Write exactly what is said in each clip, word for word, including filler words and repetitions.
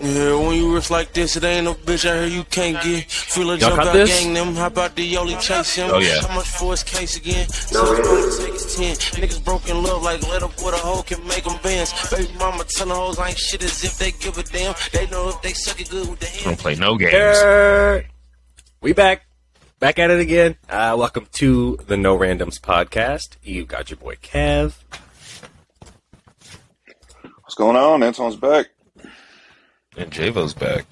Yeah, when you riff like this, it ain't no bitch out here you can't get. Feel a jump out this? Gang them, hop out the yoli, chase him. Oh yeah. How much for his case again? No, ten. Niggas broken love like let up with a hoe can make them bands. Baby mama telling hoes I ain't shit as if they give a damn. They know if they suck it good with the hands. Don't play no games. Er, we back. Back at it again. Uh, welcome to the No Randoms podcast. You got your boy Kev. What's going on? Anton's back. And Javo's back.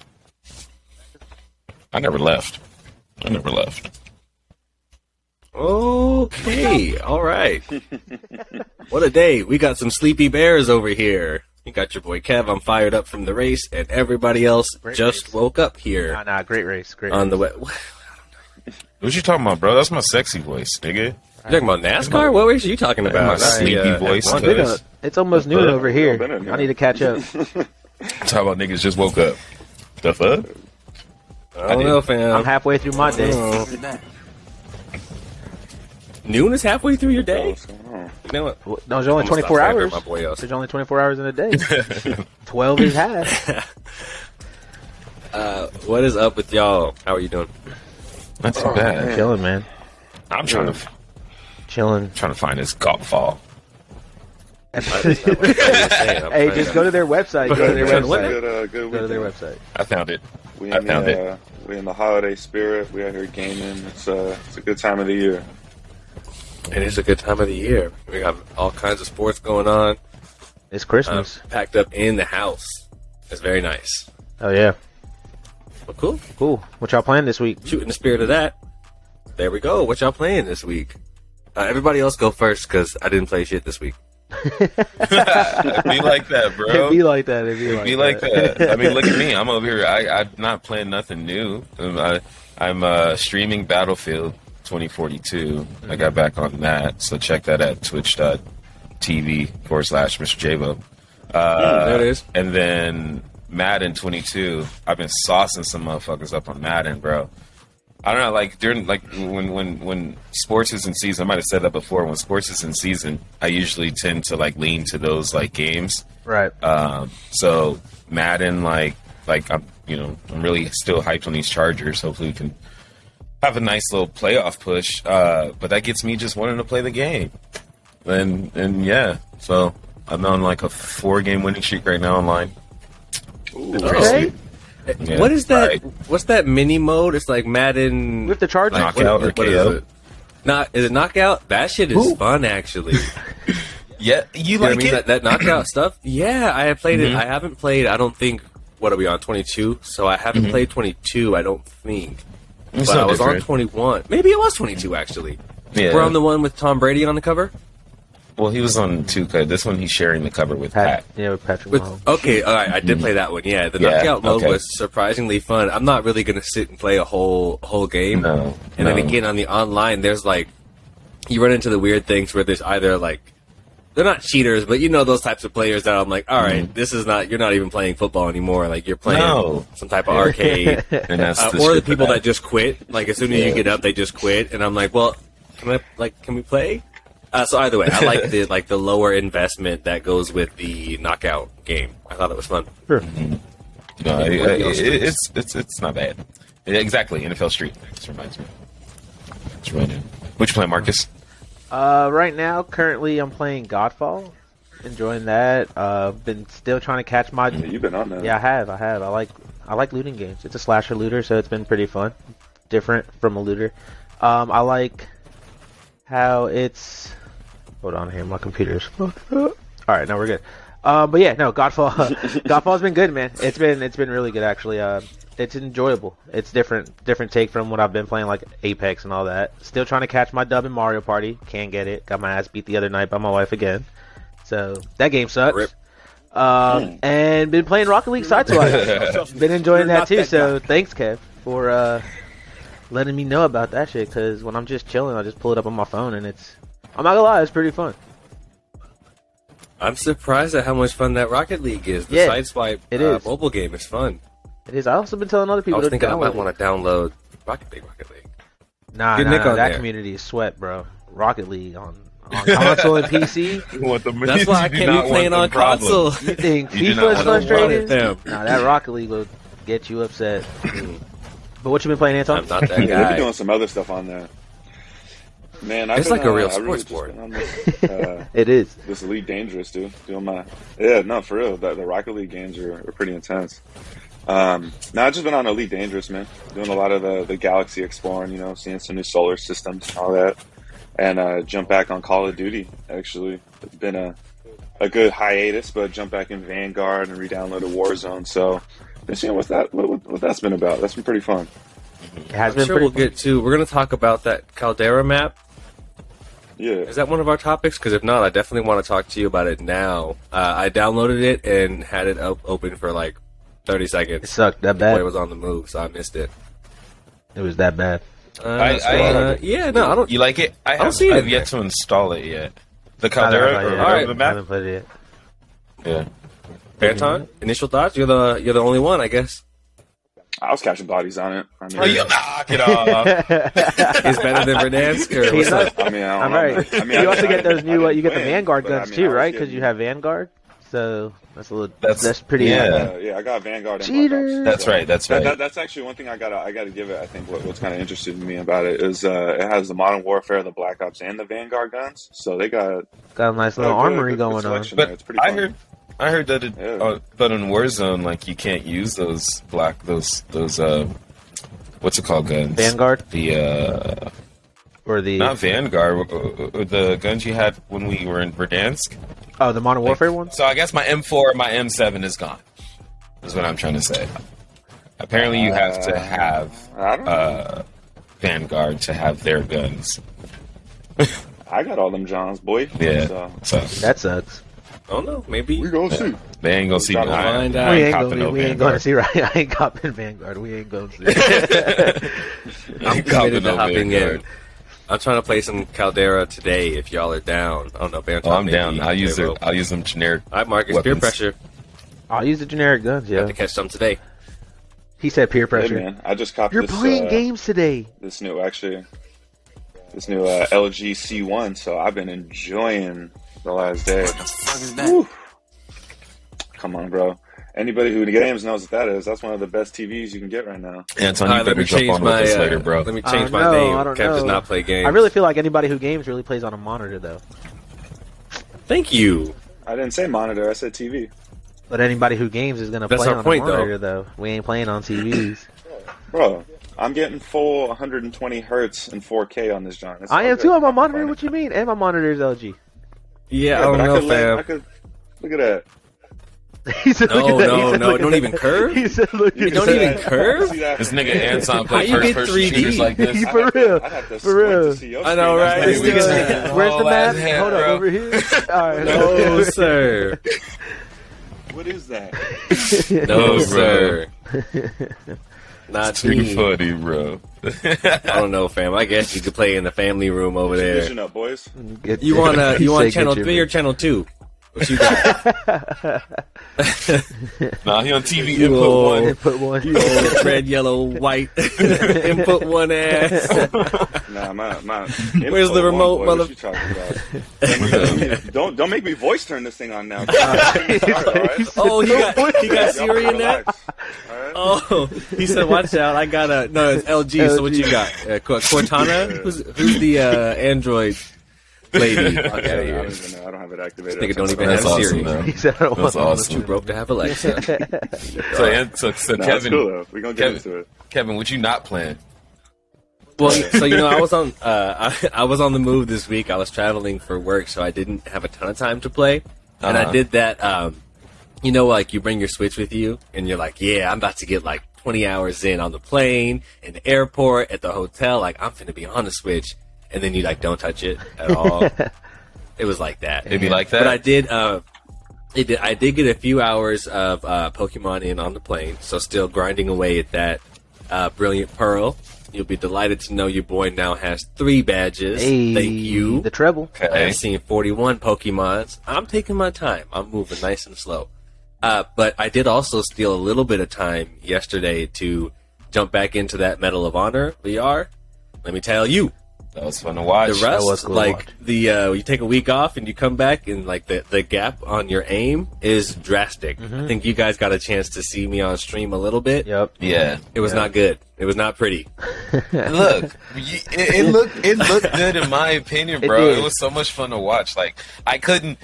I never left. I never left. Okay. All right. What a day. We got some sleepy bears over here. You got your boy Kev. I'm fired up from the race, and everybody else great just race. Woke up here. Nah, nah, great race. Great on race. The way. What you talking about, bro? That's my sexy voice, nigga. You talking about NASCAR? What race are you talking about? My sleepy I, uh, voice. Well, it's almost noon over here. I need to catch up. Talk about niggas just woke up. The fuck? I don't I know, fam. I'm halfway through my day. Noon is halfway through your day? You know what? Well, no, there's only twenty-four hours. There's only twenty-four hours in a day. twelve is half. uh, what is up with y'all? How are you doing? Not too oh, bad. Man. Chilling, man. I'm trying yeah. to... Chilling. Trying to find this Godfall. Hey, just go to their website. Go to their website. Good, uh, good go to their website. I found it. We I found the, it. Uh, we're in the holiday spirit. We're out here gaming. It's, uh, it's a good time of the year. It is a good time of the year. We got all kinds of sports going on. It's Christmas. Um, packed up in the house. It's very nice. Oh, yeah. Well, cool. Cool. What y'all playing this week? Shooting the spirit of that. There we go. What y'all playing this week? Uh, everybody else go first because I didn't play shit this week. It'd be like that, bro. It'd be like that. It'd be, It'd like, be like that. that. I mean, look at me. I'm over here. I, I'm not playing nothing new. I'm, I, I'm uh, streaming Battlefield twenty forty-two. Mm-hmm. I got back on that, so check that at twitch.tv forward slash Mister J-Bo. Uh, there it is. And then Madden twenty-two. I've been saucing some motherfuckers up on Madden, bro. I don't know, like during like when when when sports is in season, I might have said that before. When sports is in season, I usually tend to like lean to those like games, right? Um, so Madden, like like I'm you know I'm really still hyped on these Chargers. Hopefully, we can have a nice little playoff push. Uh, but that gets me just wanting to play the game, and and yeah, so I'm on like a four game winning streak right now online. Ooh, okay. Yeah, what is that? Right. What's that mini mode? It's like Madden. With the Chargers, like, knockout what, or what K O? Is it? Not is it knockout? That shit is Ooh. fun, actually. yeah, you, you like it? I mean? that, that knockout stuff? Yeah, I have played mm-hmm. it. I haven't played. I don't think. What are we on? twenty-two. So I haven't mm-hmm. played twenty-two. I don't think. It's but I was different. On twenty-one. Maybe it was twenty-two actually. Yeah. We're on the one with Tom Brady on the cover. Well, he was on two. This one, he's sharing the cover with Pat. Pat. Yeah, with Patrick with, Mahomes. Okay, all right. I did play that one. Yeah, the yeah, knockout mode okay. was surprisingly fun. I'm not really going to sit and play a whole whole game. No. And no. then again, on the online, there's like, you run into the weird things where there's either like, they're not cheaters, but you know those types of players that I'm like, all right, mm-hmm. this is not, you're not even playing football anymore. Like, you're playing no. some type of arcade. and that's uh, the or the people that. that just quit. Like, as soon as yeah. you get up, they just quit. And I'm like, well, can I, like, can we play? Uh, so either way, I like the like the lower investment that goes with the knockout game. I thought it was fun. Sure. Mm-hmm. No, it, it, it, it's it's it's not bad. It, exactly, N F L Street. This reminds me. It's reminded. What you playing, Marcus? Uh, right now, currently, I'm playing Godfall. Enjoying that. Uh, been still trying to catch my. Yeah, you've been on that. Yeah, I have. I have. I like I like looting games. It's a slasher looter, so it's been pretty fun. Different from a looter. Um, I like how it's. Hold on here, my computer's fucked up. All right, now we're good. Uh, but yeah, no, Godfall. Godfall's been good, man. It's been it's been really good actually. Uh, it's enjoyable. It's different different take from what I've been playing, like Apex and all that. Still trying to catch my dub in Mario Party. Can't get it. Got my ass beat the other night by my wife again. So that game sucks. Rip. Um, mm. And been playing Rocket League Sideswipe. Been enjoying that too. That so thanks, Kev, for uh, letting me know about that shit. Because when I'm just chilling, I just pull it up on my phone and it's. I'm not gonna lie, it's pretty fun. I'm surprised at how much fun that Rocket League is. The yeah, Sideswipe uh, mobile game is fun. It is. I've also been telling other people. I was to thinking I might want to download Rocket League. Rocket League. Nah, nah, nah that there. Community is sweat, bro. Rocket League on, on on console and P C. What the That's why I can't be playing on console. You think FIFA is frustrating? Nah, that Rocket League will get you upset. But what you been playing, Anton? I'm not that guy. We've been doing some other stuff on there. Man, I've it's been, like a uh, real sports really board. This, uh, it is. This Elite Dangerous, dude. Doing my yeah, no, for real. The, the Rocket League games are, are pretty intense. Um, now I've just been on Elite Dangerous, man. Doing a lot of the, the galaxy exploring, you know, seeing some new solar systems and all that, and uh, jump back on Call of Duty. Actually, it's been a a good hiatus, but jump back in Vanguard and re-downloaded Warzone. So, been seeing what's that what, what that's been about. That's been pretty fun. It has I'm been sure pretty we'll fun. Get to. We're gonna talk about that Caldera map. Yeah. Is that one of our topics? Because if not, I definitely want to talk to you about it now. Uh, I downloaded it and had it up open for like thirty seconds. It sucked that bad. It was on the move, so I missed it. It was that bad. Uh, I, I, uh, yeah, no, I don't. You like it? I, I don't see it. I've yet to install it yet. The Caldera, or, all right, the map. I haven't played it yet. Yeah. Anton, initial thoughts? You're the you're the only one, I guess. I was catching bodies on it. I mean, oh, you knock it off. It's better than Verdansk. He's not, I mean, I don't right. I mean, you I, also I, get those new. I, uh, you get win, the Vanguard guns I mean, too, right? Because you have Vanguard, so that's a little. That's, that's pretty. Yeah, uh, yeah. I got Vanguard. Cheater. That's so, right. That's right. That, that, that's actually one thing I gotta. I gotta give it. I think what, what's kind of interesting to me about it is uh, it has the Modern Warfare, the Black Ops, and the Vanguard guns. So they got got a nice little good, armory good, going on. But it's pretty. I fun. heard. I heard that, it, yeah. uh, but in Warzone, like you can't use those black, those those uh, what's it called, guns? Vanguard. The uh, or the not Vanguard, or the guns you had when we were in Verdansk. Oh, the Modern Warfare like, one. So I guess my M four and my M seven is gone. Is what I'm trying to say. Apparently, you have to have uh, Vanguard to have their guns. I got all them Johns, boy. Yeah, so. So. That sucks. Oh no, maybe we gonna see. They ain't gonna see. We'll find out. We ain't, go, we, no we ain't gonna see. Right? I ain't copping Vanguard. We ain't gonna see. I'm committed to hopping Vanguard. in. I'm trying to play some Caldera today. If y'all are down, I don't know. Bantam, oh, I'm maybe. down. I'll use it. I'll use some generic. All right, Marcus. Weapons. Peer pressure. I'll use the generic guns. Yeah, I have to catch some today. He said peer pressure. Hey, man, I just copped. You're this, playing uh, games today. This new actually, this new uh, L G C one. So I've been enjoying. The last day. What the fuck is that? Woo. Come on, bro. Anybody who games knows what that is. That's one of the best T Vs you can get right now. Anton, you right, better jump on my, with this uh, later, bro. Let me change uh, my no, name. I don't Kev know. does not play games. I really feel like anybody who games really plays on a monitor, though. Thank you. I didn't say monitor. I said T V. But anybody who games is going to play on point, a monitor, though. though. We ain't playing on T Vs. Bro, I'm getting full one hundred twenty hertz and four K on this John. That's I am, good. too. I'm on monitor. What you mean? And my monitor is L G. Yeah, yeah, I don't know, I could, fam. I could, look at that. He said, no, look at that. no, said, no, don't even curve. He said, look you at don't that. Don't even curve? This nigga Anson plays first-person shooters like this. For real, for real. I know, right? Where's the map? Hold on, over here. All right. No, sir. What is that? No, sir. Not too funny, bro. I don't know, fam. I guess you could play in the family room over there. Listen up, boys. Get, you want uh, you want channel three or channel two? What you got? Nah, he on T V you input old, one. Input one. You old red, yellow, white. Input one ass. Nah, my my. Where's the remote, one, boy, mother? don't don't make me voice turn this thing on now. Oh, he got he got Siri in that. Right. Oh, he said, "Watch out! I got a no. It's L G. L G. So what you got? Uh, Cortana? Yeah. Who's, who's the uh, Android lady? Okay, I, don't even know. I don't have it activated. This nigga don't even have awesome, Siri. Though. He said, I don't that's want awesome. Too broke to have Alexa. so, and, so, so no, Kevin, cool, we gonna get Kevin, into it. Kevin, what you not playing? Well, so you know, I was on uh, I, I was on the move this week. I was traveling for work, so I didn't have a ton of time to play, uh-huh. and I did that. Um, You know, like, you bring your Switch with you, and you're like, yeah, I'm about to get, like, twenty hours in on the plane, in the airport, at the hotel. Like, I'm finna be on the Switch. And then you, like, don't touch it at all. It was like that. It'd be like that? But I did, uh, it did, I did get a few hours of uh, Pokemon in on the plane, so still grinding away at that uh, Brilliant Pearl. You'll be delighted to know your boy now has three badges. Hey, thank you. The treble. Okay. I've seen forty-one Pokemons. I'm taking my time. I'm moving nice and slow. Uh, but I did also steal a little bit of time yesterday to jump back into that Medal of Honor V R. Let me tell you, That was fun to watch. The rest, cool like the uh, you take a week off and you come back, and like the, the gap on your aim is drastic. Mm-hmm. I think you guys got a chance to see me on stream a little bit. Yep. Yeah. It was yep. not good. It was not pretty. Look, it, it looked it looked good in my opinion, bro. It, it was so much fun to watch. Like I couldn't,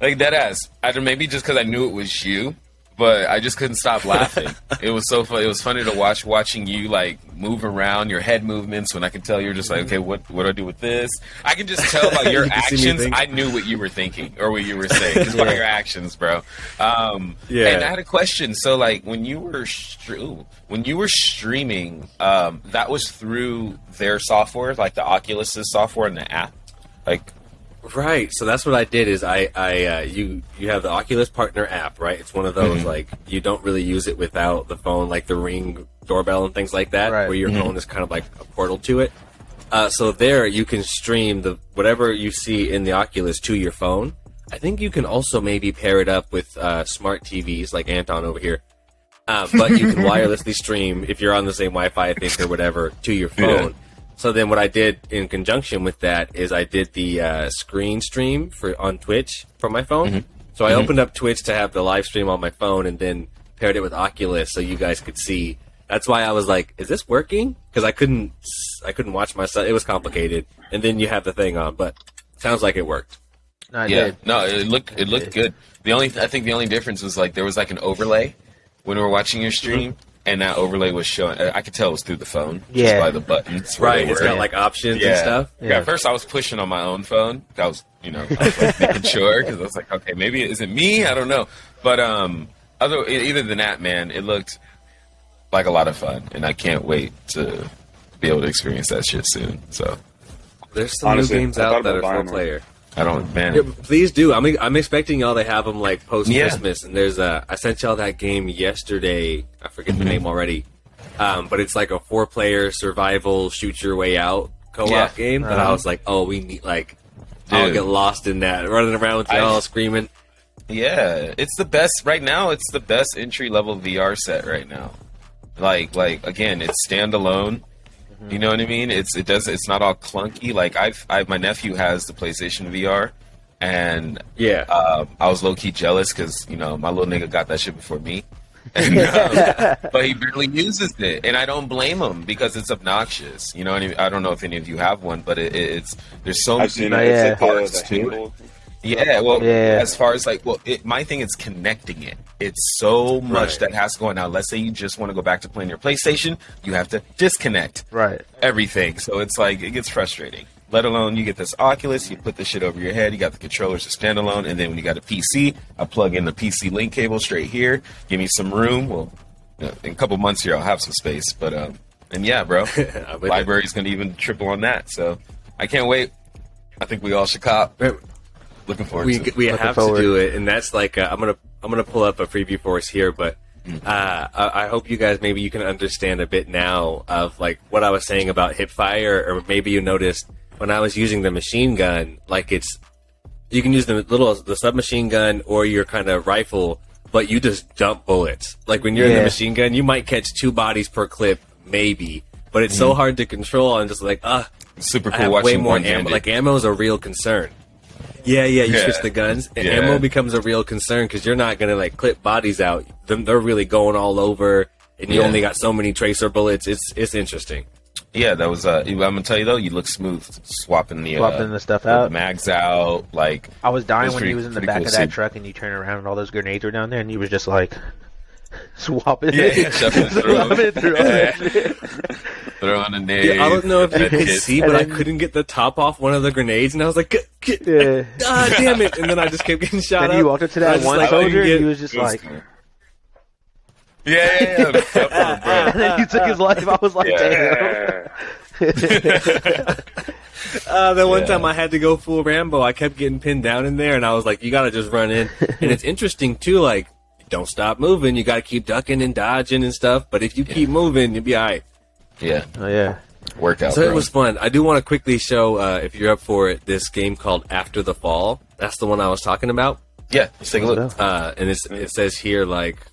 like that ass. I don't, maybe just because I knew it was you. But I just couldn't stop laughing. It was so fun. It was funny to watch, watching you like move around, your head movements. When I could tell you're just like, okay, what what do I do with this? I can just tell by your actions. I knew what you were thinking or what you were saying just yeah. by your actions, bro. Um, yeah. And I had a question. So like when you were st- ooh, when you were streaming, um, that was through their software, like the Oculus's software and the app, like. Right, so that's what I did is I, I uh, you you have the Oculus Partner app, right? It's one of those, mm-hmm. like, you don't really use it without the phone, like the Ring doorbell and things like that, right. where your mm-hmm. phone is kind of like a portal to it. Uh, so there you can stream the whatever you see in the Oculus to your phone. I think you can also maybe pair it up with uh, smart T Vs like Anton over here. Uh, but you can wirelessly stream, if you're on the same Wi-Fi, I think, or whatever, to your phone. Yeah. So then what I did in conjunction with that is I did the uh, screen stream for on Twitch from my phone. Mm-hmm. So I mm-hmm. opened up Twitch to have the live stream on my phone and then paired it with Oculus so you guys could see. That's why I was like, is this working? Because I couldn't I couldn't watch myself. It was complicated. And then you have the thing on, but sounds like it worked. No, it yeah, did. No, it looked it looked good. The only I think the only difference was like there was like an overlay when we were watching your stream. Mm-hmm. And that overlay was showing. I could tell it was through the phone, yeah. just by the buttons. Right, it's got like options yeah. and stuff. Yeah. yeah, at first I was pushing on my own phone. I was, you know, I was like making sure because I was like, okay, maybe is it me? I don't know. But um, other either than that, man, it looked like a lot of fun, and I can't wait to be able to experience that shit soon. So there's some Honestly, new games out that are full player. I don't, man. Yeah, please do. I'm I'm expecting y'all to have them like post Christmas. Yeah. And there's a I sent y'all that game yesterday. I forget mm-hmm. the name already. Um, but it's like a four player survival shoot your way out co-op yeah. game. Uh-huh. And I was like, oh, we need like Dude. I'll get lost in that running around with y'all I, screaming. Yeah, it's the best right now. It's the best entry level V R set right now. Like like again, it's standalone. You know what I mean? It's it does it's not all clunky. Like I've I my nephew has the PlayStation V R, and yeah, um, I was low key jealous because you know my little nigga got that shit before me, and, um, but he barely uses it, and I don't blame him because it's obnoxious. You know, what I mean? I don't know if any of you have one, but it, it's there's so much you know, yeah. parts to it. Yeah, well, yeah. as far as like, well, it, my thing is connecting it. It's so much right. that has to go on. Now, let's say you just want to go back to playing your PlayStation, you have to disconnect right. everything. So it's like, it gets frustrating. Let alone you get this Oculus, you put this shit over your head, you got the controllers to standalone, and then when you got a P C, I plug in the P C link cable straight here, give me some room. Well, in a couple months here, I'll have some space. But, um, and yeah, bro, library's going to even triple on that. So I can't wait. I think we all should cop. Looking forward we, to it. We Looking have forward. To do it, and that's like uh, I'm gonna I'm gonna pull up a preview for us here, but uh, I, I hope you guys maybe you can understand a bit now of like what I was saying about hip fire, or maybe you noticed when I was using the machine gun, like it's you can use the little the submachine gun or your kind of rifle, but you just dump bullets. Like when you're yeah. in the machine gun, you might catch two bodies per clip, maybe, but it's mm-hmm. so hard to control. And just like ah, uh, super cool. I have way more ammo. Like ammo is a real concern. Yeah, yeah, you yeah. switch the guns, and yeah. ammo becomes a real concern because you're not going to, like, clip bodies out. Them, They're really going all over, and you yeah. only got so many tracer bullets. It's it's interesting. Yeah, that was, uh, I'm going to tell you, though, you look smooth swapping the, swapping uh, the stuff out. The mags out, like. I was dying was when pretty, he was in the back cool of that scene. Truck, and you turn around, and all those grenades were down there, and he was just like, swapping yeah, it. Swapping it through. it. Throwing a nade. Yeah, I don't know if you could see, but then, I couldn't get the top off one of the grenades, and I was like, G- G- yeah. ah, damn it! And then I just kept getting shot up. Then you walked up to that one like, soldier, and he was just like... Yeah, yeah, yeah. Tough, and then he took his life, I was like, yeah. damn. uh, then one yeah. time I had to go full Rambo, I kept getting pinned down in there, and I was like, you gotta just run in. And it's interesting, too, like, don't stop moving, you gotta keep ducking and dodging and stuff, but if you yeah. keep moving, you'll be alright. Yeah. Oh, yeah. Workout. So bro. It was fun. I do want to quickly show, uh, if you're up for it, this game called After the Fall. That's the one I was talking about. Yeah. Let's take a look. Uh, and it's, it says here, like, it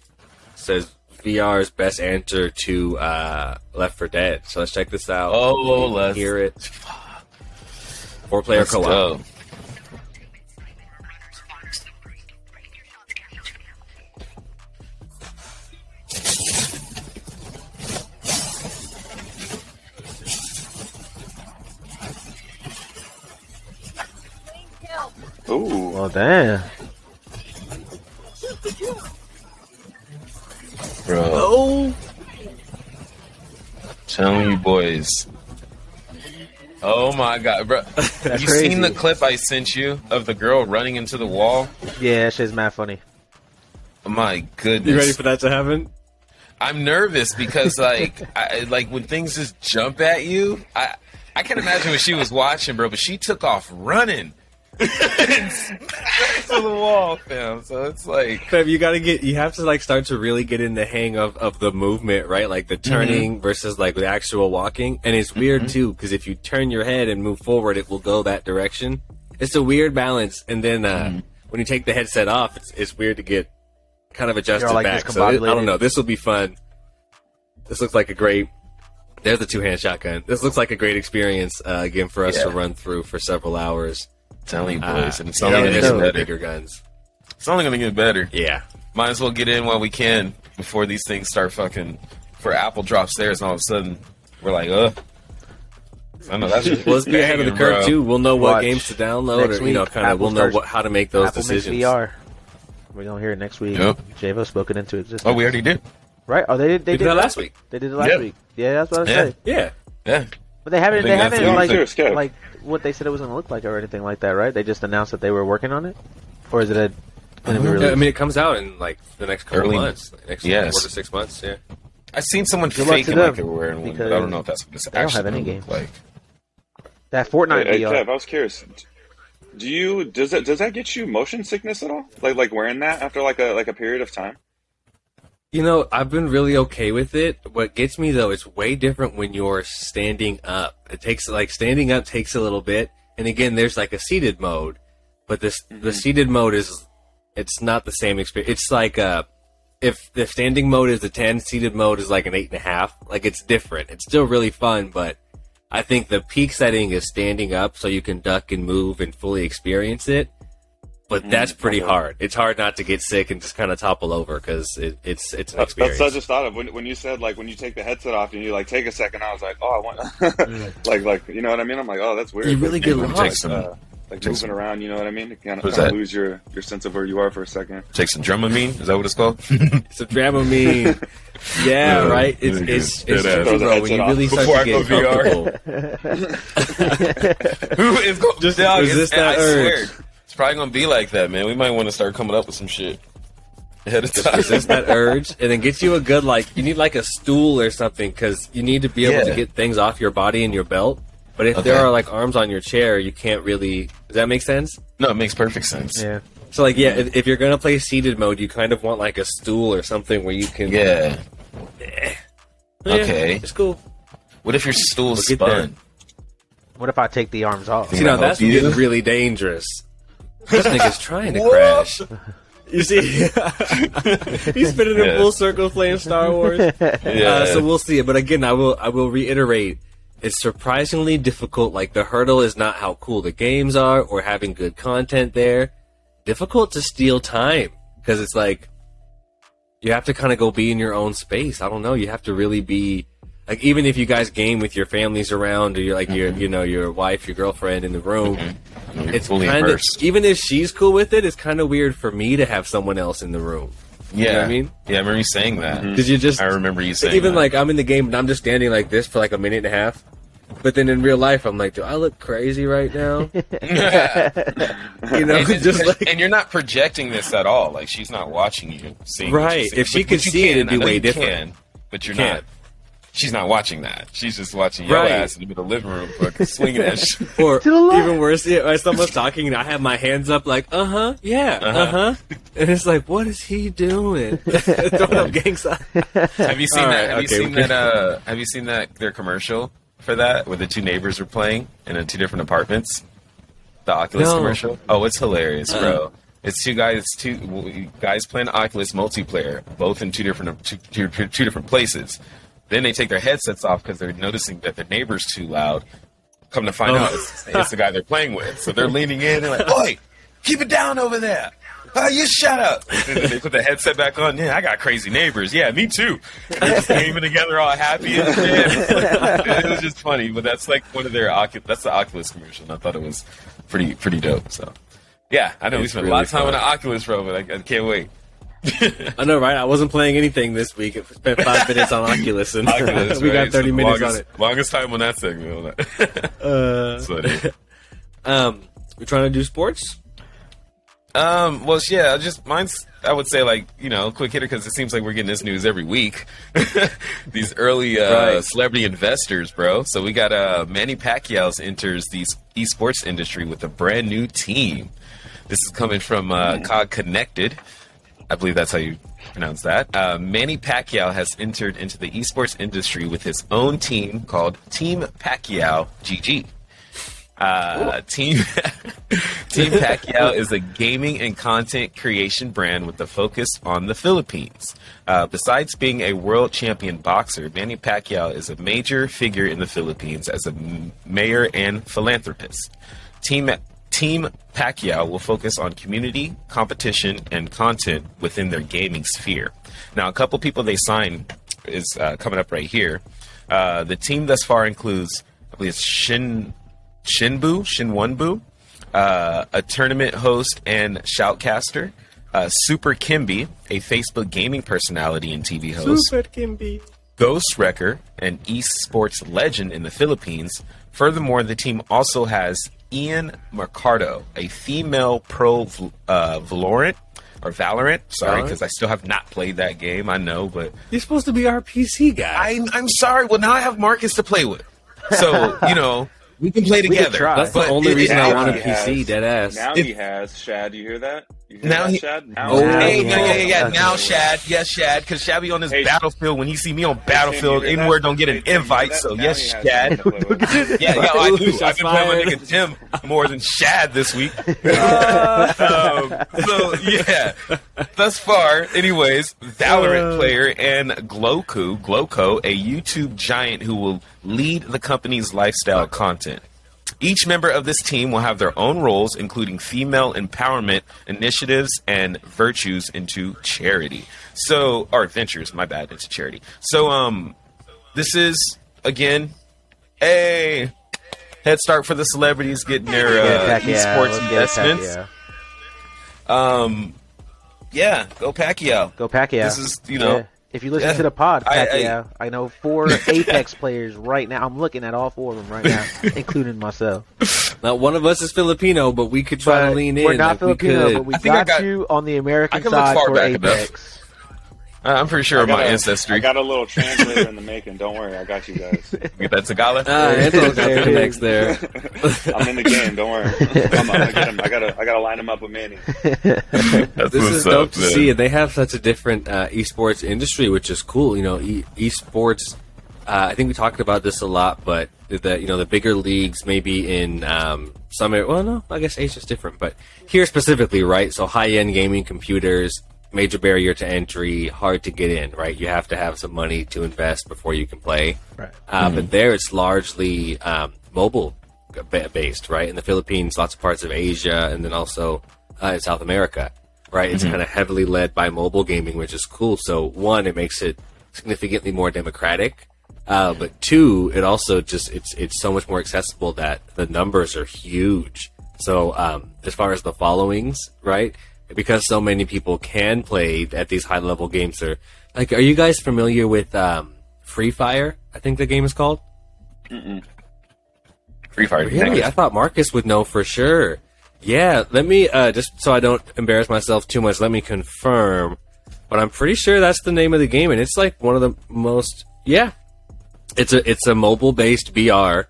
says V R's best answer to uh, Left four Dead. So let's check this out. Oh, let's hear it. Four player co-op. Ooh. Oh, damn. Bro. No. Telling you boys. Oh my god, bro. That's you crazy. Seen the clip I sent you of the girl running into the wall? Yeah, that shit's mad funny. My goodness. You ready for that to happen? I'm nervous because like I, like when things just jump at you, I I can imagine what she was watching, bro, but she took off running. To the wall, fam. So it's like, fam, you gotta get, you have to like start to really get in the hang of, of the movement, right? Like the turning mm-hmm. versus like the actual walking, and it's weird mm-hmm. too because if you turn your head and move forward, it will go that direction. It's a weird balance, and then uh, mm-hmm. when you take the headset off, it's it's weird to get kind of adjusted like back. So it, I don't know. This will be fun. This looks like a great. There's the two hand shotgun. This looks like a great experience uh, again for us yeah. to run through for several hours. Telling you boys, uh, and it's only yeah, gonna get bigger guns. It's only gonna get better. Yeah, might as well get in while we can before these things start fucking. Before Apple drops theirs, and all of a sudden we're like, uh. I know that's. Well, let's be ahead of the curve bro. Too. We'll know Watch. What games to download, next or you know, kind of. We'll know what, how to make those Apple decisions. V R. We're gonna hear it next week. Yep. Javo spoken into existence. Oh, we already did. Right? Oh, they did. They did, did that last week. They did it last yeah. week. Yeah, that's what I was yeah. saying. Yeah, yeah. But they haven't. They haven't like like. What they said it was going to look like or anything like that, right? They just announced that they were working on it, or is it a? Gonna be released? I mean, it comes out in like the next couple Early, months, like next yes. four to six months. Yeah, I've seen someone Good faking like they were wearing one, but I don't know if that's what it's actually don't have any games. Like. That Fortnite hey, V R. Hey, Kev, I was curious. Do you does that does that get you motion sickness at all? Like like wearing that after like a like a period of time? You know, I've been really okay with it. What gets me, though, it's way different when you're standing up. It takes, like, standing up takes a little bit. And again, there's, like, a seated mode. But this, mm-hmm. the seated mode is, it's not the same experience. It's like, uh, if the standing mode is a ten, seated mode is like an eight and a half. Like, it's different. It's still really fun, but I think the peak setting is standing up so you can duck and move and fully experience it. But that's pretty hard. It's hard not to get sick and just kind of topple over because it, it's it's an experience. That's what I just thought of when when you said like when you take the headset off and you like take a second. I was like, oh, I want like like you know what I mean. I'm like, oh, that's weird. You really get lost, take some, uh, like take moving some, around. You know what I mean? You kind of lose your, your sense of where you are for a second. Take some Dramamine. Is that what it's called? Some Dramamine. Yeah, yeah, right. It's it's, it's, it's true, bro. When you really start to get comfortable. Who is going to resist that urge? Probably gonna be like that, man. We might want to start coming up with some shit ahead of time. Resist that urge, and then get you a good like. You need like a stool or something because you need to be able yeah. to get things off your body and your belt. But if okay. there are like arms on your chair, you can't really. Does that make sense? No, it makes perfect sense. Yeah. So like, yeah, if, if you're gonna play seated mode, you kind of want like a stool or something where you can. Yeah. Eh. Okay. Yeah, it's cool. What if your stool's we'll spun? What if I take the arms off? You know, that's you. Really dangerous. This nigga's trying to Whoa. Crash. You see, he's been in a yeah. full circle playing Star Wars. Yeah. Uh, so we'll see it. But again, I will, I will reiterate, it's surprisingly difficult. Like the hurdle is not how cool the games are or having good content there. Difficult to steal time because it's like you have to kind of go be in your own space. I don't know. You have to really be like, even if you guys game with your families around or you're like mm-hmm. your, you know, your wife, your girlfriend in the room. Mm-hmm. It's kind of even if she's cool with it, it's kind of weird for me to have someone else in the room. You yeah, know what I mean, yeah, I remember you saying that. Because mm-hmm. you just, I remember you saying even that. Like I'm in the game and I'm just standing like this for like a minute and a half, but then in real life I'm like, do I look crazy right now? You know, and, just like, and you're not projecting this at all. Like she's not watching you. Seeing right? If she but, could but see can, it, it'd be way different. Can, but you're you not. She's not watching that. She's just watching your right. ass in the living room fucking swinging that shit. Or even worse, yeah, someone's talking and I have my hands up like, uh-huh, yeah, uh-huh. uh-huh. And it's like, what is he doing? Throwing up gang signs. Have you seen All that? Right, have, okay, you seen that uh, have you seen that their commercial for that where the two neighbors were playing and in two different apartments? The Oculus no. commercial? Oh, it's hilarious, uh-huh. bro. It's two guys, two guys playing Oculus multiplayer, both in two different two, two, two different places. Then they take their headsets off because they're noticing that their neighbor's too loud. Come to find oh. out, it's, it's the guy they're playing with. So they're leaning in. They're like, "Oi, keep it down over there. Oh, you shut up." They put the headset back on. Yeah, I got crazy neighbors. Yeah, me too. And they're just gaming together all happy and shit. It was just funny. But that's like one of their Oculus. That's the Oculus commercial. And I thought it was pretty pretty dope. So, yeah, I know it's we spent really a lot of time fun. on the Oculus, bro, but I, I can't wait. I know, right? I wasn't playing anything this week. I spent five minutes on Oculus, and Oculus, we right? got thirty so minutes longest, on it. Longest time on that segment. uh, so, yeah. Um, we're trying to do sports. Um, well, yeah, just mine's. I would say, like, you know, quick hitter, because it seems like we're getting this news every week. These early uh, right. celebrity investors, bro. So we got uh, Manny Pacquiao enters the esports industry with a brand new team. This is coming from uh, C O G Connected. I believe that's how you pronounce that. Uh, Manny Pacquiao has entered into the esports industry with his own team called Team Pacquiao G G. Uh, team Team Pacquiao is a gaming and content creation brand with a focus on the Philippines. Uh, besides being a world champion boxer, Manny Pacquiao is a major figure in the Philippines as a mayor and philanthropist. Team Team Pacquiao will focus on community, competition, and content within their gaming sphere. Now, a couple people they signed is uh, coming up right here. Uh, the team thus far includes, I believe it's Shin, Shinbu, Shinwonbu, uh, a tournament host and shoutcaster, uh, Super Kimby, a Facebook gaming personality and T V host, Super Kimby, Ghost Recon, an esports legend in the Philippines. Furthermore, the team also has Ian Mercado, a female pro uh, Valorant or Valorant. Sorry, because I still have not played that game. I know, but you're supposed to be our P C guy. I'm, I'm sorry. Well, now I have Marcus to play with, so you know we can play together. Can try. That's but the only it, reason it, I want a P C. Dead ass. Now it, he has Shad. You hear that? You hear now that, he, Shad. Now oh, hey, yeah, yeah, yeah. yeah. Now Shad. Yes, Shad. Because Shad be on this hey, Battlefield. When he see me on hey, Battlefield, anywhere don't get an hey, invite. So now yes, Shad. yeah, yeah, I do. I've been playing with nigga Tim more than Shad this week. uh, um, so yeah. Thus far, anyways, Valorant uh, player and Gloco, Gloco, a YouTube giant who will lead the company's lifestyle content. Each member of this team will have their own roles, including female empowerment initiatives and virtues into charity. So, or ventures, my bad, into charity. So, um, this is, again, a head start for the celebrities getting their uh, esports investments. Um, yeah, go Pacquiao. Go Pacquiao. This is, you know. Yeah. If you listen yeah. to the pod, Pacquiao, I, I, I know four Apex players right now. I'm looking at all four of them right now, including myself. Now, one of us is Filipino, but we could try but to lean we're in. We're not like Filipino, we but we I got, I got you on the American side for Apex. Enough. I'm pretty sure of my a, ancestry. I got a little translator in the making. Don't worry, I got you guys. Get that Tagalog? Ah, it's all Apex there. I'm in the game. Don't worry. I'm, I'm, I got him. I gotta. I gotta line him up with Manny. That's this is dope up, to man. see. They have such a different uh, esports industry, which is cool. You know, e- esports. Uh, I think we talked about this a lot, but the you know the bigger leagues maybe in um, some area. Well, no, I guess Asia's different, but here specifically, right? So high-end gaming computers. Major barrier to entry, hard to get in, right? You have to have some money to invest before you can play. Right. Uh, mm-hmm. But there it's largely um, mobile-based, right? In the Philippines, lots of parts of Asia, and then also uh, in South America, right? It's mm-hmm. kind of heavily led by mobile gaming, which is cool. So, one, it makes it significantly more democratic. Uh, but two, it also just, it's it's so much more accessible that the numbers are huge. So, um, as far as the followings, right? Because so many people can play at these high-level games. Or, like, are you guys familiar with um, Free Fire? I think the game is called. Mm-mm. Free Fire. Really? I thought Marcus would know for sure. Yeah, let me uh, just so I don't embarrass myself too much. Let me confirm, but I'm pretty sure that's the name of the game, and it's like one of the most. Yeah, it's a it's a mobile-based V R.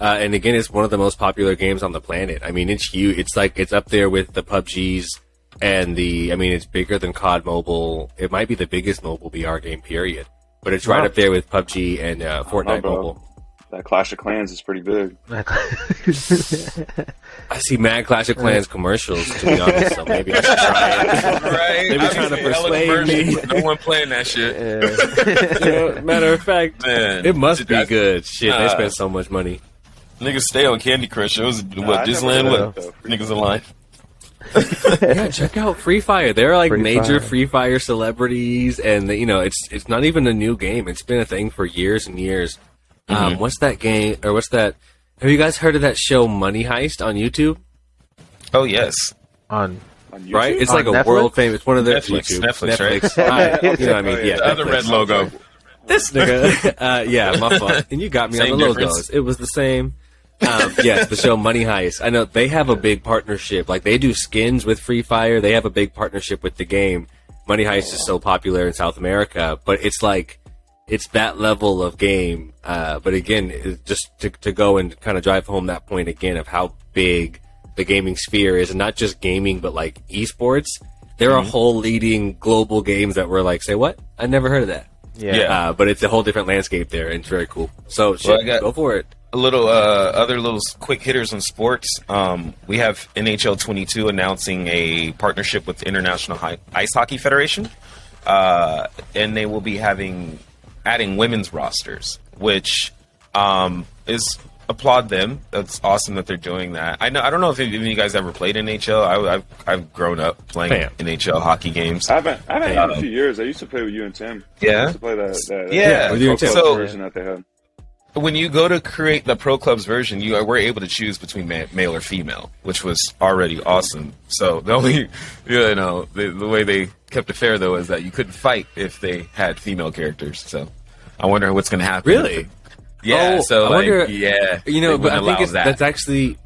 Uh, and again, it's one of the most popular games on the planet. I mean, it's huge. It's like it's up there with the P U B Gs. And the, I mean, it's bigger than C O D Mobile. It might be the biggest mobile V R game, period. But it's right up there with P U B G and uh, Fortnite know, Mobile. That Clash of Clans is pretty big. I see mad Clash of Clans commercials, to be honest. So maybe I should try it. Right? Maybe trying to persuade me. No one playing that shit. Yeah. You know, matter of fact, Man, it must be good. Shit, uh, they spent so much money. Niggas stay on Candy Crush. It was nah, what Disneyland. What though, niggas alive. Yeah, check out Free Fire. They're like Free major Fire. Free Fire celebrities, and they, you know, it's it's not even a new game. It's been a thing for years and years. Mm-hmm. Um, what's that game? Or what's that? Have you guys heard of that show Money Heist on YouTube? Oh yes, on. Right? It's on like a Netflix? World famous one of their Netflix, Netflix, Netflix, right? I, you know what I mean? Yeah, the Netflix. Other red logo. This nigga. Uh, yeah, my fault. And you got me same on the difference. Logos. It was the same. Um, yes, the show Money Heist. I know they have a big partnership. Like, they do skins with Free Fire. They have a big partnership with the game. Money Heist oh, wow. is so popular in South America, but it's like, it's that level of game. Uh, but again, just to, to go and kind of drive home that point again of how big the gaming sphere is, and not just gaming, but like esports. There mm-hmm. are whole leading global games that were like, say what? I never heard of that. Yeah. yeah. Uh, but it's a whole different landscape there, and it's very cool. So shit, well, go for it. A little, uh, other little quick hitters in sports. Um, we have N H L twenty-two announcing a partnership with the International Hi- Ice Hockey Federation. Uh, and they will be having, adding women's rosters, which, um, is, applaud them. That's awesome that they're doing that. I know. I don't know if any of you guys ever played N H L. I, I've I've grown up playing Damn. N H L hockey games. I haven't. I haven't had a few years. I used to play with you and Tim. Yeah. I used to play that. that yeah. That yeah. So version that they had. When you go to create the Pro Clubs version, you were able to choose between ma- male or female, which was already awesome. So the only, you know, the, the way they kept it fair though is that you couldn't fight if they had female characters. So I wonder what's going to happen. Really. Yeah, oh, so I like, wonder, yeah, you know, but I think it's, that. that's actually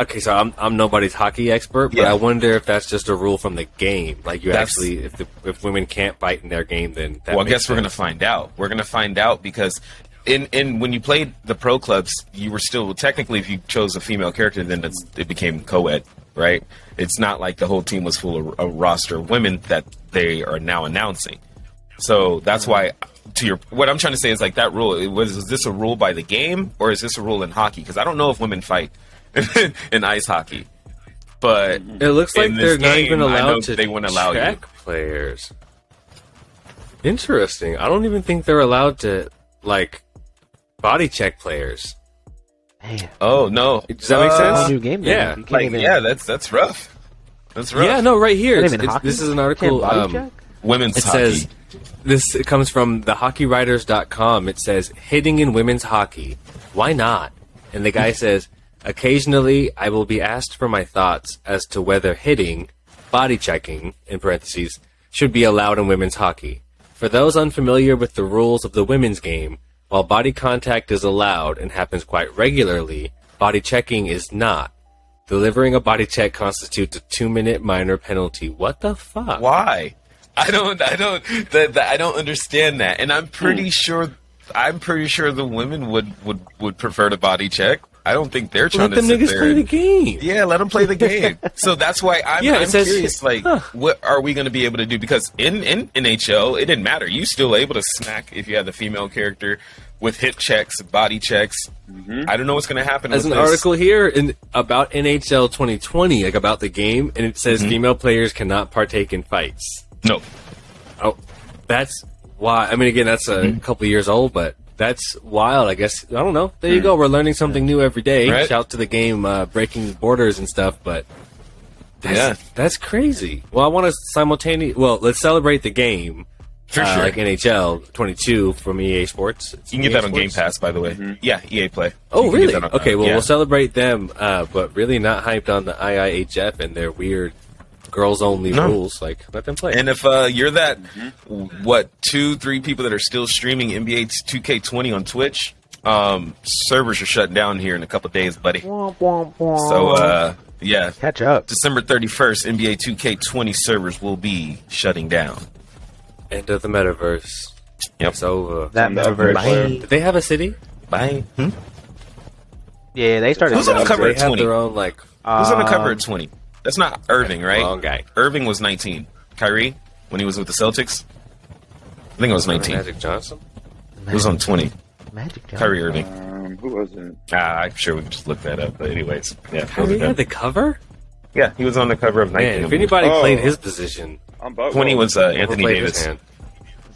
okay. So I'm I'm nobody's hockey expert, but yeah. I wonder if that's just a rule from the game. Like you that's, actually, if the, if women can't fight in their game, then that well, I guess sense. We're gonna find out. We're gonna find out because in in when you played the pro clubs, you were still technically, if you chose a female character, then it's, it became co-ed, right? It's not like the whole team was full of a roster of women that they are now announcing. So that's why. To your, what I'm trying to say is like that rule. It was is this a rule by the game or is this a rule in hockey? Because I don't know if women fight in ice hockey, but it looks like they're game, not even allowed to. They wouldn't allow check you. Players. Interesting. I don't even think they're allowed to like body check players. Man. Oh no! Does that uh, make sense? New game, yeah, like, even... yeah. That's that's rough. That's rough. Yeah, no, right here. It's, it's, this is an article. Um, women's it hockey. Says, This it comes from the hockey writers dot com. It says, hitting in women's hockey. Why not? And the guy says, occasionally I will be asked for my thoughts as to whether hitting, body checking, in parentheses, should be allowed in women's hockey. For those unfamiliar with the rules of the women's game, while body contact is allowed and happens quite regularly, body checking is not. Delivering a body check constitutes a two-minute minor penalty. What the fuck? Why? I don't, I don't, the, the, I don't understand that, and I'm pretty mm. sure, I'm pretty sure the women would, would, would prefer to body check. I don't think they're trying let to sit there. Let the niggas play and, the game. Yeah, let them play the game. So that's why I'm, yeah, I'm says, curious. Like, huh. what are we going to be able to do? Because in, in N H L, it didn't matter. You still able to smack if you had the female character with hip checks, body checks. Mm-hmm. I don't know what's going to happen. There's an this. article here in about N H L twenty twenty, like about the game, and it says mm-hmm. female players cannot partake in fights. No. Oh, that's why. I mean, again, that's a mm-hmm. couple years old, but that's wild, I guess. I don't know. There mm-hmm. you go. We're learning something new every day. Right? Shout out to the game, uh, breaking borders and stuff, but that's, yeah. that's crazy. Well, I want to simultaneously, well, let's celebrate the game. For uh, sure. Like N H L twenty-two from E A Sports. It's you can E A get that Sports? On Game Pass, by the way. Mm-hmm. Yeah, E A Play. Oh, you really? On, okay, well, yeah. we'll celebrate them, uh, but really not hyped on the I I H F and their weird girls-only no. rules. Like, let them play. And if uh, you're that, mm-hmm. what, two, three people that are still streaming N B A two K twenty on Twitch, um, servers are shutting down here in a couple days, buddy. Womp, womp, womp. So, uh, yeah. Catch up. December thirty-first, N B A two K twenty servers will be shutting down. End of the metaverse. Yep. It's over. That metaverse. Bye. Did they have a city? Bye. Hmm? Yeah, they started. Who's on the cover of twenty? Their own, like, um, who's on the cover of twenty? That's not Irving, right? Wrong guy. Irving was nineteen. Kyrie, when he was with the Celtics, I think it was nineteen. Magic Johnson? Magic it was on twenty. Magic Johnson. Kyrie Irving. Um, who was it? Ah, I'm sure we can just look that up. But anyways, yeah. Kyrie had the cover? Yeah, he was on the cover of nineteen. Man, if anybody oh, played his position, twenty was uh, Anthony Davis. Let's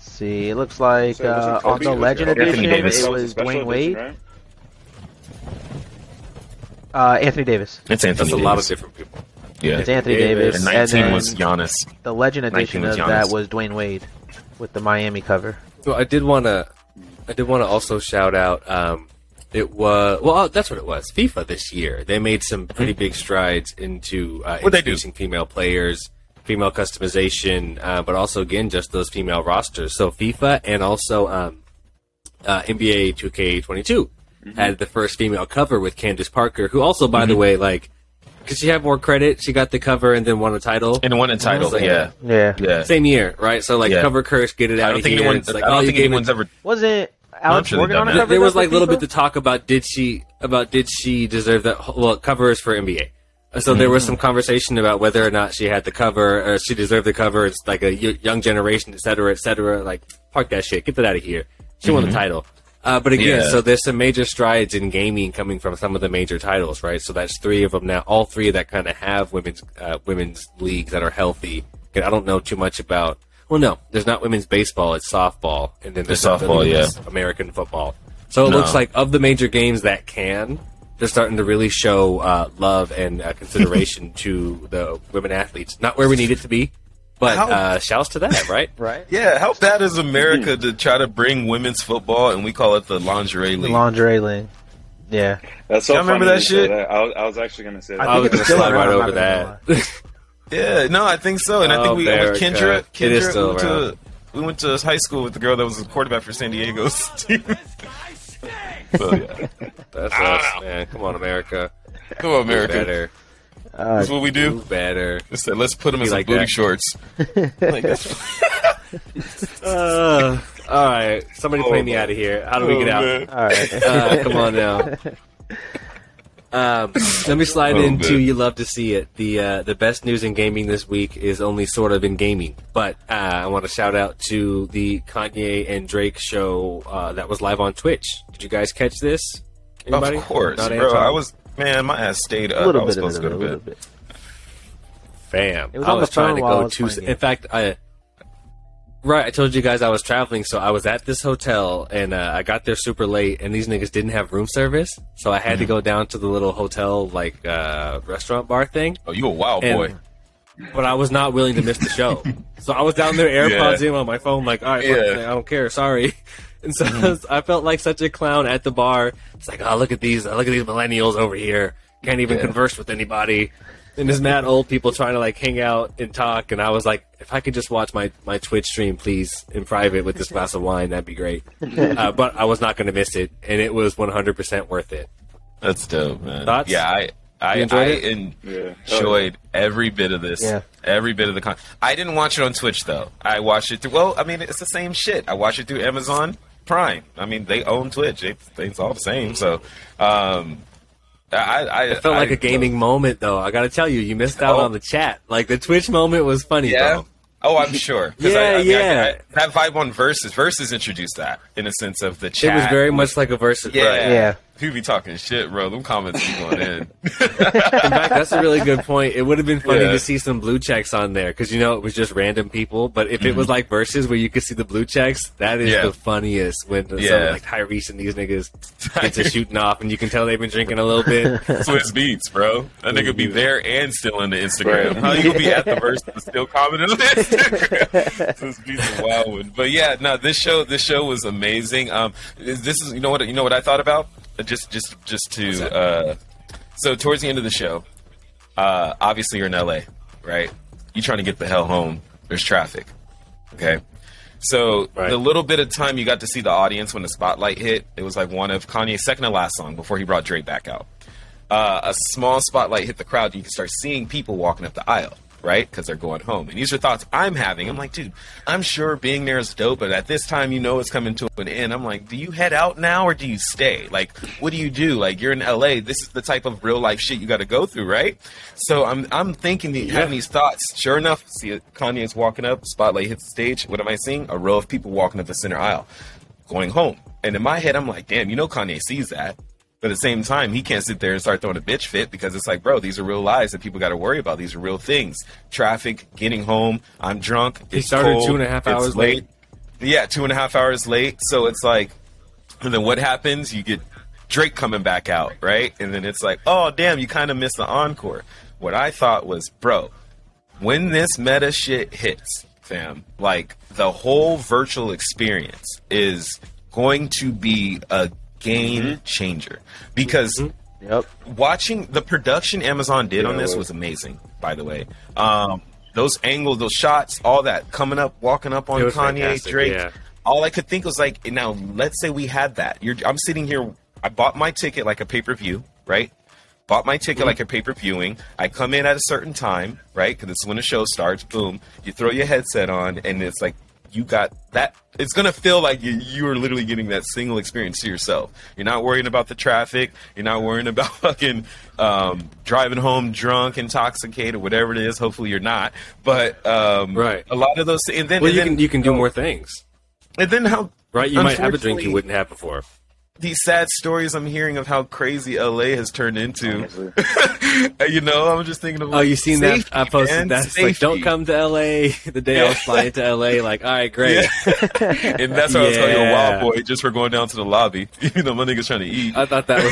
see, it looks like so uh, on the Legend Edition, it was Dwayne Wade. Right? Uh, Anthony Davis. It's Anthony That's Davis. That's a lot of different people. Yeah. It's Anthony Davis. Davis. And nineteen and was Giannis. The legend edition of that was Dwayne Wade with the Miami cover. Well, I did want to... I did want to also shout out, um, it was, well, that's what it was, FIFA this year. They made some pretty big strides into uh, introducing female players, female customization, uh, but also, again, just those female rosters. So FIFA and also um, uh, N B A two K twenty-two mm-hmm. had the first female cover with Candace Parker, who also, by mm-hmm. the way, like, because she had more credit, she got the cover and then won a title. And won a title, like, yeah. yeah, yeah, same year, right? So like yeah. cover curse, get it out. I don't of think, here. Anyone, like, I don't think anyone's ever. Was it Alex Morgan sure on a cover? There was like a little bit to talk about. Did she about did she deserve that? Well, covers for N B A. So mm-hmm. there was some conversation about whether or not she had the cover, or she deserved the cover. It's like a young generation, et cetera, et cetera. Like park that shit, get that out of here. She mm-hmm. won the title. Uh, but again, yeah. so there's some major strides in gaming coming from some of the major titles, right? So that's three of them now. All three of that kind of have women's uh, women's leagues that are healthy. And I don't know too much about. Well, no, there's not women's baseball. It's softball, and then there's the softball, really yeah, American football. So it no. looks like of the major games that can, they're starting to really show uh, love and uh, consideration to the women athletes. Not where we need it to be. But how, uh, shouts to that, right? right? Yeah, how bad is America to try to bring women's football, and we call it the lingerie league? Lingerie league. Yeah. That's so funny. I remember that shit. That. I, was, I was actually going to say that. I, I was going to slide right over that. yeah, no, I think so. And oh, I think we with Kendra, Kendra it is still we, went to, we went to high school with the girl that was the quarterback for San Diego's team. so, yeah. That's us, man. Come on, America. Come on, America. Do better. Uh, that's what we do. do better. Said, let's put them in like booty that. shorts. like, uh, all right, somebody oh, play me out of here. How do we oh, get out? Man. All right, uh, come on now. Um, let me slide oh, into man. You love to see it. The uh, the best news in gaming this week is only sort of in gaming, but uh, I want to shout out to the Kanye and Drake show uh, that was live on Twitch. Did you guys catch this? Anybody? Of course, Not bro. Anton? I was. Man, my ass stayed up. I was supposed to go to bed. Fam. I was trying to go Tuesday. In fact, I right, I told you guys I was traveling, so I was at this hotel, and uh, I got there super late, and these niggas didn't have room service, so I had mm-hmm. to go down to the little hotel, like, uh, restaurant bar thing. Oh, you a wild and, boy. But I was not willing to miss the show. so I was down there, AirPods yeah. in on my phone, like, all right, yeah. fuck, I don't care, sorry. And so mm-hmm. I, was, I felt like such a clown at the bar. It's like, oh, look at these, look at these millennials over here. Can't even yeah. converse with anybody. And there's mad old people trying to like hang out and talk. And I was like, if I could just watch my, my Twitch stream, please, in private with this glass of wine, that'd be great. Uh, but I was not going to miss it, and it was one hundred percent worth it. That's dope, man. Thoughts? Yeah, I I enjoyed, I en- yeah. enjoyed oh, yeah. every bit of this. Yeah. Every bit of the con. I didn't watch it on Twitch though. I watched it through. Well, I mean, it's the same shit. I watched it through Amazon Prime. I mean, they own Twitch. It, it's all the same. So, um, I, I it felt I, like a gaming uh, moment, though. I gotta tell you, you missed out oh, on the chat. Like the Twitch moment was funny, yeah. though. Oh, I'm sure. yeah, I, I mean, yeah. I, I, that vibe on Versus. Versus introduced that in a sense of the chat. It was very much like a Versus. Yeah, right. yeah. Who be talking shit, bro? Them comments keep going in. in fact, that's a really good point. It would have been funny yeah. to see some blue checks on there because, you know, it was just random people. But if mm-hmm. it was like Versus where you could see the blue checks, that is yeah. the funniest when yeah. some, like Tyrese and these niggas get to shooting off and you can tell they've been drinking a little bit. Swiss beats, bro. That nigga be there and still on the Instagram. Right. How you gonna be at the Versus and still commenting on Instagram? Swiss beats is a wild one. But yeah, no, this show, this show was amazing. Um, this is, you know what, you know what I thought about? Just, just, just to. Uh, so towards the end of the show, uh, obviously you're in L A, right? You're trying to get the hell home. There's traffic. Okay. So right. the little bit of time you got to see the audience when the spotlight hit, it was like one of Kanye's second to last song before he brought Drake back out. Uh, a small spotlight hit the crowd. You can start seeing people walking up the aisle, right? Because they're going home. And these are thoughts I'm having. I'm like, dude, I'm sure being there is dope, but at this time, you know, it's coming to an end. I'm like, do you head out now or do you stay? Like, what do you do? Like, you're in L A. This is the type of real life shit you got to go through, right? So I'm I'm thinking, yeah. having these thoughts. Sure enough, see Kanye's walking up, spotlight hits the stage. What am I seeing? A row of people walking up the center aisle, going home. And in my head, I'm like, damn, you know Kanye sees that. But at the same time, he can't sit there and start throwing a bitch fit because it's like, bro, these are real lives that people got to worry about. These are real things. Traffic, getting home, I'm drunk. He started cold, two and a half hours late. late. Yeah, two and a half hours late. So it's like, and then what happens? You get Drake coming back out, right? And then it's like, oh, damn, you kind of missed the encore. What I thought was, bro, when this meta shit hits, fam, like the whole virtual experience is going to be a game changer. Because mm-hmm. yep. watching the production Amazon did yeah, on this was amazing, by the way. Um, those angles, those shots, all that coming up, walking up on Kanye, fantastic. Drake. Yeah. All I could think was like, now let's say we had that. You're, I'm sitting here. I bought my ticket like a pay-per-view, right? Bought my ticket mm-hmm. like a pay-per-viewing. I come in at a certain time, right? Because it's when the show starts. Boom. You throw your headset on, and it's like you got that. It's going to feel like you, you are literally getting that single experience to yourself. You're not worrying about the traffic. You're not worrying about fucking um, driving home drunk, intoxicated, whatever it is. Hopefully you're not. But um, right. a lot of those things. And then, well, and you, then can, you can do more things. And then how... Right, you might have a drink you wouldn't have before. These sad stories I'm hearing of how crazy L A has turned into. You know, I'm just thinking of... Like, oh, you seen that? I posted that. It's like, don't come to L A the day yeah. I was flying to L A. Like, all right, great. Yeah. And that's why yeah. I was calling a wild boy just for going down to the lobby. You know, my nigga's trying to eat. I thought that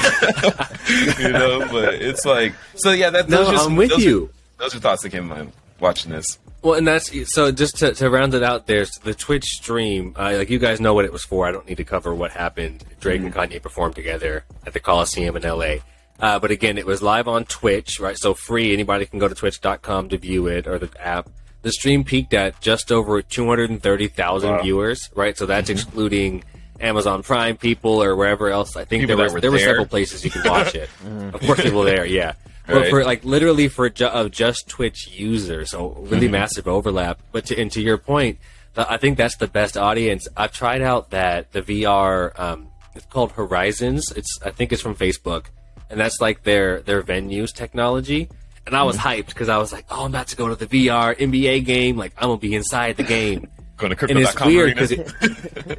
was... You know, but it's like... So, yeah, that, those no, just, I'm with those you. Are, those are thoughts that came to mind watching this. Well, and that's so. Just to, to round it out, there's the Twitch stream. Uh, like you guys know what it was for. I don't need to cover what happened. Drake mm-hmm. and Kanye performed together at the Coliseum in L A. Uh, but again, it was live on Twitch, right? So free. Anybody can go to twitch dot com to view it or the app. The stream peaked at just over two hundred thirty thousand wow. viewers, right? So that's mm-hmm. excluding Amazon Prime people or wherever else. I think people there was, there were several places you can watch it. Of course, people there, yeah. But right. for like literally for ju- of just Twitch users, so really mm-hmm. massive overlap. But to, and to your point, the, I think that's the best audience. I've tried out that the V R. Um, it's called Horizons. It's I think it's from Facebook, and that's like their their venues technology. And I was mm-hmm. hyped because I was like, oh, I'm about to go to the V R N B A game. Like I'm gonna be inside the game. Going to crypto. And it's weird because it,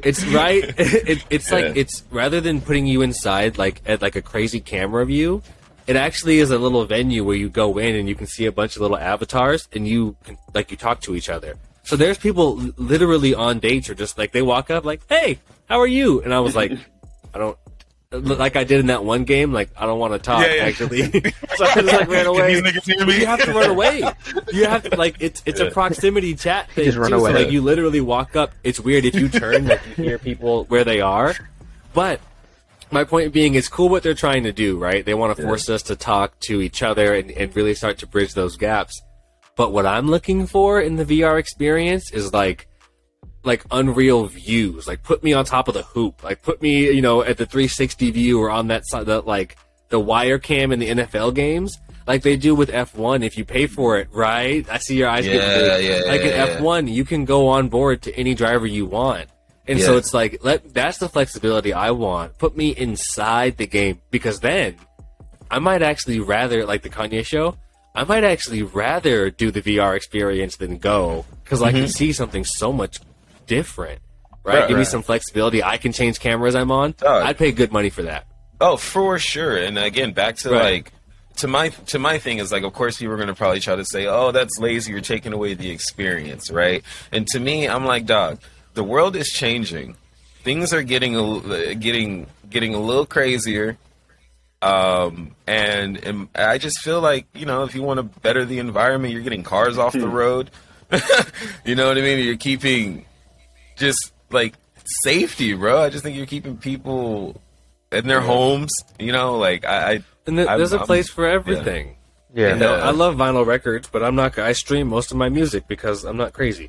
it's right. It, it's yeah. like it's rather than putting you inside like at like a crazy camera view. It actually is a little venue where you go in and you can see a bunch of little avatars and you can, like, you talk to each other. So there's people literally on dates or just like, they walk up like, hey, how are you? And I was like, I don't, like I did in that one game, like, I don't want to talk, yeah, yeah. actually. So I just like ran away. You have to run away. You have to, like, it's it's yeah. a proximity chat thing. Just run away. So, like, you literally walk up. It's weird if you turn, like, you hear people where they are. But, my point being, it's cool what they're trying to do, right? They want to force yeah. us to talk to each other and, and really start to bridge those gaps. But what I'm looking for in the V R experience is like, like unreal views. Like put me on top of the hoop. Like put me, you know, at the three sixty view or on that side, the, like the wire cam in the N F L games, like they do with F one. If you pay for it, right? I see your eyes yeah, get big. Yeah, like yeah, at yeah. F one, you can go on board to any driver you want. And yeah. so it's like, let, that's the flexibility I want. Put me inside the game, because then I might actually rather, like the Kanye show, I might actually rather do the V R experience than go, because mm-hmm. I can see something so much different, right? right Give right. me some flexibility. I can change cameras I'm on. Oh. I'd pay good money for that. Oh, for sure. And again, back to right. like, to my to my thing is like, of course people are going to probably try to say, oh, that's lazy. You're taking away the experience, right? And to me, I'm like, dog. The world is changing. Things are getting a, getting getting a little crazier, um, and, and I just feel like, you know, if you want to better the environment, you're getting cars off the road. You know what I mean? You're keeping just like safety, bro. I just think you're keeping people in their homes. You know, like I. I and th- there's I'm, a place I'm, for everything. Yeah, yeah. You know, I love vinyl records, but I'm not. I stream most of my music because I'm not crazy.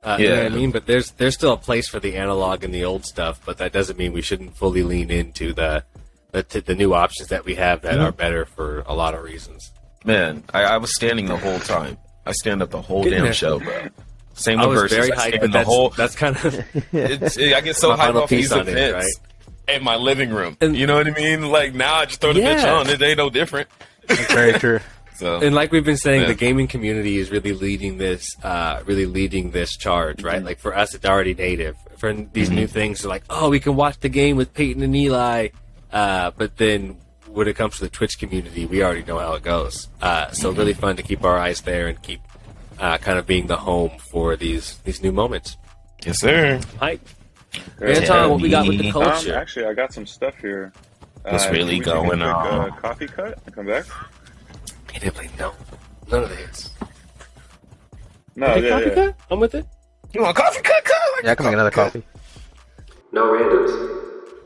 Uh, yeah. You know what I mean? But there's there's still a place for the analog and the old stuff, but that doesn't mean we shouldn't fully lean into the the, t- the new options that we have that mm-hmm. are better for a lot of reasons. Man, I, I was standing the whole time. I stand up the whole Didn't damn it? Show, bro. Same with Versus. I was very hyped, but that's, whole, that's kind of... It's, it, I get so hyped off these events it, right? in my living room. And, you know what I mean? Like, now I just throw the yeah. bitch on. It ain't no different. That's very true. So, and like we've been saying, yeah. the gaming community is really leading this, uh, really leading this charge, right? Mm-hmm. Like for us, it's already native. For these mm-hmm. new things, like, oh, we can watch the game with Peyton and Eli, uh, but then when it comes to the Twitch community, we already know how it goes. Uh, so mm-hmm. really fun to keep our eyes there and keep uh, kind of being the home for these these new moments. Yes, sir. Hi, Anton. What we got with the culture? Um, actually, I got some stuff here. What's uh, really going on? Like, uh, coffee cut. Come back. Immediately, no, none of these. No, yeah, yeah. Coffee cut? I'm with it. You want a coffee cut? cut? Like yeah, I can make another cut. coffee. No randoms.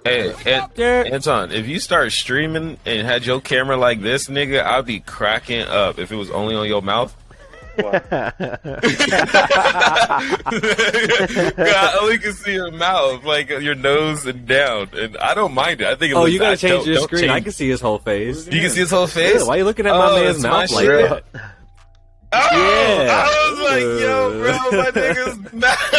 Hey, and, Anton, if you start streaming and had your camera like this, nigga, I'd be cracking up if it was only on your mouth. Wow. I only can see your mouth, like your nose and down, and I don't mind it. I think. It oh, looks, you gotta I change your screen. Change. I can see his whole face. You can see his whole face. Yeah, why are you looking at my oh, man's mouth my like that? Oh, yeah. I was like, yo, bro, my nigga's mouth.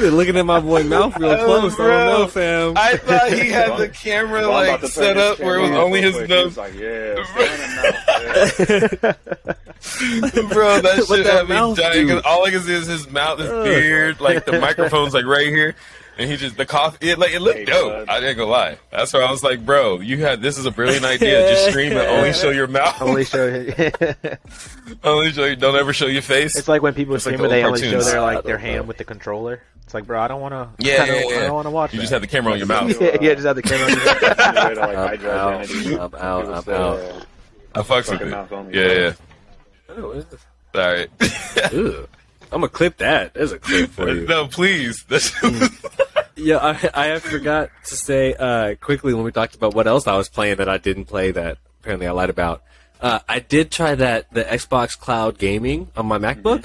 You're looking at my boy mouth real close. Oh, I don't know, fam. I thought he had the camera well, like set up where it was only his quick. nose. He was like, yeah, yeah. Bro, that shit that had mouth, me dying. Cause all I can see is his mouth, his beard, like the microphone's like right here. And he just the coffee. It like it looked hey, dope. Bud. I didn't go lie. That's why I was like, bro, you had this is a brilliant idea. Just stream and only show your mouth. Only show. only show. You, don't ever show your face. It's like when people stream and they only show their like their hand know. with the controller. It's like, bro, I don't want to. Yeah, I don't, yeah, yeah. don't want to watch. You that. just have the camera on your mouth. yeah, yeah, just have the camera. on your mouth. I'm out. I'm out. I'm out. I fucks with it. Yeah, yeah. Ooh, is this? All right. Ooh. I'm gonna clip that. There's a clip for you. No, please. yeah, I I forgot to say uh, quickly when we talked about what else I was playing that I didn't play that apparently I lied about. Uh, I did try that the Xbox Cloud Gaming on my MacBook. Mm-hmm.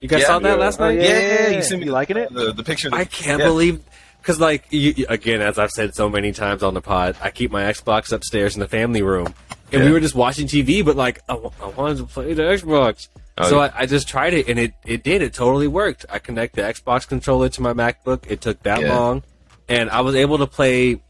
You guys yeah, saw that yeah. last night? Oh, yeah, yeah, yeah, you seem to be liking it. The, the picture. I can't yeah. believe because like you, again, as I've said so many times on the pod, I keep my Xbox upstairs in the family room, and yeah. we were just watching T V. But like I, I wanted to play the Xbox. Oh, so yeah. I, I just tried it, and it, it did. It totally worked. I connected the Xbox controller to my MacBook. It took that yeah. long. And I was able to play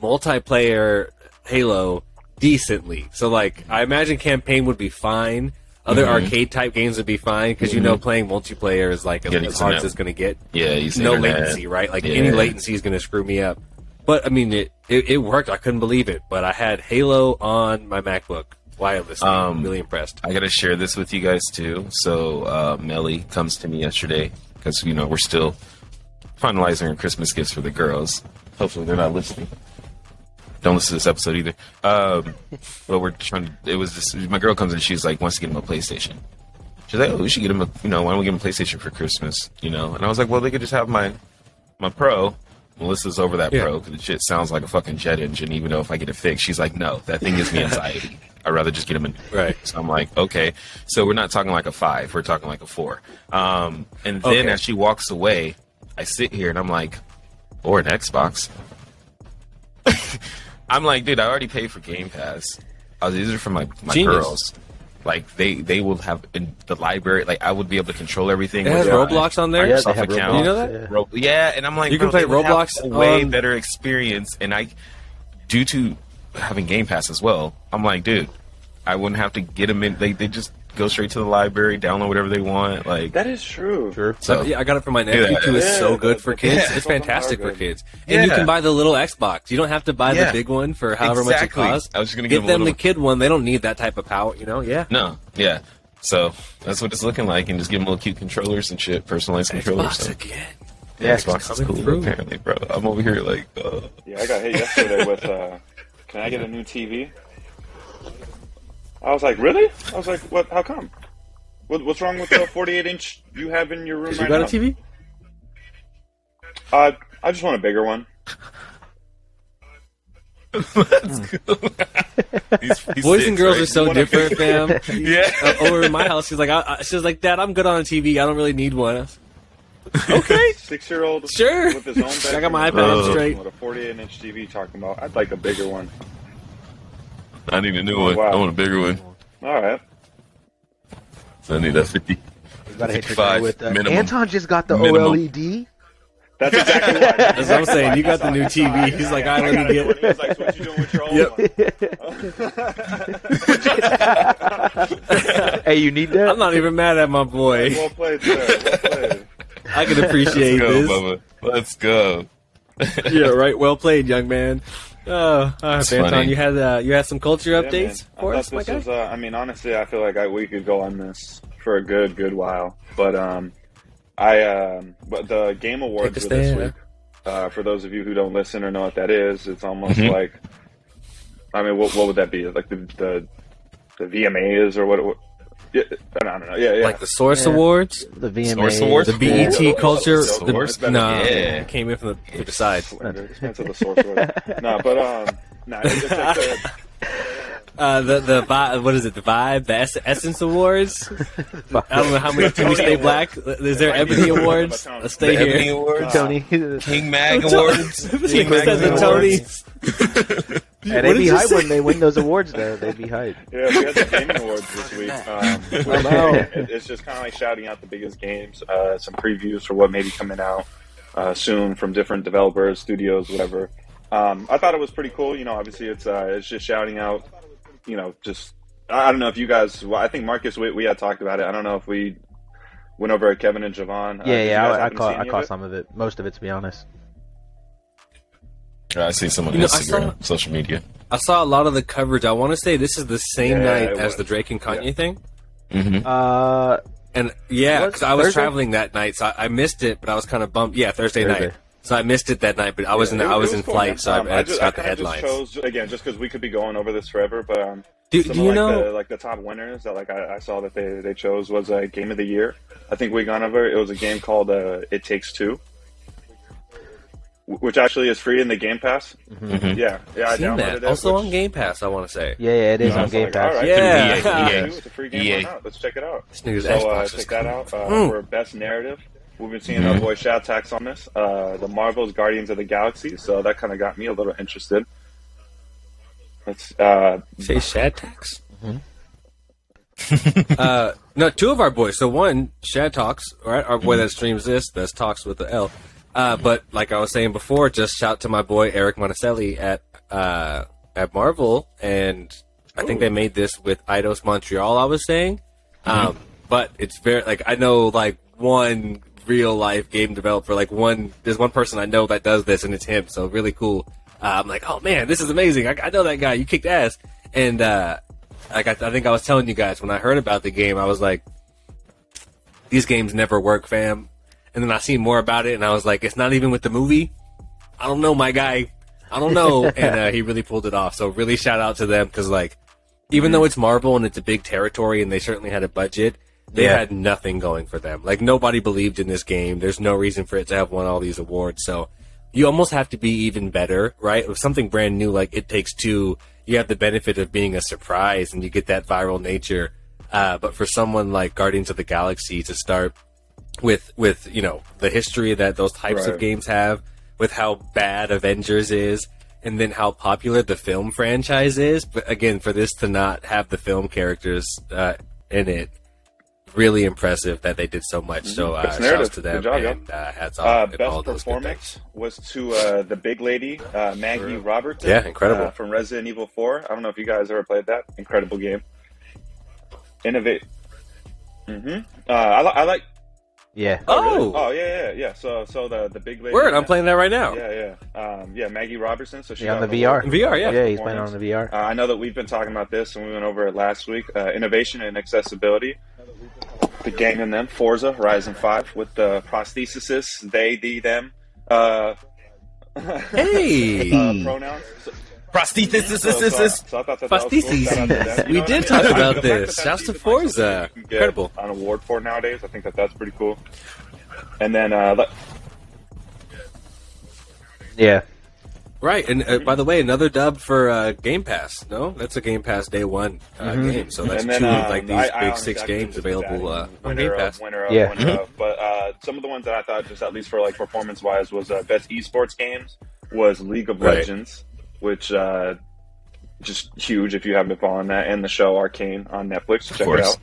multiplayer Halo decently. So, like, I imagine campaign would be fine. Other mm-hmm. arcade-type games would be fine, because, mm-hmm. you know, playing multiplayer is, like, as yeah, hard as it's going to get. Yeah, you see No internet. latency, right? Like, yeah. any latency is going to screw me up. But, I mean, it, it, it worked. I couldn't believe it. But I had Halo on my MacBook. Wireless. Um, I'm really impressed. I gotta share this with you guys too. So uh, Melly comes to me yesterday because you know we're still finalizing our Christmas gifts for the girls. Hopefully they're not listening. Don't listen to this episode either. Um, but we're trying to. It was this, my girl comes in. She's like wants to get him a PlayStation. She's like, oh, we should get him a. You know, why don't we get him a PlayStation for Christmas? You know, and I was like, well, they could just have my my Pro. Melissa's over that yeah. Pro because the shit sounds like a fucking jet engine. Even though if I get it fixed, she's like, no, that thing gives me anxiety. I'd rather just get them in. Right. So I'm like, okay. So we're not talking like a five. We're talking like a four. Um, and then okay. as she walks away, I sit here and I'm like, or an Xbox. I'm like, dude, I already paid for Game Pass. Uh, these are for my, my girls. Like, they, they will have in the library. Like, I would be able to control everything. It has Roblox on there? Yeah, they have account. Roblox. You know that? Yeah. Ro- yeah, and I'm like, you can play Roblox. A way um, better experience. And I, due to... having Game Pass as well, I'm like, dude, I wouldn't have to get them in. They they just go straight to the library, download whatever they want. Like that is true. Sure. So yeah, I got it from my nephew too. It's yeah, so good for kids. Yeah. It's fantastic for kids. And yeah. you can buy the little Xbox. You don't have to buy yeah. the big one for however exactly. much it costs. I was just gonna give, give them, them the kid one. They don't need that type of power, you know? Yeah. No. Yeah. So that's what it's looking like, and just give them little cute controllers and shit, personalized Xbox controllers. So. Again. Yeah, Xbox is cool. Through. Apparently, bro. I'm over here like. Uh... Yeah, I got hit yesterday with. Uh... Can I get a new T V? I was like, really? I was like, what? How come? What, what's wrong with the forty-eight inch you have in your room right now? You got a T V? Uh, I just want a bigger one. That's cool. he's, he's Boys sick, and girls right? are so different, fam. yeah. Uh, over in my house, she's like, I, I, she's like, Dad, I'm good on a T V. I don't really need one. Okay. Six-year-old sure. with his own bedroom. I got my iPad oh. straight. With a forty-eight inch T V talking about, I'd like a bigger one. I need a new oh, one. Wow. I want a bigger one. All right. So I need that fifty. You gotta hit your with that. Minimum. Anton just got the minimum. OLED. That's exactly what, That's what I'm saying. You got the new T V. He's like, I let me get. He was like, so what you doing with your old yep. one? Hey, you need that? I'm not even mad at my boy. Well played, sir. Well played. I can appreciate this. Let's go, this. Bubba. Let's go. yeah, right. Well played, young man. Oh, all right, Anton, you had uh, you had some culture yeah, updates man. for I us, my guy? Was, uh, I mean, honestly, I feel like I, we could go on this for a good, good while. But um, I um, but the Game Awards were this week. Uh, for those of you who don't listen or know what that is, it's almost mm-hmm. like, I mean, what what would that be? Like the the, the V M As or what? what yeah, I don't know. Yeah, yeah. Like the Source yeah. Awards, the V M As, Source Awards, the B E T yeah. Culture. Source, the, nah, yeah. came in from the, the side. Expensive the Source Awards. No, but um, no. Nah, it's like the, Uh, the the vibe, what is it? The vibe, the es- essence awards. I don't know how many. Do we stay black? Is there Ebony awards? Let's stay the here. Ebony awards, uh, Tony. King Mag awards. King Mag awards. The and they be hyped when they win those awards. Though they be hyped. Yeah, we had the gaming awards this week. Um, it, it's just kind of like shouting out the biggest games. Uh, some previews for what may be coming out uh, soon from different developers, studios, whatever. Um, I thought it was pretty cool. You know, obviously it's uh, it's just shouting out. You know, just I don't know if you guys. Well, I think Marcus, we we had talked about it. I don't know if we went over at Kevin and Javon. Yeah, uh, yeah, I, I caught I caught some of it. Most of it, to be honest. Yeah, I see some on Instagram, saw, social media. I saw a lot of the coverage. I want to say this is the same yeah, night as the Drake and Kanye yeah. thing. Mm-hmm. Uh, and yeah, because I was Thursday? traveling that night, so I, I missed it. But I was kind of bummed. Yeah, Thursday, Thursday. night. So I missed it that night, but I was yeah, in it, I was, was in cool flight, so um, I, I just got the headlines. Just chose, again, just because we could be going over this forever, but um, do, some do of, you like, know the, like the top winners that like I, I saw that they, they chose was a uh, game of the year. I think we gone over. It was a game called uh, It Takes Two, which actually is free in the Game Pass. Mm-hmm. Yeah, yeah, I've I downloaded that. it. Also which, on Game Pass, I want to say. Yeah, yeah, it is no, on Game like, Pass. Right, yeah, yeah. E A, E A. It's a free game. Let's check it out. So uh, check that out uh, mm. for best narrative. We've been seeing mm-hmm. our boy Shad Tax on this, uh, the Marvel's Guardians of the Galaxy, so that kind of got me a little interested. Let's uh, say Shad Tax. Mm-hmm. uh, no, two of our boys. So one, Shad Talks, right? Our boy mm-hmm. that streams this, that's Talks with the L. Uh, but like I was saying before, just shout to my boy Eric Monticelli at uh, at Marvel, and I Ooh. think they made this with Eidos Montreal. I was saying, mm-hmm. um, but it's very like I know like one. real life game developer, like one, there's one person I know that does this, and it's him. So really cool. Uh, I'm like, oh man, this is amazing. I, I know that guy. You kicked ass. And uh, like I, I think I was telling you guys when I heard about the game, I was like, these games never work, fam. And then I seen more about it, and I was like, it's not even with the movie. I don't know, my guy. I don't know. And uh, he really pulled it off. So really shout out to them because like, even mm-hmm. though it's Marvel and it's a big territory, and they certainly had a budget. They yeah. had nothing going for them. Like, nobody believed in this game. There's no reason for it to have won all these awards. So you almost have to be even better, right? With something brand new like It Takes Two, you have the benefit of being a surprise, and you get that viral nature. Uh, but for someone like Guardians of the Galaxy to start with, with you know, the history that those types right. of games have, with how bad Avengers is, and then how popular the film franchise is. But, again, for this to not have the film characters uh, in it, really impressive that they did so much. So uh, shouts to them job, and uh, hats off. Uh, best performance was to uh, the big lady uh, Maggie Robertson. Yeah, incredible uh, from Resident Evil Four. I don't know if you guys ever played that. Incredible game. Innovate. Mm-hmm. Uh, I, li- I like. Yeah. Oh. Really? Oh yeah, yeah, yeah. So, so the the big lady. Word. I'm playing that right now. Yeah, yeah. Um, yeah, Maggie Robertson. So she yeah, on the V R. V R. Yeah. Yeah, he's playing on the V R. Uh, I know that we've been talking about this, and we went over it last week. Uh, innovation and accessibility. The gang and them, Forza Horizon five with the prosthesis, they, the, them. Uh, hey! uh, pronouns. Prosthesis. So, so, so, so I thought that prosthesis. That cool. We know did talk I mean? about this. Shouts to Forza. Incredible. An award for nowadays. I think that that's pretty cool. And then, uh, let- yeah. Right, and uh, by the way, another dub for uh, Game Pass. No, that's a Game Pass Day One uh, mm-hmm. game. So that's then, two of um, like these I, big I six games available uh, on Game Pass. Of, winner of, yeah, winner of. But uh, some of the ones that I thought, just at least for like performance-wise, was uh, best esports games was League of right. Legends, which uh, just huge if you haven't been following that, and the show Arcane on Netflix. Check it out.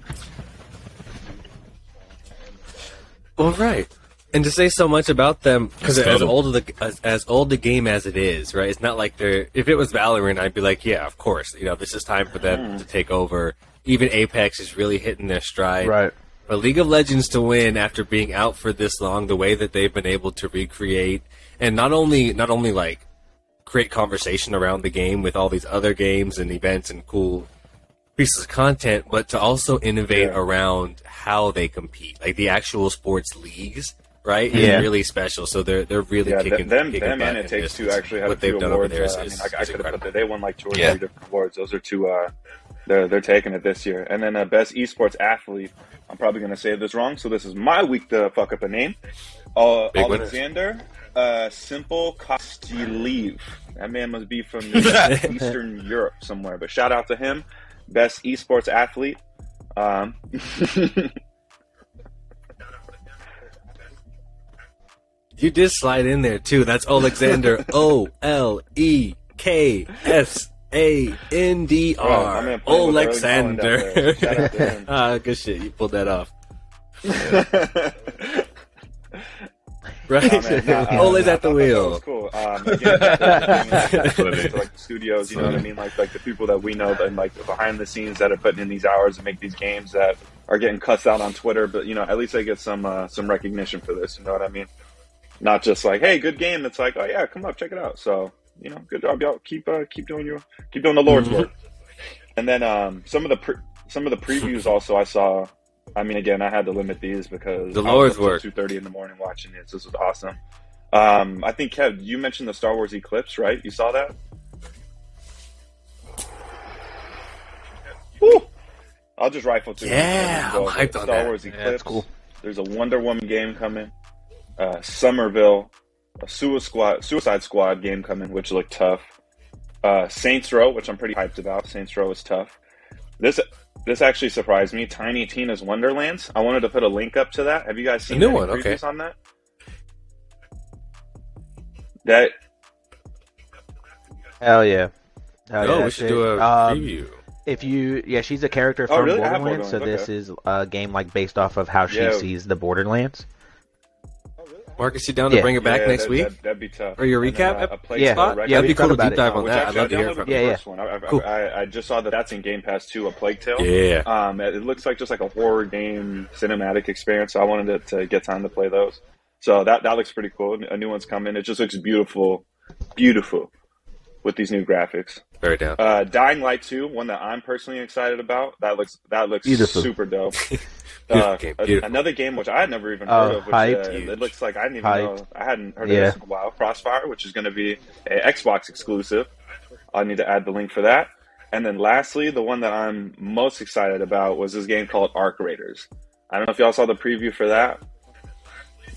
All right. And to say so much about them, because as old the as, as old the game as it is, right? It's not like they're. If it was Valorant, I'd be like, yeah, of course. You know, this is time for them to take over. Even Apex is really hitting their stride. Right. But League of Legends to win after being out for this long, the way that they've been able to recreate, and not only not only like create conversation around the game with all these other games and events and cool pieces of content, but to also innovate yeah. around how they compete, like the actual sports leagues. right? Yeah. It's really special. So they're they're really yeah, kicking them. Kicking them and it takes two actually have what a few they've done awards. Over there is, uh, is, I mean, I, I could have put that they won like two or yeah. three different awards. Those are two. Uh, they're they're taking it this year. And then uh, best esports athlete. I'm probably gonna say this wrong, so this is my week to fuck up a name. Uh, Alexander uh, Simple Kostiliev. That man must be from Eastern Europe somewhere. But shout out to him, best esports athlete. Um, you did slide in there too. That's Alexander. O L E K S A N D R. Alexander. Ah, good shit. You pulled that off. Right, oh, nah, uh, Ole's at the wheel. That was cool. Um, again, that's the thing, like the studios, you know what I mean? Like, like the people that we know and like the behind the scenes that are putting in these hours and make these games that are getting cussed out on Twitter. But you know, at least they get some uh, some recognition for this. You know what I mean? Not just like, hey, good game. It's like, oh yeah, come up, check it out. So you know, good job, y'all. Keep uh, keep doing your keep doing the Lord's work. And then um, some of the pre- some of the previews also I saw. I mean, again, I had to limit these because the Lord's work. two thirty in the morning watching this. This was awesome. Um, I think, Kev, you mentioned the Star Wars Eclipse, right? You saw that? Woo! I'll just rifle through. Yeah, I'm hyped on Star that. Wars Eclipse. Yeah, that's cool. There's a Wonder Woman game coming. Uh, Somerville, a Suicide Squad, Suicide Squad game coming, which looked tough. Uh, Saints Row, which I'm pretty hyped about. Saints Row is tough. This... This actually surprised me. Tiny Tina's Wonderlands. I wanted to put a link up to that. Have you guys seen the new one? Okay. On that? That. Hell yeah! Hell no, yeah, we should it. do a um, preview. If you, yeah, she's a character from oh, really? Borderlands, so okay. This is a game like based off of how she yeah. sees the Borderlands. Marcus, you down to yeah. bring it back yeah, next that, week? That, that'd be tough. Or your recap? Then, uh, yeah, uh, yeah, that'd be cool to deep dive on that. Actually, I'd love to hear from you. Yeah, yeah. I, I, cool. I, I just saw that that's in Game Pass two, A Plague Tale. Yeah. Um, it looks like just like a horror game cinematic experience, so I wanted to, to get time to play those. So that, that looks pretty cool. A new one's coming. It just looks beautiful, beautiful with these new graphics. Very down. Uh, Dying Light two, one that I'm personally excited about. That looks that looks beautiful. Super dope. Uh, game. A, another game which I had never even heard uh, of, which uh, it looks like I didn't even hyped. know. I hadn't heard yeah. of this in a while. Crossfire, which is going to be an Xbox exclusive. I need to add the link for that. And then lastly, the one that I'm most excited about was this game called Arc Raiders. I don't know if y'all saw the preview for that.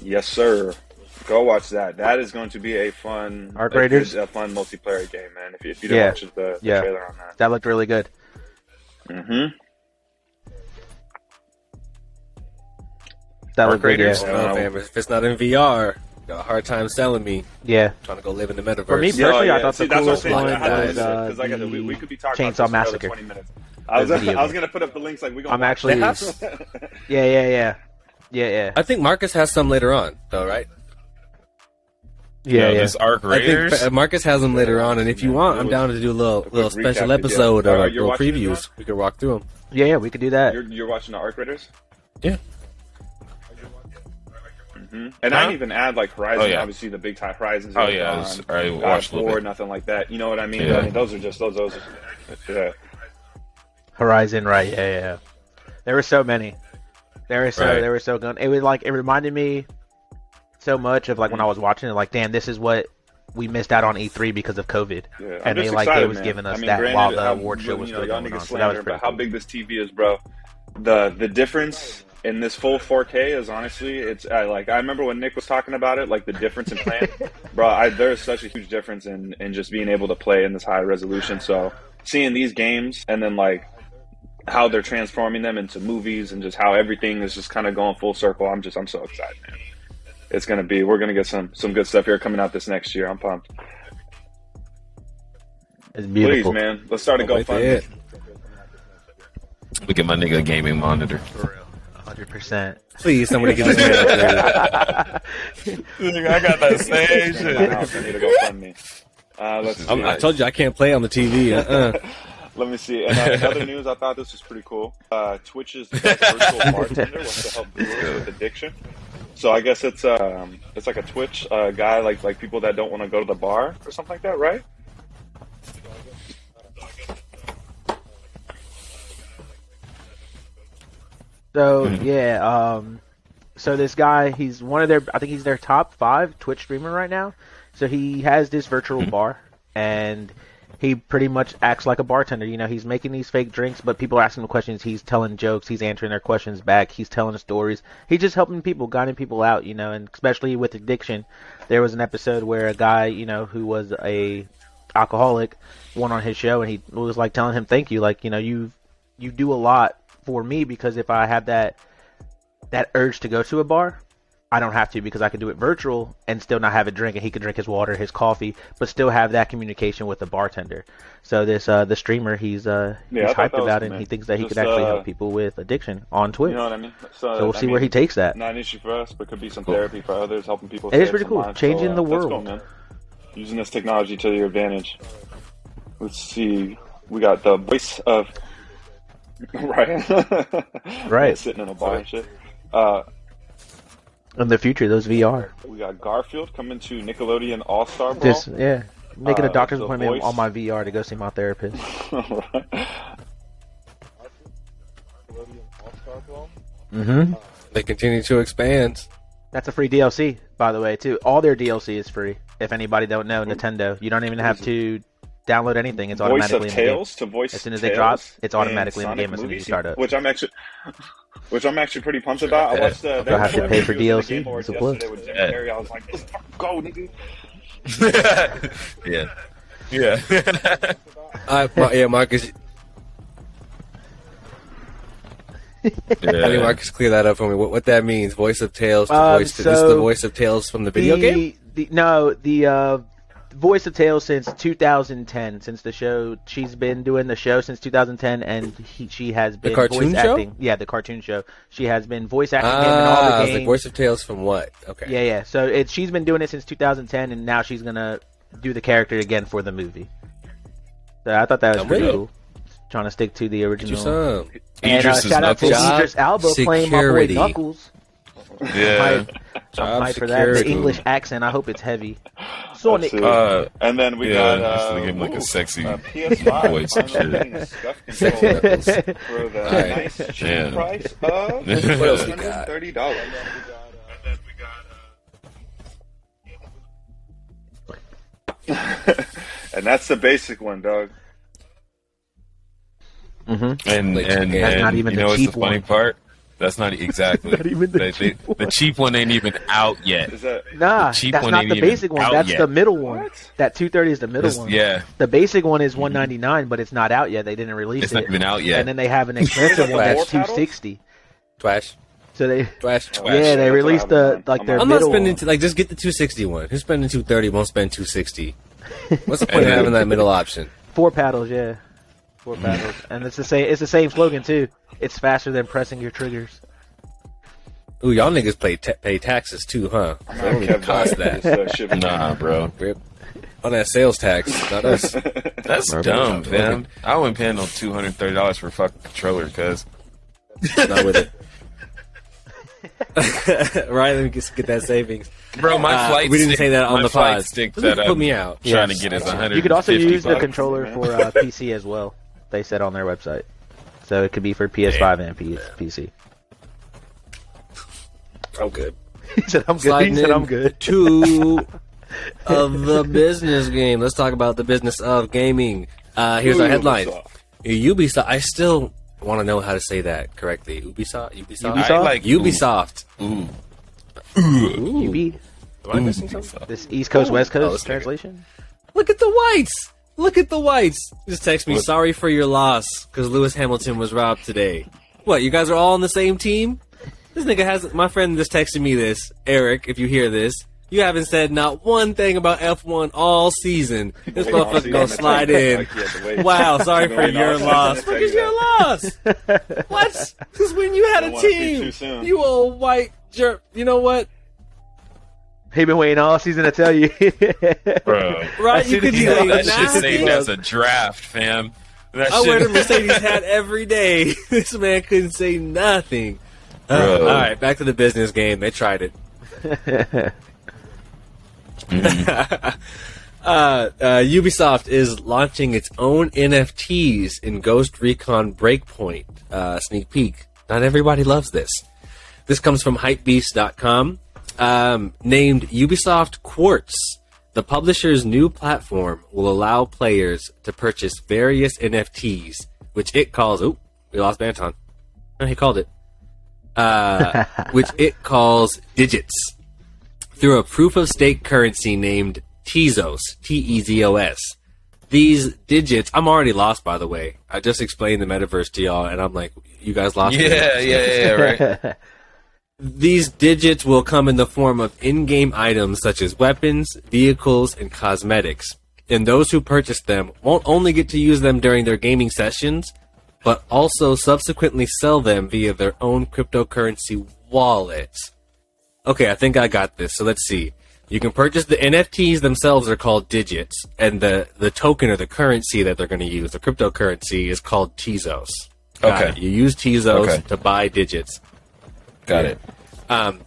Yes, sir. Go watch that. That is going to be a fun Arc Raiders, a, a fun multiplayer game, man. If you, if you didn't yeah. watch the, the yeah. trailer on that, that looked really good. Mm-hmm. That Arc Raiders. Good, yeah. oh, man, if it's not in V R, you got a hard time selling me. Yeah. I'm trying to go live in the metaverse. For me personally, oh, yeah. I thought See, the coolest one was uh, like the we, we could be talking Chainsaw Massacre. twenty minutes. I was, I was going to put up the links like we going. I'm actually. yeah, yeah, yeah, yeah, yeah. I think Marcus has some later on, though, right? Yeah, you know, yeah. This Arc Raiders. I think Marcus has them later on, and if you yeah, want, I'm down to do a little little special episode or little previews. We could walk through them. Yeah, yeah, we could do that. You're, you're watching the Arc Raiders? Yeah. Mm-hmm. And uh-huh. I didn't even add like Horizon, oh, yeah. obviously the big time Horizons. Oh yeah, was, um, I watched War, nothing like that. You know what I mean? Yeah. I mean those are just those. Those are, yeah. Horizon, right? Yeah, yeah. There were so many. There were so right. there were so good. It was like it reminded me so much of like when I was watching it. Like, damn, this is what we missed out on E three because of COVID. Yeah, and they like excited, it was man. giving us I mean, that granted, while the award show was you know, still going on. So that was pretty cool. How big this T V is, bro? The the difference. And this full four K is honestly, it's I, like I remember when Nick was talking about it, like the difference in playing, bro. I, there's such a huge difference in, in just being able to play in this high resolution. So seeing these games and then like how they're transforming them into movies and just how everything is just kind of going full circle. I'm just I'm so excited, man. It's gonna be we're gonna get some some good stuff here coming out this next year. I'm pumped. It's beautiful. Please, man, let's start a GoFundMe. Look at my nigga gaming monitor. For real. one hundred percent. Please, somebody get this man up there. I got that same shit. uh, let's see. I told you I can't play on the T V. Uh-uh. Let me see. And uh, other news, I thought this was pretty cool. Uh, Twitch's virtual bartender wants to help brewers with addiction. So I guess it's um, it's like a Twitch uh, guy, like like people that don't want to go to the bar or something like that, right? So yeah, um, So this guy, he's one of their, I think he's their top five Twitch streamer right now. So he has this virtual bar, and he pretty much acts like a bartender. You know, he's making these fake drinks, but people are asking him questions. He's telling jokes. He's answering their questions back. He's telling stories. He's just helping people, guiding people out, you know, and especially with addiction. There was an episode where a guy, you know, who was a alcoholic went on his show, and he was, like, telling him, thank you. Like, you know, you you do a lot for me, because if I have that that urge to go to a bar, I don't have to, because I could do it virtual and still not have a drink, and he could drink his water, his coffee, but still have that communication with the bartender. So this uh, the streamer, he's uh, yeah, he's hyped about it, and he thinks that Just, he could actually uh, help people with addiction on Twitch. You know what I mean? So, so we'll I see mean, where he takes that. Not an issue for us, but could be some cool. therapy for others, helping people. It is pretty cool, mind. changing so, uh, the world. Cool, man. Using this technology to your advantage. Let's see, we got the voice of Ryan. Right, sitting in a bar and shit. Uh, In the future, those V R. We got Garfield coming to Nickelodeon All-Star Brawl. Just, yeah, making uh, a doctor's appointment voice. on my V R to go see my therapist. All right. Mm-hmm. They continue to expand. That's a free D L C, by the way, too. All their D L C is free. If anybody don't know, Nintendo, you don't even have to download anything. It's automatically voice of in the Tails game. To voice as soon as Tails it drops, it's automatically in the game as soon as you start up. Which I'm actually... Which I'm actually pretty pumped about. I watched uh, that. I have to pay for D L C. It's a plus. With Jim Carrey, I was like, let's fucking go, nigga. yeah, yeah. I my, yeah, Marcus. yeah. I mean, Marcus, clear that up for me. What, what that means? Voice of Tails. To um, voice to, so this is the voice of Tails from the video the, game. The, no, the uh, voice of Tails since two thousand ten. Since the show, she's been doing the show since two thousand ten, and he, she has been the cartoon voice show? acting. Yeah, the cartoon show. She has been voice acting ah, him in all the games. I was like, voice of Tails from what? Okay. Yeah, yeah. So it, she's been doing it since two thousand ten, and now she's gonna do the character again for the movie. So I thought that was I'm pretty really? cool. Trying to stick to the original. And uh, shout out to Idris Elba playing my boy Knuckles. Yeah, I'm hyped for that. The English accent, I hope it's heavy. Sonic. Uh, and then we yeah, got uh, give him like ooh, a sexy uh, voice. Shit. For the right. nice cheap yeah. price of one hundred thirty dollars. And that's the basic one, dog. Mm-hmm. And like, and, that's and not even you know what's the funny one. part? That's not exactly. not even the, they, cheap they, the cheap one ain't even out yet. Is that, nah, that's not the basic one. That's yet. the middle one. What? That two thirty is the middle it's, one. Yeah. The basic one is one ninety-nine, mm-hmm. but it's not out yet. They didn't release it's it. It's not even out yet. And then they have an expensive one that's two sixty. Twash. So they Twash. Twash. Yeah, they released the like I'm their. I'm middle not spending one. like just get the two sixty one. Who's spending two thirty won't spend two sixty. What's the point of having that middle option? Four paddles, yeah. Four paddles, and it's the same. It's the same slogan too. It's faster than pressing your triggers. Ooh, y'all niggas pay ta- pay taxes too, huh? I don't even cost that. that nah, bro. Rip. On that sales tax, not us. That's bro, dumb, man. I wouldn't pay no two hundred thirty dollars for a fucking controller, cuz. Not with it. Ryan, let me just get that savings. Bro, my uh, flight. We didn't stick, say that on the pod. Stick that put I'm me out. Trying yes. to get is one hundred. You could also use bucks, the controller man. for uh, P C as well. They said on their website, so it could be for P S five Damn. and P C. I'm good. He said I'm good. He said I'm good. Two of the business game. Let's talk about the business of gaming. Uh, here's Ooh, our headline. Ubisoft. Ubisoft. I still want to know how to say that correctly. Ubisoft. Ubisoft. Ubisoft. I like Ubisoft. Ooh. Ooh. Ubi. Am I missing something? This East Coast West Coast oh, translation. Look at the whites. Look at the whites. Just text me, what? sorry for your loss, because Lewis Hamilton was robbed today. What, you guys are all on the same team? This nigga has... My friend just texted me this. Eric, if you hear this, you haven't said not one thing about F one all season. This motherfucker gonna slide in. Wow, sorry for your loss. Look at your loss. What? Because when you had a team, you old white jerk. You know what? He been waiting all season to tell you. Bro. Right? You could say that shit's saved as a draft, fam. That I shit... wear the Mercedes hat every day. This man couldn't say nothing. Uh, all right, back to the business game. They tried it. mm. uh, uh, Ubisoft is launching its own N F Ts in Ghost Recon Breakpoint. Uh, sneak peek. Not everybody loves this. This comes from hypebeast dot com. Um, named Ubisoft Quartz, the publisher's new platform will allow players to purchase various N F Ts, which it calls... Oh, we lost Banton. No, he called it. Uh, which it calls digits, through a proof-of-stake currency named Tezos, T E Z O S. These digits... I'm already lost, by the way. I just explained the metaverse to y'all, and I'm like, you guys lost me? Yeah, yeah, yeah, right. These digits will come in the form of in-game items such as weapons, vehicles, and cosmetics. And those who purchase them won't only get to use them during their gaming sessions, but also subsequently sell them via their own cryptocurrency wallets. Okay, I think I got this. So let's see. You can purchase the N F Ts themselves are called digits, and the, the token or the currency that they're going to use, the cryptocurrency, is called Tezos. Got okay. It. You use Tezos okay. to buy digits. Got yeah. it. Um,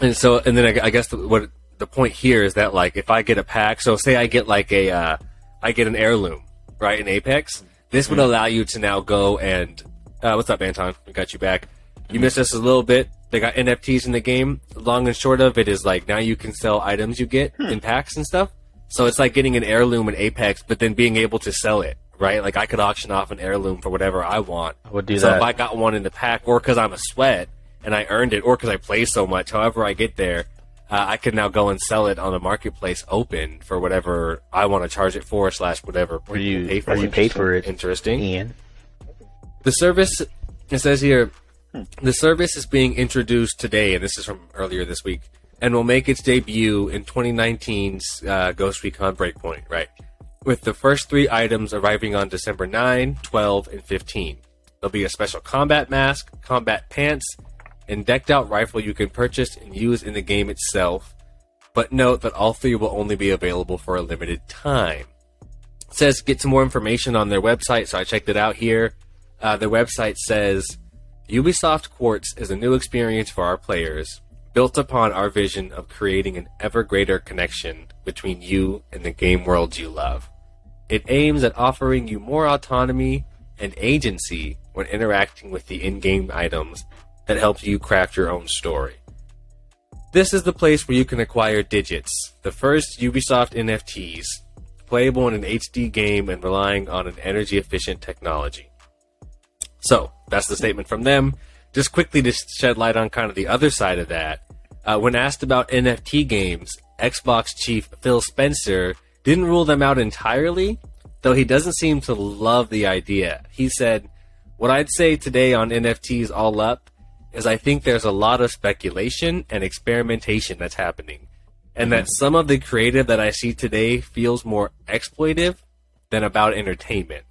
and so, and then I, I guess the, what the point here is that, like, if I get a pack, so say I get like a, uh, I get an heirloom, right? In Apex, this would allow you to now go and, uh, what's up, Anton? We got you back. You missed us a little bit. They got N F Ts in the game. Long and short of it is, like, now you can sell items you get hmm. in packs and stuff. So it's like getting an heirloom in Apex, but then being able to sell it. Right, like I could auction off an heirloom for whatever I want. I would do so that. So if I got one in the pack, or because I'm a sweat. And I earned it, or because I play so much. However I get there, uh, I can now go and sell it on the marketplace open for whatever I want to charge it for, slash whatever. Or you pay for, or you pay for it. Interesting. Ian. The service, it says here, hmm. the service is being introduced today, and this is from earlier this week, and will make its debut in twenty nineteen's uh, Ghost Recon Breakpoint, right? With the first three items arriving on December ninth, twelfth, and fifteenth. There'll be a special combat mask, combat pants, and decked out rifle you can purchase and use in the game itself, but note that all three will only be available for a limited time. It says get some more information on their website, so I checked it out here. Uh, their website says, Ubisoft Quartz is a new experience for our players, built upon our vision of creating an ever greater connection between you and the game world you love. It aims at offering you more autonomy and agency when interacting with the in-game items that helps you craft your own story. This is the place where you can acquire digits, the first Ubisoft N F Ts, playable in an H D game and relying on an energy-efficient technology. So, that's the statement from them. Just quickly to shed light on kind of the other side of that, uh, when asked about N F T games, Xbox chief Phil Spencer didn't rule them out entirely, though he doesn't seem to love the idea. He said, "What I'd say today on N F Ts all up is I think there's a lot of speculation and experimentation that's happening, and that some of the creative that I see today feels more exploitive than about entertainment.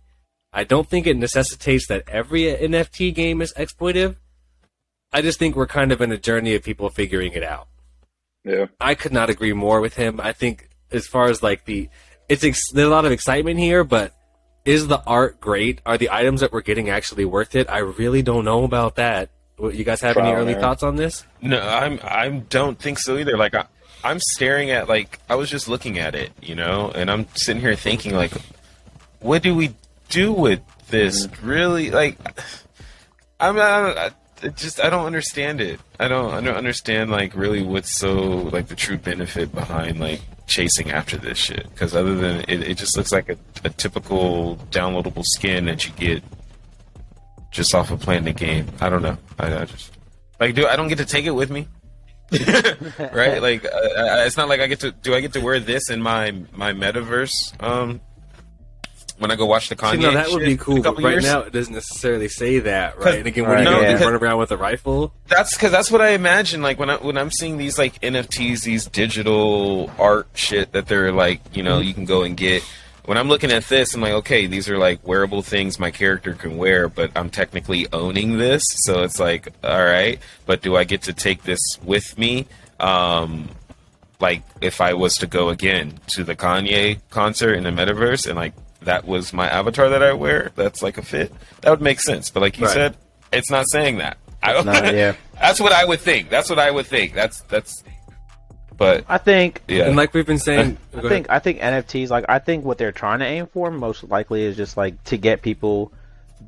I don't think it necessitates that every N F T game is exploitive. I just think we're kind of in a journey of people figuring it out." Yeah. I could not agree more with him. I think as far as like the, it's ex- there's a lot of excitement here, but is the art great? Are the items that we're getting actually worth it? I really don't know about that. You guys have any early thoughts on this? No, I'm I don't think so either. Like I, I'm staring at like I was just looking at it, you know, and I'm sitting here thinking like, what do we do with this? Really, like, I'm not I, I just I don't understand it. I don't I don't understand like really what's so like the true benefit behind like chasing after this shit. Because other than it, it just looks like a, a typical downloadable skin that you get just off of playing the game. I don't know. I, I just like do. I don't get to take it with me, right? Like, uh, it's not like I get to. Do I get to wear this in my my metaverse? Um, when I go watch the Kanye. See, no, that shit would be cool. But right years? Now, it doesn't necessarily say that, right? And again, when no, you yeah. run around with a rifle, that's because that's what I imagine. Like when I when I'm seeing these like N F Ts, these digital art shit that they're like, you know, you can go and get. When I'm looking at this, I'm like, okay, these are like wearable things my character can wear, but I'm technically owning this, so it's like, all right, but do I get to take this with me? Um, like, if I was to go again to the Kanye concert in the metaverse, and like that was my avatar that I wear, that's like a fit. That would make sense, but like you right. said, it's not saying that. I don't. Not, yeah. That's what I would think. That's what I would think. That's that's. But I think, yeah. and like we've been saying, I think ahead. I think N F Ts, like I think what they're trying to aim for most likely is just like to get people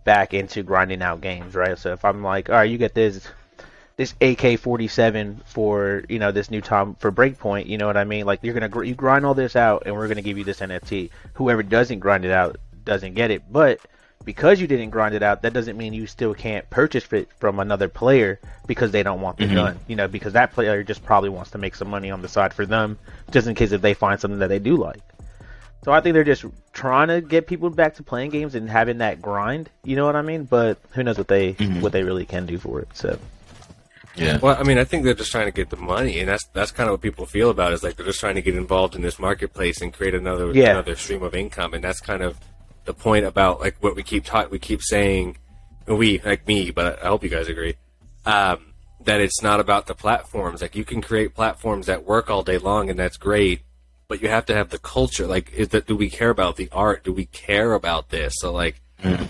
back into grinding out games, right? So if I'm like, all right, you get this this A K forty-seven for, you know, this new time for Breakpoint, you know what I mean? Like, you're going to, you grind all this out and we're going to give you this N F T. Whoever doesn't grind it out doesn't get it. But because you didn't grind it out, that doesn't mean you still can't purchase it from another player because they don't want the mm-hmm. gun, you know, because that player just probably wants to make some money on the side for them, just in case if they find something that they do like. So I think they're just trying to get people back to playing games and having that grind, you know what I mean? But who knows what they mm-hmm. what they really can do for it, so... Yeah. Well, I mean, I think they're just trying to get the money, and that's that's kind of what people feel about it, is like they're just trying to get involved in this marketplace and create another yeah. another stream of income, and that's kind of the point about like what we keep taught, we keep saying, we like me, but I hope you guys agree um, that it's not about the platforms. Like, you can create platforms that work all day long, and that's great, but you have to have the culture. Like, is that do we care about the art? Do we care about this? So like. Mm.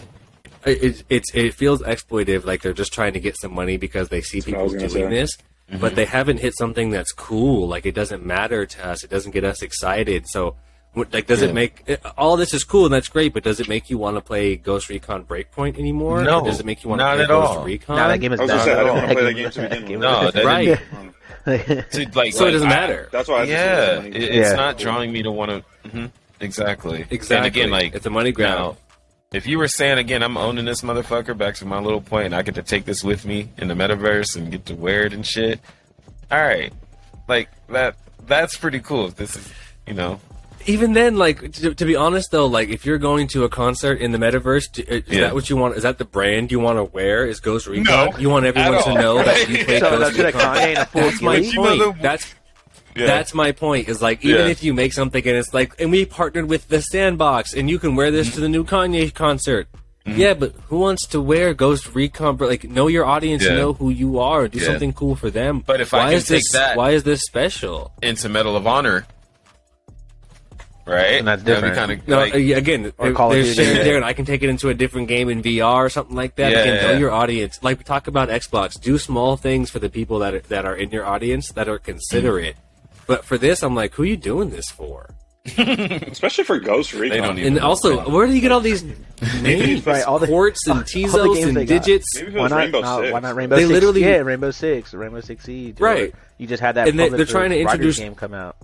It, it, it feels exploitive, like they're just trying to get some money because they see that's people doing say. This, mm-hmm. but they haven't hit something that's cool. Like, it doesn't matter to us. It doesn't get us excited. So, like, does yeah. it make... All this is cool, and that's great, but does it make you want to play Ghost Recon Breakpoint anymore? No. Or does it make you want to play at Ghost all. Recon? No, that game is I was going to say, I don't want to play that game to begin with. No, that right. so, like, so it doesn't I, matter. That's why I yeah, it, it's yeah. not drawing me to want to... Mm-hmm. Exactly. Exactly. And again, like... It's a money grab. If you were saying, again, I'm owning this motherfucker back to my little plane, I get to take this with me in the metaverse and get to wear it and shit. All right. Like, that. that's pretty cool. This is, you know. Even then, like, to, to be honest, though, like, if you're going to a concert in the metaverse, do, is yeah. that what you want? Is that the brand you want to wear? Is Ghost Recon? No, you want everyone to know that you play so Ghost Recon? That's my point. That's... Yeah. That's my point, is like, even yeah. if you make something and it's like, and we partnered with The Sandbox and you can wear this mm-hmm. to the new Kanye concert. Mm-hmm. Yeah, but who wants to wear Ghost Recon? Like, know your audience, yeah. know who you are, do yeah. something cool for them. But if why I can is take this, that why is this special? Into Medal of Honor. Right? And that's different. Kind of, no, like, again, or Call of Duty. There, and I can take it into a different game in V R or something like that. Yeah, again, yeah. know your audience. Like, we talk about Xbox. Do small things for the people that are, that are in your audience that are considerate. Mm-hmm. But for this, I'm like, who are you doing this for? Especially for Ghost Recon. They don't even and also, know. Where do you get all these names? Right, all the, Quartz and Tezos the and Digits. Why not Rainbow no, Six? Why not Rainbow they Six? Literally, yeah, Rainbow Six, Rainbow Six Siege. Right. You just had that. And they, they're trying to introduce game come out.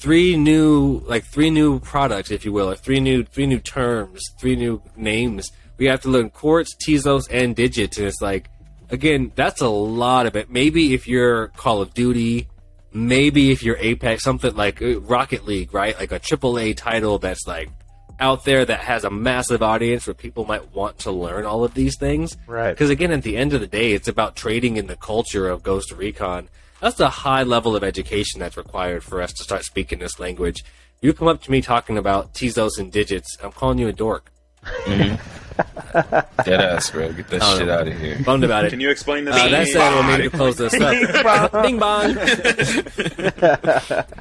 Three new, like three new products, if you will, or three new, three new terms, three new names. We have to learn Quartz, Tezos, and Digits, and it's like, again, that's a lot of it. Maybe if you're Call of Duty. Maybe if you're Apex, something like Rocket League, right? Like a triple A title that's like out there that has a massive audience where people might want to learn all of these things. Right. Because again, at the end of the day, it's about trading in the culture of Ghost Recon. That's a high level of education that's required for us to start speaking this language. You come up to me talking about Tezos and Digits, I'm calling you a dork. Mm-hmm. Dead ass, bro. Get that um, shit out of here. Bummed about it. Can you explain this? Uh, that's it. We'll maybe close this up. Bing bong.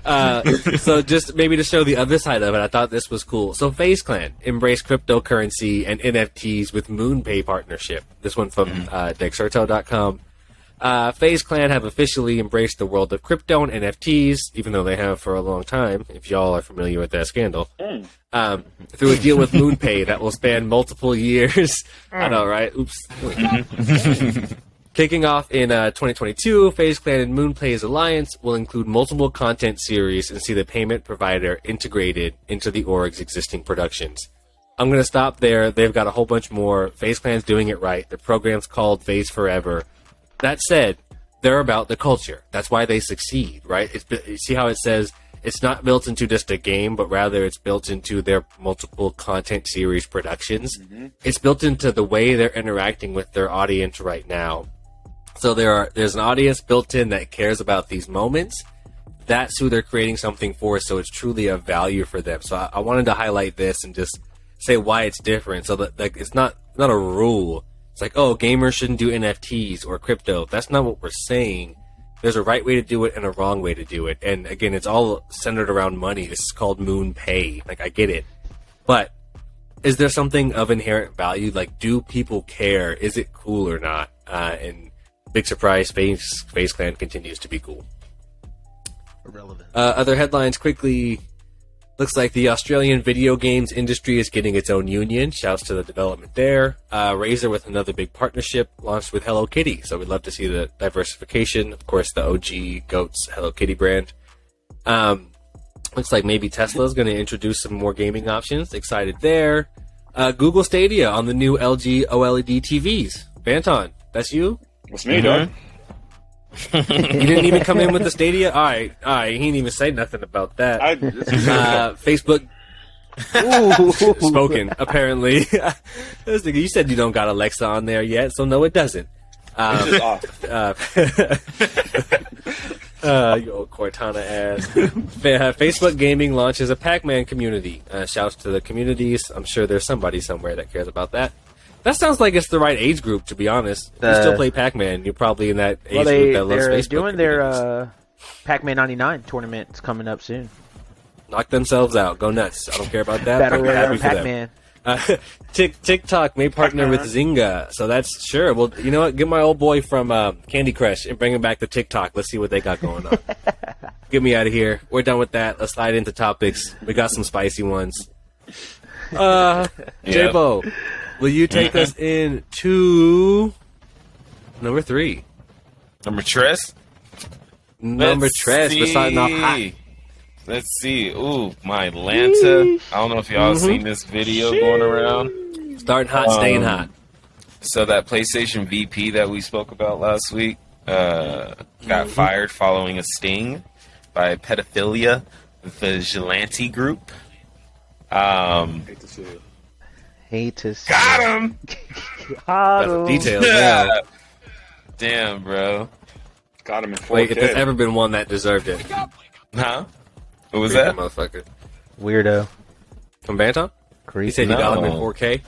uh, so just maybe to show the other side of it, I thought this was cool. So FaZe Clan embraced cryptocurrency and N F Ts with MoonPay partnership. This one from mm-hmm. uh, Dexerto dot com. Uh, FaZe Clan have officially embraced the world of crypto and N F Ts, even though they have for a long time, if y'all are familiar with that scandal, mm. um, through a deal with MoonPay that will span multiple years. I know, right? Oops. Kicking off in uh, twenty twenty-two, FaZe Clan and MoonPay's alliance will include multiple content series and see the payment provider integrated into the org's existing productions. I'm going to stop there. They've got a whole bunch more. FaZe Clan's doing it right. The program's called FaZe Forever. That said, they're about the culture. That's why they succeed, right? It's, you see how it says it's not built into just a game, but rather it's built into their multiple content series productions. Mm-hmm. It's built into the way they're interacting with their audience right now. So there are there's an audience built in that cares about these moments. That's who they're creating something for, so it's truly a value for them. So I, I wanted to highlight this and just say why it's different. So that like it's not not a rule. It's like, oh, gamers shouldn't do N F Ts or crypto. That's not what we're saying. There's a right way to do it and a wrong way to do it. And again, it's all centered around money. This is called MoonPay. Like, I get it. But is there something of inherent value? Like, do people care? Is it cool or not? Uh, and big surprise, FaZe, FaZe Clan continues to be cool. Irrelevant. Uh, other headlines quickly. Looks like the Australian video games industry is getting its own union. Shouts to the development there. Uh, Razer with another big partnership launched with Hello Kitty. So we'd love to see the diversification. Of course, the O G GOAT's Hello Kitty brand. Um, looks like maybe Tesla is going to introduce some more gaming options. Excited there. Uh, Google Stadia on the new L G OLED T Vs. Vanton, that's you? That's me, mm-hmm. dog. You didn't even come in with the Stadia? All right, all right. He didn't even say nothing about that. I, uh, Facebook spoken, apparently. You said you don't got Alexa on there yet, so no, it doesn't. Um, it's just off. Uh, uh, you old Cortana ass. Facebook Gaming launches a Pac-Man community. Uh, shouts to the communities. I'm sure there's somebody somewhere that cares about that. That sounds like it's the right age group, to be honest. If you still play Pac-Man, you're probably in that age well, they, group that loves Facebook. They're doing their uh, Pac-Man ninety-nine tournament. It's coming up soon. Knock themselves out. Go nuts. I don't care about that. Battle Royale Pac-Man. Uh, tick, TikTok may partner Pac-Man. with Zynga. So that's sure. Well, you know what? Get my old boy from uh, Candy Crush and bring him back to TikTok. Let's see what they got going on. Get me out of here. We're done with that. Let's slide into topics. We got some spicy ones. Uh, yeah. J-Bo. Will you take us in to number three? Number tres? Number Let's tres. See. We're starting off hot. Let's see. Ooh, my Atlanta. Sheesh. I don't know if y'all mm-hmm. seen this video Sheesh. going around. Starting hot, um, staying hot. So that PlayStation V P that we spoke about last week uh, got mm-hmm. fired following a sting by Pedophilia Vigilante Group. Um, I hate to see it. Hate to see Got him! Got him. That's details, yeah. yeah. Damn, bro. Got him in four K. Wait, if there's ever been one that deserved it. Huh? What was Freaking that? Motherfucker. Weirdo. From Banton? Creepy. He said no. you got him in four K?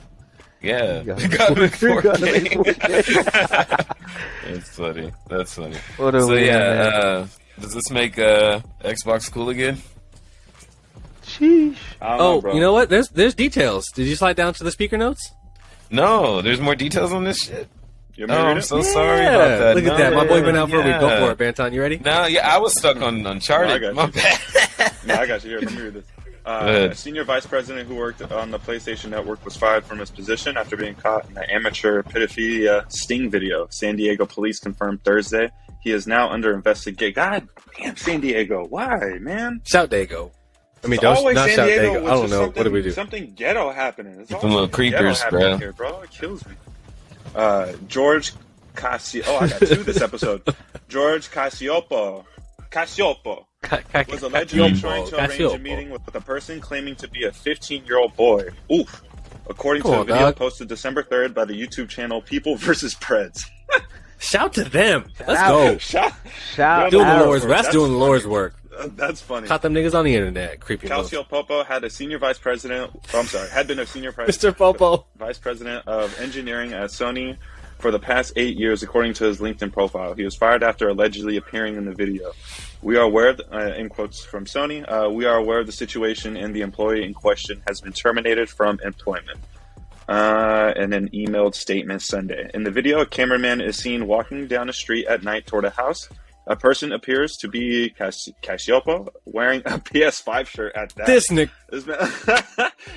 Yeah. You got him in four K. That's funny. That's funny. What a so, yeah, uh, does this make uh, Xbox cool again? Sheesh. Oh, know, you know what? There's there's details. Did you slide down to the speaker notes? No, there's more details on this shit. You're no, I'm so yeah. sorry about that. Look no, at that. My boy been out for yeah. a week. Go for it, Banton. You ready? No, yeah, I was stuck on Uncharted. No, I got My you. bad. No, I got you. Here, let me read this. Uh, senior vice president who worked on the PlayStation Network was fired from his position after being caught in an amateur pedophilia sting video. San Diego police confirmed Thursday. He is now under investigation. God damn, San Diego. Why, man? Shout Dago. I mean, don't, always not San Diego. Diego. I don't know. What do we do? Something ghetto happening. It's always little creepers, bro. Here, bro. It kills me. Uh, George Cassiopo. Oh, I got two this episode. George Cassiopo. Cassiopo was allegedly trying to arrange a meeting with a person claiming to be a fifteen-year-old boy. Oof. According cool, to a video dog. posted December third by the YouTube channel People versus Preds. Shout to them. Let's Shout go. Shout. Shout. Doing the Lord's work. That's doing the Lord's work. That's funny. Caught them niggas on the internet. Creepy. Calcio Popo had a senior vice president. Oh, I'm sorry, had been a senior vice Mister Popo, vice president of engineering at Sony for the past eight years, according to his LinkedIn profile. He was fired after allegedly appearing in the video. We are aware, of the, uh, in quotes from Sony, uh, we are aware of the situation, and the employee in question has been terminated from employment. Uh, and an emailed statement Sunday. In the video, a cameraman is seen walking down a street at night toward a house. A person appears to be Cass- Cassiopo, wearing a P S five shirt at that. This Nick is,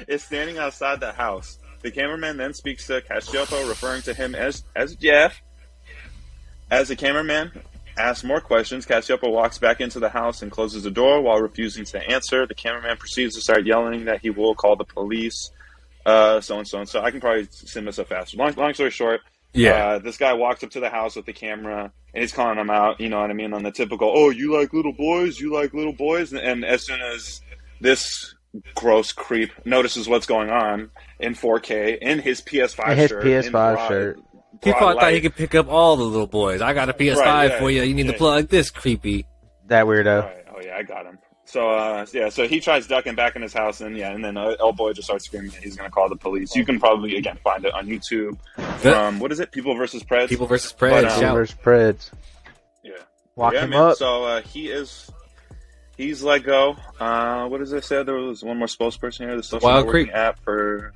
is standing outside the house. The cameraman then speaks to Cassiopo, referring to him as, as Jeff. As the cameraman asks more questions, Cassiopo walks back into the house and closes the door while refusing to answer. The cameraman proceeds to start yelling that he will call the police, uh, so and so and so. I can probably send this up faster. Long, long story short, yeah, uh, this guy walks up to the house with the camera. And he's calling them out, you know what I mean, on the typical, oh, you like little boys, you like little boys. And, and as soon as this gross creep notices what's going on in four K, in his P S five his shirt. His P S five broad, shirt. He thought, thought he could pick up all the little boys. I got a P S five right, yeah, for you. You need yeah, to plug this creepy. That weirdo. Right. Oh, yeah, I got him. So, uh, yeah, so he tries ducking back in his house, and yeah, and then uh, El Boy just starts screaming that he's going to call the police. You can probably, again, find it on YouTube from, what is it, People versus Preds? People versus Preds. But, um, People versus Preds. Yeah. Walk yeah, him man. up. So uh, he is, he's let go. Uh, what does it say? There was one more spokesperson here. The social Wild networking Creek. app for...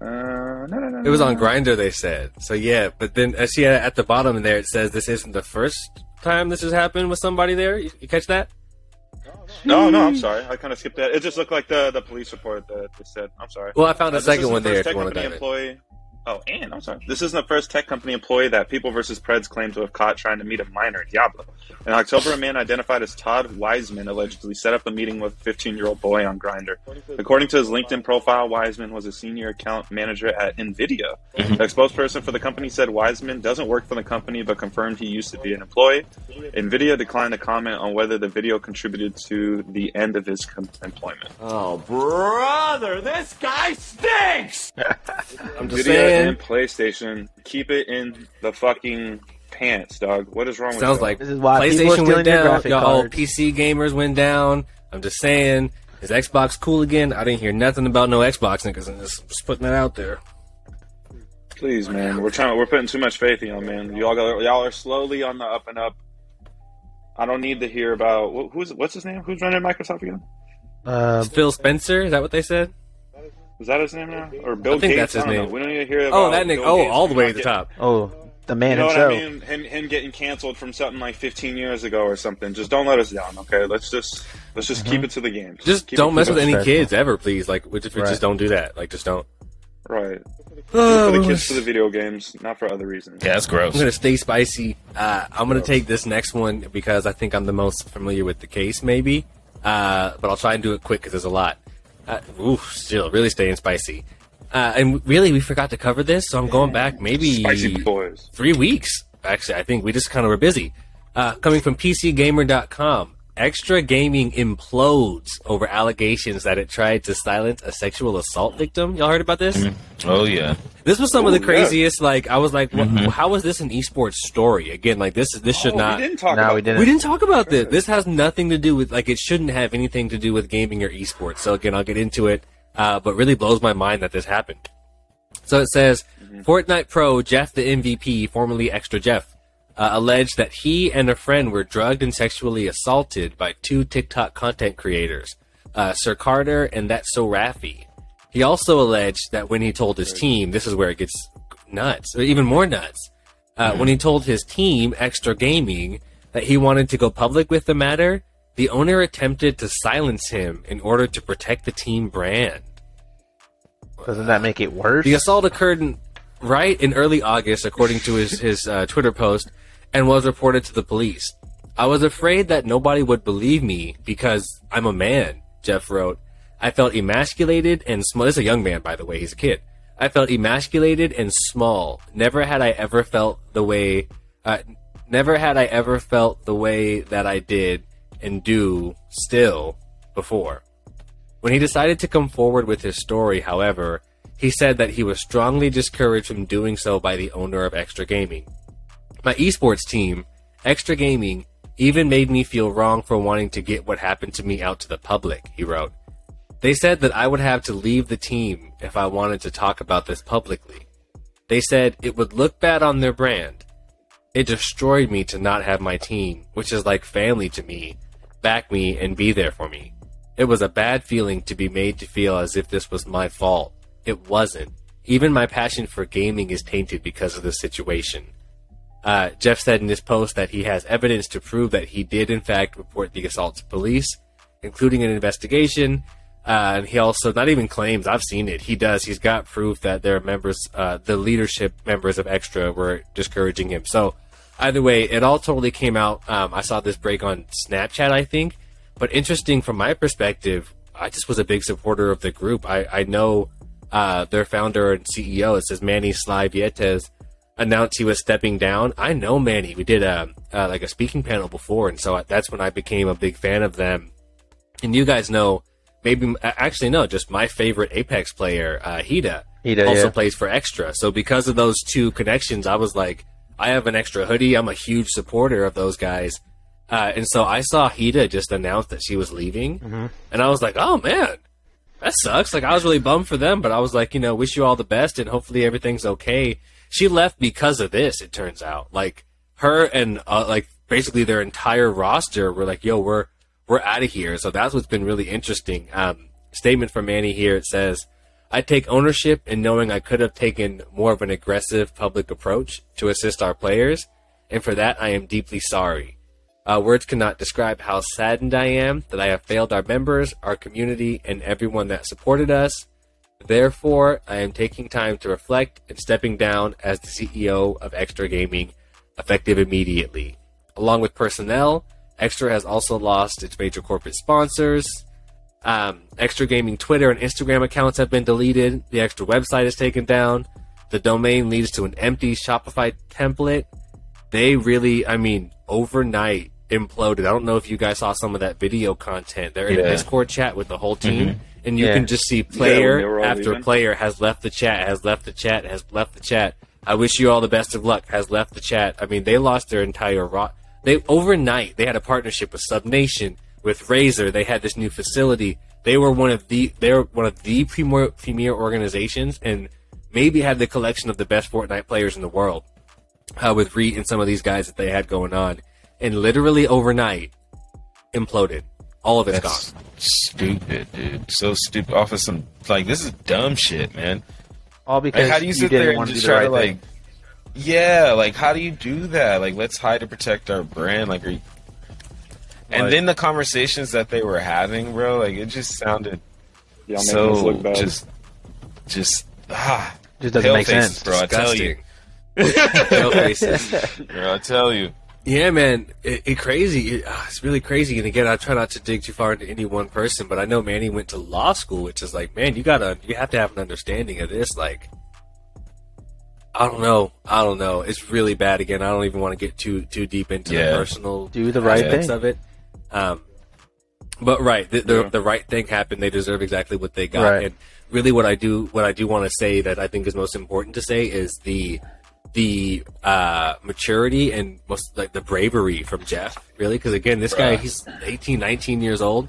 Uh, no, no, no, it was no, on no. Grindr, they said. So, yeah, but then I see at the bottom there, it says this isn't the first time this has happened with somebody there. You, you catch that? No, no, I'm sorry. I kind of skipped that. It just looked like the, the police report that they said. I'm sorry. Well, I found uh, a second one the there if you want to employee... it. Oh, and I'm sorry. This isn't the first tech company employee that People versus. Preds claimed to have caught trying to meet a minor at Diablo. In October, a man identified as Todd Wiseman allegedly set up a meeting with a fifteen-year-old boy on Grindr. According to his LinkedIn profile, Wiseman was a senior account manager at NVIDIA. The exposed person for the company said Wiseman doesn't work for the company but confirmed he used to be an employee. NVIDIA declined to comment on whether the video contributed to the end of his com- employment. Oh, brother! This guy stinks! I'm just saying. And PlayStation, keep it in the fucking pants, dog. What is wrong Sounds with Sounds like this is why PlayStation went down, y'all P C gamers went down. I'm just saying, is Xbox cool again? I didn't hear nothing about no Xbox niggas. I'm just, just putting that out there. Please, man. We're trying. We're putting too much faith in y'all, man. Y'all, got, y'all are slowly on the up and up. I don't need to hear about... who's What's his name? Who's running Microsoft again? Uh, Phil Spencer? Is that what they said? Is that his name now? Or Bill Gates? I think Gates? that's his name. Know. We don't even hear about Oh, that nigga. Bill oh, Gates all the way to the top. Oh, the man himself. You know what show. I mean? Him, him getting canceled from something like fifteen years ago or something. Just don't let us down, okay? Let's just let's just mm-hmm. keep it to the game. Just, just keep don't mess with any special. kids ever, please. Like, if right. just don't do that. Like, just don't. Right. Oh. For the kids, for the video games, not for other reasons. Yeah, that's gross. I'm gonna stay spicy. Uh, I'm gonna gross. take this next one because I think I'm the most familiar with the case, maybe. Uh, but I'll try and do it quick because there's a lot. Uh, oof, still really staying spicy. Uh, and really, we forgot to cover this, so I'm going back maybe spicy boys. three weeks. Actually, I think we just kind of were busy. Uh, coming from P C Gamer dot com, Extra Gaming implodes over allegations that it tried to silence a sexual assault victim. Y'all heard about this? Mm-hmm. Oh, yeah. This was some oh, of the craziest, yeah. like, I was like, well, mm-hmm. how is this an esports story? Again, like, this this should oh, not... We didn't talk no, about we didn't. We didn't talk about this. This has nothing to do with, like, it shouldn't have anything to do with gaming or esports. So, again, I'll get into it, uh, but really blows my mind that this happened. So it says, mm-hmm. Fortnite Pro Jeff the M V P, formerly Extra Jeff, uh, alleged that he and a friend were drugged and sexually assaulted by two TikTok content creators, uh, Sir Carter and That So Raffy. He also alleged that when he told his team, this is where it gets nuts, or even more nuts, uh, mm-hmm. when he told his team, Extra Gaming, that he wanted to go public with the matter, the owner attempted to silence him in order to protect the team brand. Doesn't that make it worse? The assault occurred in, right in early August, according to his, his uh, Twitter post, and was reported to the police. I was afraid that nobody would believe me because I'm a man, Jeff wrote. I felt emasculated and small. This is a young man, by the way. He's a kid. I felt emasculated and small. Never had I ever felt the way... Uh, never had I ever felt the way that I did and do still before. When he decided to come forward with his story, however, he said that he was strongly discouraged from doing so by the owner of Extra Gaming. My esports team, Extra Gaming, even made me feel wrong for wanting to get what happened to me out to the public, he wrote. They said that I would have to leave the team if I wanted to talk about this publicly. They said it would look bad on their brand. It destroyed me to not have my team, which is like family to me, back me and be there for me. It was a bad feeling to be made to feel as if this was my fault. It wasn't. Even my passion for gaming is tainted because of this situation. Uh, Jeff said in his post that he has evidence to prove that he did in fact report the assault to police, including an investigation. Uh, and he also not even claims I've seen it. He does. He's got proof that their members, uh, the leadership members of Extra, were discouraging him. So, either way, it all totally came out. Um, I saw this break on Snapchat, I think. But interesting from my perspective, I just was a big supporter of the group. I, I know uh, their founder and C E O. It says Manny Sly Vietes announced he was stepping down. I know Manny. We did a, uh, like a speaking panel before, and so I, that's when I became a big fan of them. And you guys know. Maybe actually no, just my favorite Apex player, uh, Hida, Hida also yeah. plays for Extra. So because of those two connections, I was like, I have an Extra hoodie. I'm a huge supporter of those guys, uh, and so I saw Hida just announce that she was leaving, mm-hmm. and I was like, oh man, that sucks. Like I was really bummed for them, but I was like, you know, wish you all the best and hopefully everything's okay. She left because of this. It turns out, like her and uh, like basically their entire roster were like, yo, we're. We're out of here. So that's what's been really interesting. Um, statement from Manny here. It says, I take ownership in knowing I could have taken more of an aggressive public approach to assist our players. And for that, I am deeply sorry. Uh, words cannot describe how saddened I am that I have failed our members, our community, and everyone that supported us. Therefore, I am taking time to reflect and stepping down as the C E O of Extra Gaming, effective immediately. Along with personnel, Extra has also lost its major corporate sponsors. Um, Extra Gaming Twitter and Instagram accounts have been deleted. The Extra website is taken down. The domain leads to an empty Shopify template. They really, I mean, overnight imploded. I don't know if you guys saw some of that video content. They're in yeah. a Discord chat with the whole team, mm-hmm. and you yeah. can just see player yeah, after leaving. player has left the chat, has left the chat, has left the chat. I wish you all the best of luck, has left the chat. I mean, they lost their entire rock. They overnight, they had a partnership with SubNation, with Razer. They had this new facility. They were one of the they're one of the premier premier organizations, and maybe had the collection of the best Fortnite players in the world, uh, with Reed and some of these guys that they had going on. And literally overnight, imploded. All of it's That's gone. Stupid, dude. So stupid. Off of some, like, this is dumb shit, man. All because like, how do you, you sit there and just try right to like, thing. yeah, like how do you do that? Like, let's hide to protect our brand. Like, are you... and like, then the conversations that they were having, bro. Like, it just sounded yeah, so just, just ah, just doesn't make faces, sense, bro. Disgusting. I tell you, pale faces, bro. I tell you. Yeah, man, it, it crazy. It, uh, it's really crazy. And again, I try not to dig too far into any one person, but I know Manny went to law school, which is like, man, you gotta, you have to have an understanding of this. Like, I don't know, I don't know. It's really bad. Again, I don't even want to get too too deep into yeah. the personal do the right aspects thing. of it. Um, but right, the the, yeah. the right thing happened. They deserve exactly what they got. Right. And really, what I do, what I do want to say that I think is most important to say is the. The uh, maturity and most, like the bravery from Jeff, really, because again, this Bruh. guy, he's eighteen, nineteen years old.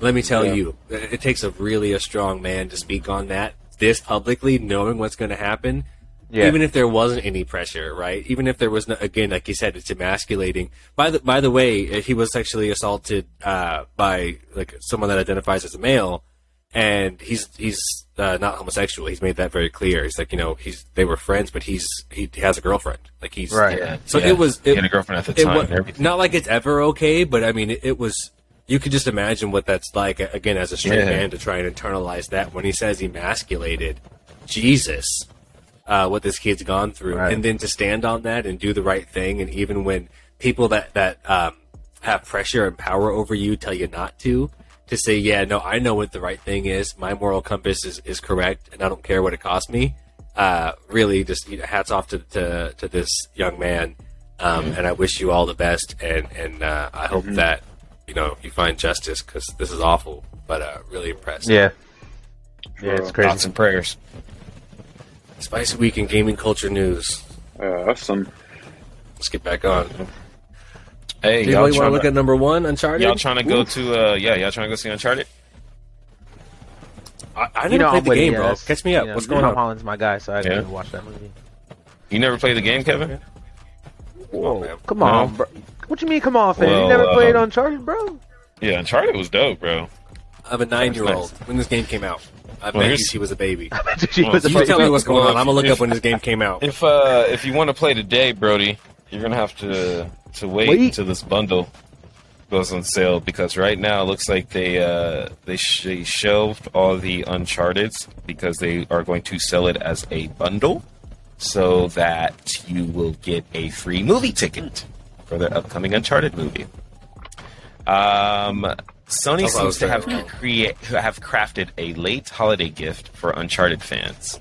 Let me tell yeah. you, it takes a really a strong man to speak on that this publicly, knowing what's going to happen, yeah. even if there wasn't any pressure, right? Even if there was no, again, like you said, it's emasculating. By the by the way, he was sexually assaulted uh, by like someone that identifies as a male, and he's he's. Uh, not homosexual. He's made that very clear. He's like, you know, he's they were friends, but he's he has a girlfriend. Like he's right. Yeah. So yeah. it was it, he had a girlfriend at the time. Was, not like it's ever okay, but I mean, it, it was. You could just imagine what that's like. Again, as a straight yeah. man to try and internalize that when he says emasculated, Jesus, uh, what this kid's gone through, right. and then to stand on that and do the right thing, and even when people that that um, have pressure and power over you tell you not to. To say, yeah, no, I know what the right thing is. My moral compass is, is correct, and I don't care what it costs me. Uh, really, just you know, hats off to, to, to this young man, um, mm-hmm. and I wish you all the best. And and uh, I hope mm-hmm. that you know you find justice because this is awful. But uh, really impressed. Yeah, yeah, it's crazy. Thoughts and prayers. Spicy week in gaming culture news. Uh, awesome. Let's get back on. Hey, do you want to look at number one, Uncharted? Y'all trying to go Ooh. to, uh, yeah, y'all trying to go see Uncharted? I, I never played the game, bro. Catch me up. What's going on? Tom Holland's my guy, so I didn't watch that movie. You never played the game, Kevin? Whoa, come on, bro. What you mean, come on, fam? You never played Uncharted, bro? Yeah, Uncharted was dope, bro. I'm a nine-year-old when this game came out. I well, bet she was a baby. she well, was a you baby. Tell me what's going well, on. I'm going to look if, up when this game came out. If uh, if you want to play today, Brody, you're going to have to... to wait, wait until this bundle goes on sale because right now it looks like they uh, they, sh- they shelved all the Uncharteds because they are going to sell it as a bundle so that you will get a free movie ticket for the upcoming Uncharted movie. Um, Sony Hello, seems to have crea- have crafted a late holiday gift for Uncharted fans.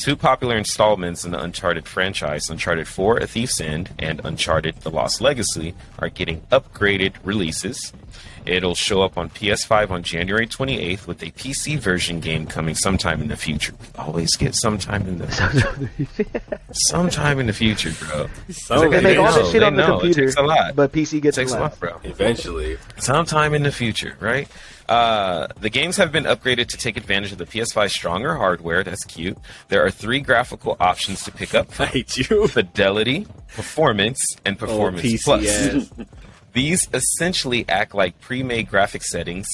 Two popular installments in the Uncharted franchise, Uncharted four, A Thief's End, and Uncharted The Lost Legacy, are getting upgraded releases. It'll show up on P S five on January twenty-eighth with a P C version game coming sometime in the future. We always get sometime in the future. sometime in the future, bro. So they make all this shit on the computer, it takes a lot. But P C gets it takes a lot, bro. Eventually. Sometime in the future, right? Uh, the games have been upgraded to take advantage of the P S five stronger hardware. That's cute. There are three graphical options to pick up. I hate you. Fidelity, Performance, and Performance oh, Plus. These essentially act like pre-made graphic settings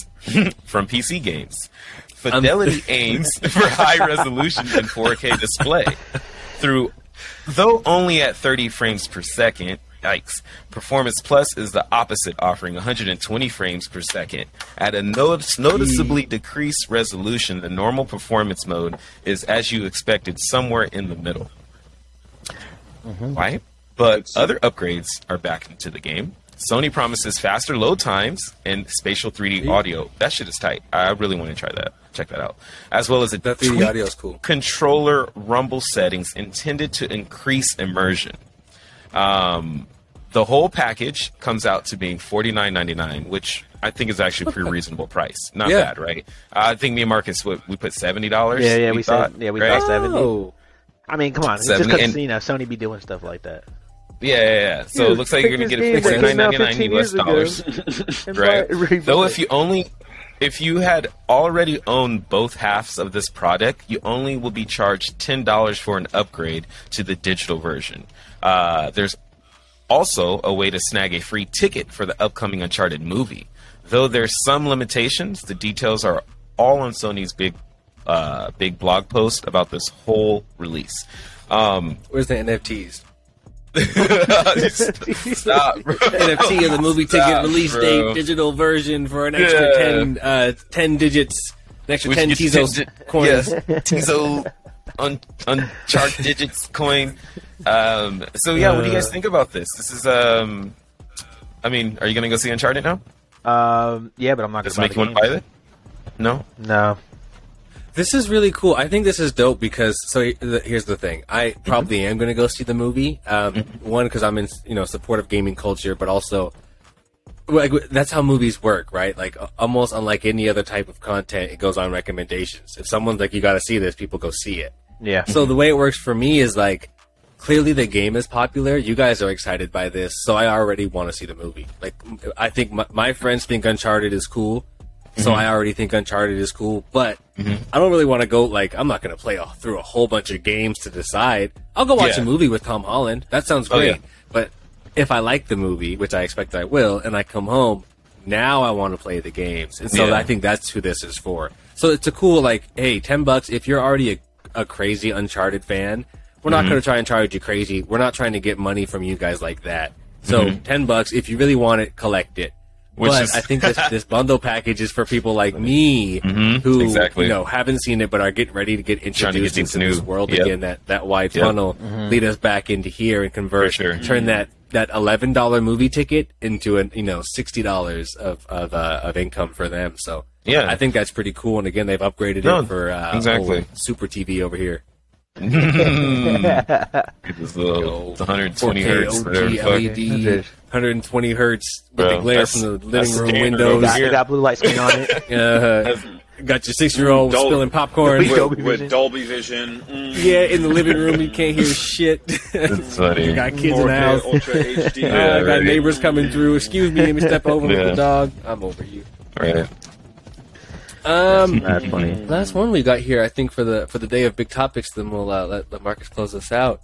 from P C games. Fidelity um, aims for high resolution and four K display, through though only at thirty frames per second. Yikes. Performance Plus is the opposite, offering one hundred twenty frames per second. At a notice- noticeably decreased resolution, the normal performance mode is, as you expected, somewhere in the middle. Mm-hmm. Right? But other upgrades are back into the game. Sony promises faster load times and spatial three D audio. That shit is tight. I really want to try that. Check that out. As well as a three D audio is cool. Controller rumble settings intended to increase immersion. Um, the whole package comes out to being forty-nine ninety-nine, which I think is actually a pretty reasonable price. Not yeah. bad, right? I think me and Marcus, we, we put seventy dollars. Yeah, yeah, we, we thought, said, yeah, we right? thought seventy. Oh. I mean, come on. It's just because, you know, Sony be doing stuff like that. Yeah, yeah, yeah. So dude, it looks like you're gonna get it fixed in nine ninety-nine U S dollars, right? Though if you only, if you had already owned both halves of this product, you only will be charged ten dollars for an upgrade to the digital version. Uh, there's also a way to snag a free ticket for the upcoming Uncharted movie. Though there's some limitations, the details are all on Sony's big, uh, big blog post about this whole release. Um, Where's the N F Ts? Stop, bro. N F T of the movie Stop, ticket release bro. Date, digital version for an extra yeah. ten, uh, ten digits, an extra Which ten Tezos ten di- coins. Yes. Tezos un- uncharted digits coin. Um, so yeah, uh, what do you guys think about this? This is, um, I mean, are you gonna go see Uncharted now? Um, yeah, but I'm not gonna. Does it make you want to buy it? No, no. This is really cool. I think this is dope because, so here's the thing. I probably mm-hmm. am going to go see the movie. Um, mm-hmm. One, because I'm in, you know, support of gaming culture, but also, like, that's how movies work, right? Like, almost unlike any other type of content, it goes on recommendations. If someone's like, you got to see this, people go see it. Yeah. So the way it works for me is, like, clearly the game is popular. You guys are excited by this, so I already want to see the movie. Like, I think my, my friends think Uncharted is cool. So mm-hmm. I already think Uncharted is cool, but mm-hmm. I don't really want to go, like, I'm not going to play all, through a whole bunch of games to decide. I'll go watch yeah. a movie with Tom Holland. That sounds great. Oh, yeah. But if I like the movie, which I expect I will, and I come home, now I want to play the games. And so yeah. I think that's who this is for. So it's a cool, like, hey, ten bucks, if you're already a, a crazy Uncharted fan, we're not mm-hmm. going to try and charge you crazy. We're not trying to get money from you guys like that. So mm-hmm. ten bucks, if you really want it, collect it. Which but is... I think this, this bundle package is for people like me mm-hmm, who exactly. you know haven't seen it but are getting ready to get introduced to get into new. This world yep. again. That that wide yep. funnel mm-hmm. lead us back into here and convert, sure. turn mm-hmm. that, that eleven dollar movie ticket into an you know sixty dollars of of, uh, of income for them. So yeah, I think that's pretty cool. And again, they've upgraded no, it for uh, exactly Super T V over here. It's one hundred twenty hertz, L E D, one hundred twenty hertz with Bro, the glare from the living room windows. Got, it got blue light screen on it. Uh, got your six-year-old Dol- spilling popcorn with, Dolby with Dolby Vision. Mm. Yeah, in the living room you can't hear shit. That's funny. You got kids in the house. Ultra H D. Yeah, uh, right. Got neighbors coming through. Excuse me, let me step over yeah. with the dog. I'm over you. All right. Um, that's funny. Last one we got here, I think, for the for the day of big topics. Then we'll uh, let, let Marcus close us out.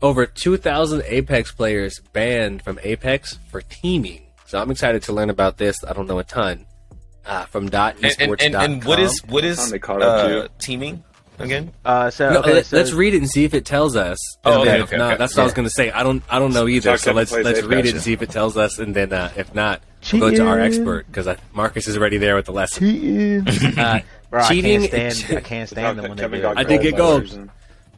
Over two thousand Apex players banned from Apex for teaming. So I'm excited to learn about this. I don't know a ton uh, from dot esports and, and, and, and what is what is uh, teaming again? Uh, so, no, okay, let, so let's read it and see if it tells us. Oh, okay, if okay, not, okay. That's what yeah. I was going to say. I don't I don't know either. So, so let's let's Apex, read it and see if it tells us, and then uh, if not. Cheating. We'll go to our expert because Marcus is already there with the lesson. Cheating, uh, Bro, cheating I can't stand, I can't stand them when they do. I did get gold.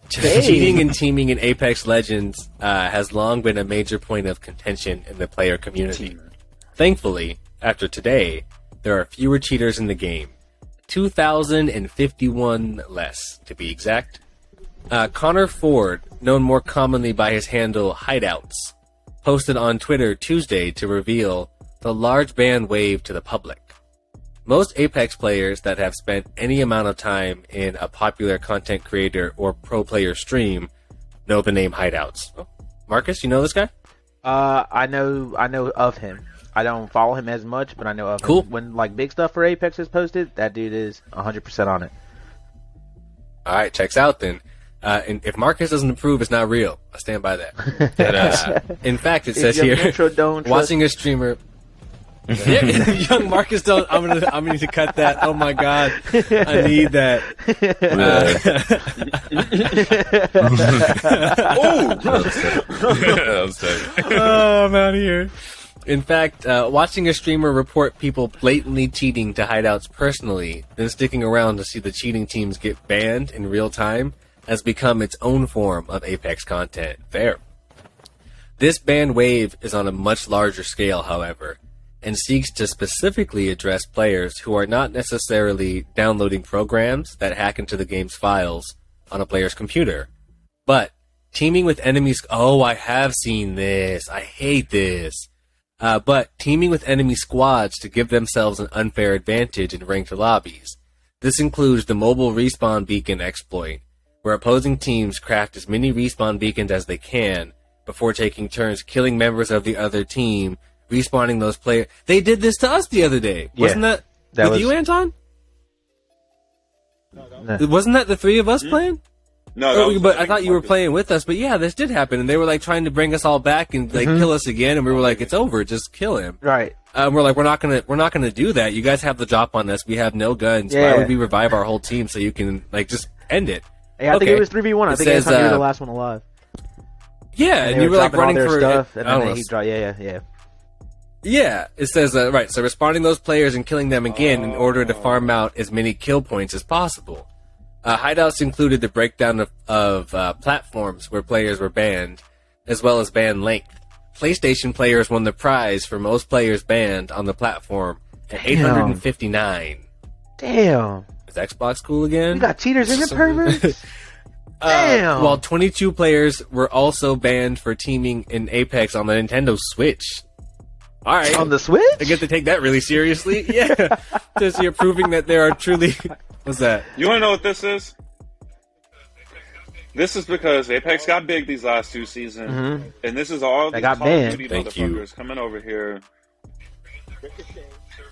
Cheating and teaming in Apex Legends uh, has long been a major point of contention in the player community. Team. Thankfully, after today, there are fewer cheaters in the game, two thousand fifty-one less to be exact. Uh, Connor Ford, known more commonly by his handle Hideouts, posted on Twitter Tuesday to reveal the large ban wave to the public. Most Apex players that have spent any amount of time in a popular content creator or pro player stream know the name Hideouts. Oh, Marcus, you know this guy? Uh, I know, I know of him. I don't follow him as much, but I know of cool. him. When like big stuff for Apex is posted, that dude is one hundred percent on it. All right, checks out then. Uh, and if Marcus doesn't approve, it's not real. I stand by that. But, uh, in fact, it says here, watching a streamer. Young Marcus Del, I'm gonna, I'm gonna need to cut that. Oh my god, I need that. Uh, oh, oh, I'm out of here. In fact, uh, watching a streamer report people blatantly cheating to hideouts personally, then sticking around to see the cheating teams get banned in real time, has become its own form of Apex content. Fair. This ban wave is on a much larger scale, however, and seeks to specifically address players who are not necessarily downloading programs that hack into the game's files on a player's computer, but teaming with enemies... Oh, I have seen this. I hate this. Uh, but teaming with enemy squads to give themselves an unfair advantage in ranked lobbies. This includes the mobile respawn beacon exploit, where opposing teams craft as many respawn beacons as they can before taking turns killing members of the other team, respawning those players. They did this to us the other day. Yeah, wasn't that, that with was... you, Anton? No, that was... Wasn't that the three of us mm-hmm. playing? No, oh, but I thought you were playing with us. But yeah, this did happen, and they were like trying to bring us all back and like mm-hmm. kill us again. And we were like, "It's over, just kill him." Right. Um, we're like, "We're not gonna, we're not gonna do that. You guys have the drop on us. We have no guns. Yeah. Why would we revive our whole team so you can like just end it?" Yeah, I okay. think it was three v one. I it think says, I was uh, the last one alive. Yeah, and, and you were like running for stuff, and, and then he dropped. Yeah, yeah, yeah. Yeah, it says uh, right. So responding to those players and killing them again oh. in order to farm out as many kill points as possible. Uh, hideouts included the breakdown of, of uh, platforms where players were banned, as well as ban length. PlayStation players won the prize for most players banned on the platform at eight hundred fifty-nine. Damn. Is Xbox cool again? You got cheaters in your perverts? Damn. Uh, while twenty-two players were also banned for teaming in Apex on the Nintendo Switch. All right. On the Switch? I get to take that really seriously. Yeah. Just you're proving that there are truly... What's that? You want to know what this is? This is because Apex got big these last two seasons, mm-hmm. and this is all the Call of Duty motherfuckers coming over here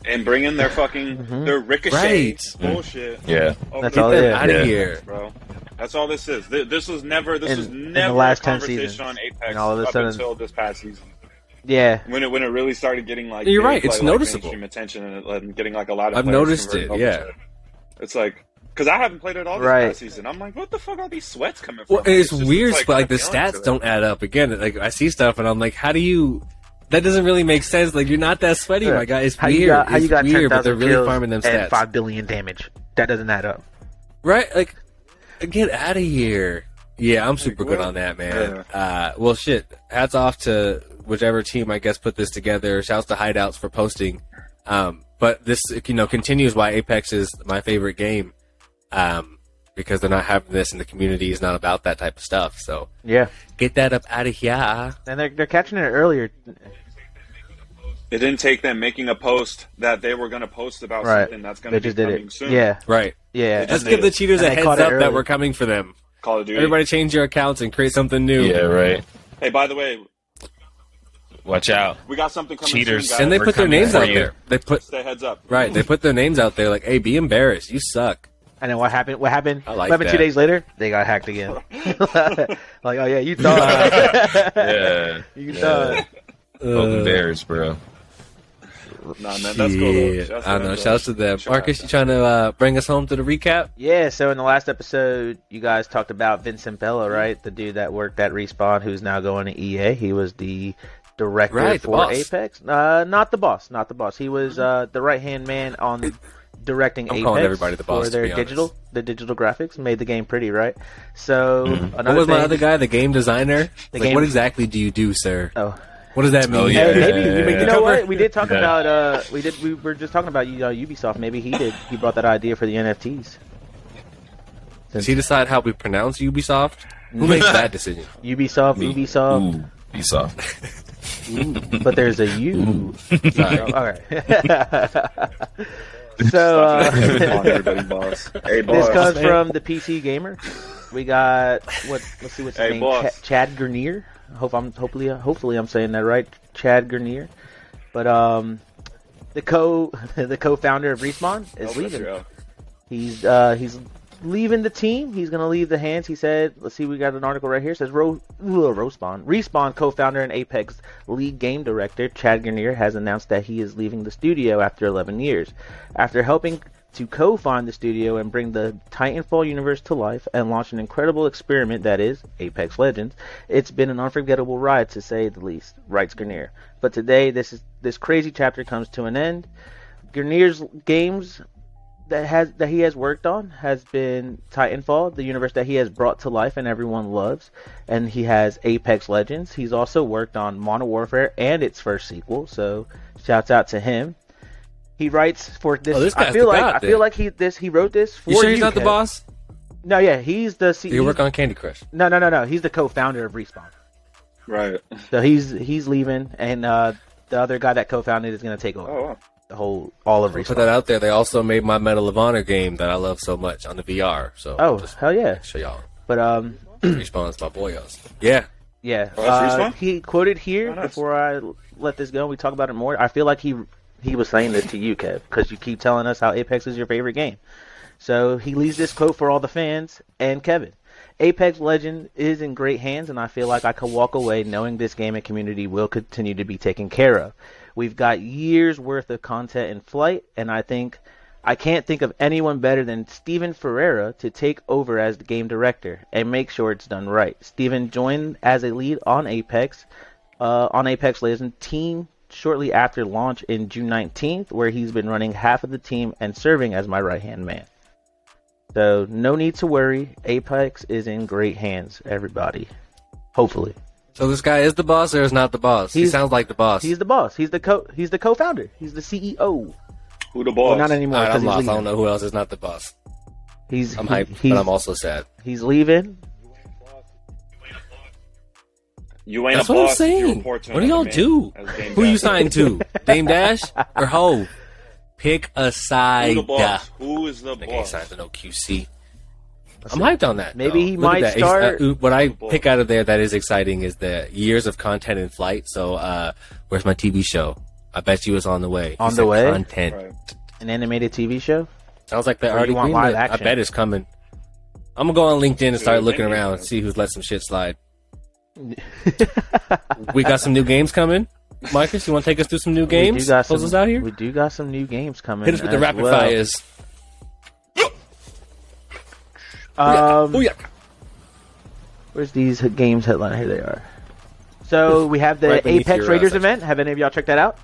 and bringing their fucking mm-hmm. their ricochet right. bullshit. Yeah, that's all it is. Out of yeah. here, bro. That's all this is. This was never. This in, was never the last a conversation ten seasons, on Apex and all of a sudden, up until this past season. Yeah, when it when it really started getting like you're big, right, it's like, noticeable like, attention and, and getting like a lot of. I've noticed it. Yeah. It's like, because I haven't played it all this right. past season. I'm like, what the fuck are these sweats coming from? Well, it's, it's weird, just, it's like, but like the stats don't add up. Again, like I see stuff and I'm like, how do you? That doesn't really make sense. Like you're not that sweaty, yeah. my guy. It's how weird. You got, how it's you got weird, but they're really farming them stats. And five billion damage. That doesn't add up. Right? Like, get out of here. Yeah, I'm super like, good on that, man. Yeah. Uh, well, shit. Hats off to whichever team I guess put this together. Shouts to Hideouts for posting. Um, But this, you know, continues why Apex is my favorite game, um, because they're not having this, and the community is not about that type of stuff. So yeah, get that up out of here. And they're they're catching it earlier. It didn't take them making a post that they were going to post about right. something that's going to be coming it. soon. Yeah, right. Yeah, let's give the cheaters a heads up that we're coming for them. Call of Duty. Everybody, change your accounts and create something new. Yeah, right. Hey, by the way. Watch out! We got something coming. Cheaters, soon, and they We're put their names out you. there. They put stay heads up. Right, they put their names out there. Like, hey, be embarrassed. You suck. And then what happened? What happened? I like what happened that. Two days later, they got hacked again. Like, oh yeah, you thought. yeah, you yeah. thought. Golden uh, Bears, bro. Nah, man, that's cool. That's I know. Shouts to them. Marcus, you trying to uh, bring us home to the recap? Yeah. So in the last episode, you guys talked about Vincent Bella, right? The dude that worked at Respawn, who's now going to E A. He was the director right, for Apex. Uh, not the boss. Not the boss. He was uh, the right-hand man on directing I'm Apex calling everybody the boss, for their digital honest. the digital graphics. Made the game pretty, right? So mm-hmm. another what was thing, my other guy, the game designer? The like, game... What exactly do you do, sir? Oh. What does that mean? Oh, yeah. hey, maybe yeah, yeah, yeah. You know what? We did talk yeah. about uh, we did we were just talking about you know Ubisoft. Maybe he did he brought that idea for the N F Ts. Does he decide how we pronounce Ubisoft? Who makes that decision? Ubisoft, Me. Ubisoft. Ooh, Ubisoft. Ooh, but there's a U. Sorry, all right. So uh, hey, this comes from the P C Gamer. We got what? Let's see what's his hey, name. Ch- Chad Grenier. Hope I'm hopefully hopefully I'm saying that right. Chad Grenier. But um, the co the co-founder of Respawn is leaving. He's uh he's leaving the team. He's going to leave the hands. He said, let's see, we got an article right here. It says, Ro Respawn. Respawn co-founder and Apex League game director Chad Grenier has announced that he is leaving the studio after eleven years. After helping to co-found the studio and bring the Titanfall universe to life and launch an incredible experiment that is Apex Legends, it's been an unforgettable ride, to say the least, writes Grenier. But today, this is this crazy chapter comes to an end. Grenier's games that has that he has worked on has been Titanfall, the universe that he has brought to life and everyone loves, and he has Apex Legends. He's also worked on Modern Warfare and its first sequel, so shouts out to him. He writes for this. Oh, this I feel like God, I then. feel like he this he wrote this for you. Sure, he's U K. Not the boss. No, yeah, he's the. C- Did you work on Candy Crush? No, no, no, no. He's the co-founder of Respawn. Right. So he's he's leaving, and uh, the other guy that co-founded is going to take over oh, wow. the whole all of Respawn. Put that out there. They also made my Medal of Honor game that I love so much on the V R. So oh hell yeah, show y'all. But um, Respawn's my boyos. Yeah. Yeah. Oh, uh, he quoted here oh, nice. Before I let this go. We talk about it more. I feel like he. He was saying this to you, Kev, because you keep telling us how Apex is your favorite game. So he leaves this quote for all the fans and Kevin. Apex Legend is in great hands, and I feel like I could walk away knowing this game and community will continue to be taken care of. We've got years worth of content in flight, and I think I can't think of anyone better than Steven Ferreira to take over as the game director and make sure it's done right. Steven joined as a lead on Apex, uh, on Apex Legend team. Shortly after launch in June nineteenth, where he's been running half of the team and serving as my right-hand man. So no need to worry, Apex is in great hands, everybody. Hopefully. So this guy is the boss or is not the boss? He's, he sounds like the boss. He's the boss. He's the co. He's the co-founder. He's the C E O. Who the boss? Well, not anymore. Right, I'm lost. Leaving. I don't know who else is not the boss. He's. I'm he, hyped, he's, but I'm also sad. He's leaving. You ain't That's a what boss. I'm saying. What do y'all do? Who you signed to? Dame Dash or Ho? Pick a side. Who, the boss? Who is the I boss? He signed to no Q C. That's I'm it. Hyped on that. Maybe though. He Look might start. Uh, what I pick out of there that is exciting is the years of content in flight. So, uh, where's my T V show? I bet you it's on the way. On it's the way? Content. Right. An animated T V show? Sounds like they already want live action. I bet it's coming. I'm going to go on LinkedIn and start Dude, looking around and see who's let some shit slide. We got some new games coming. Marcus, you want to take us through some new games? Close some, us out here? We do got some new games coming. Hit us with the rapid well. fires. Um, Booyaka. Booyaka. Where's these games headline? Here they are. So we have the right Apex Raiders section. Event. Have any of y'all checked that out?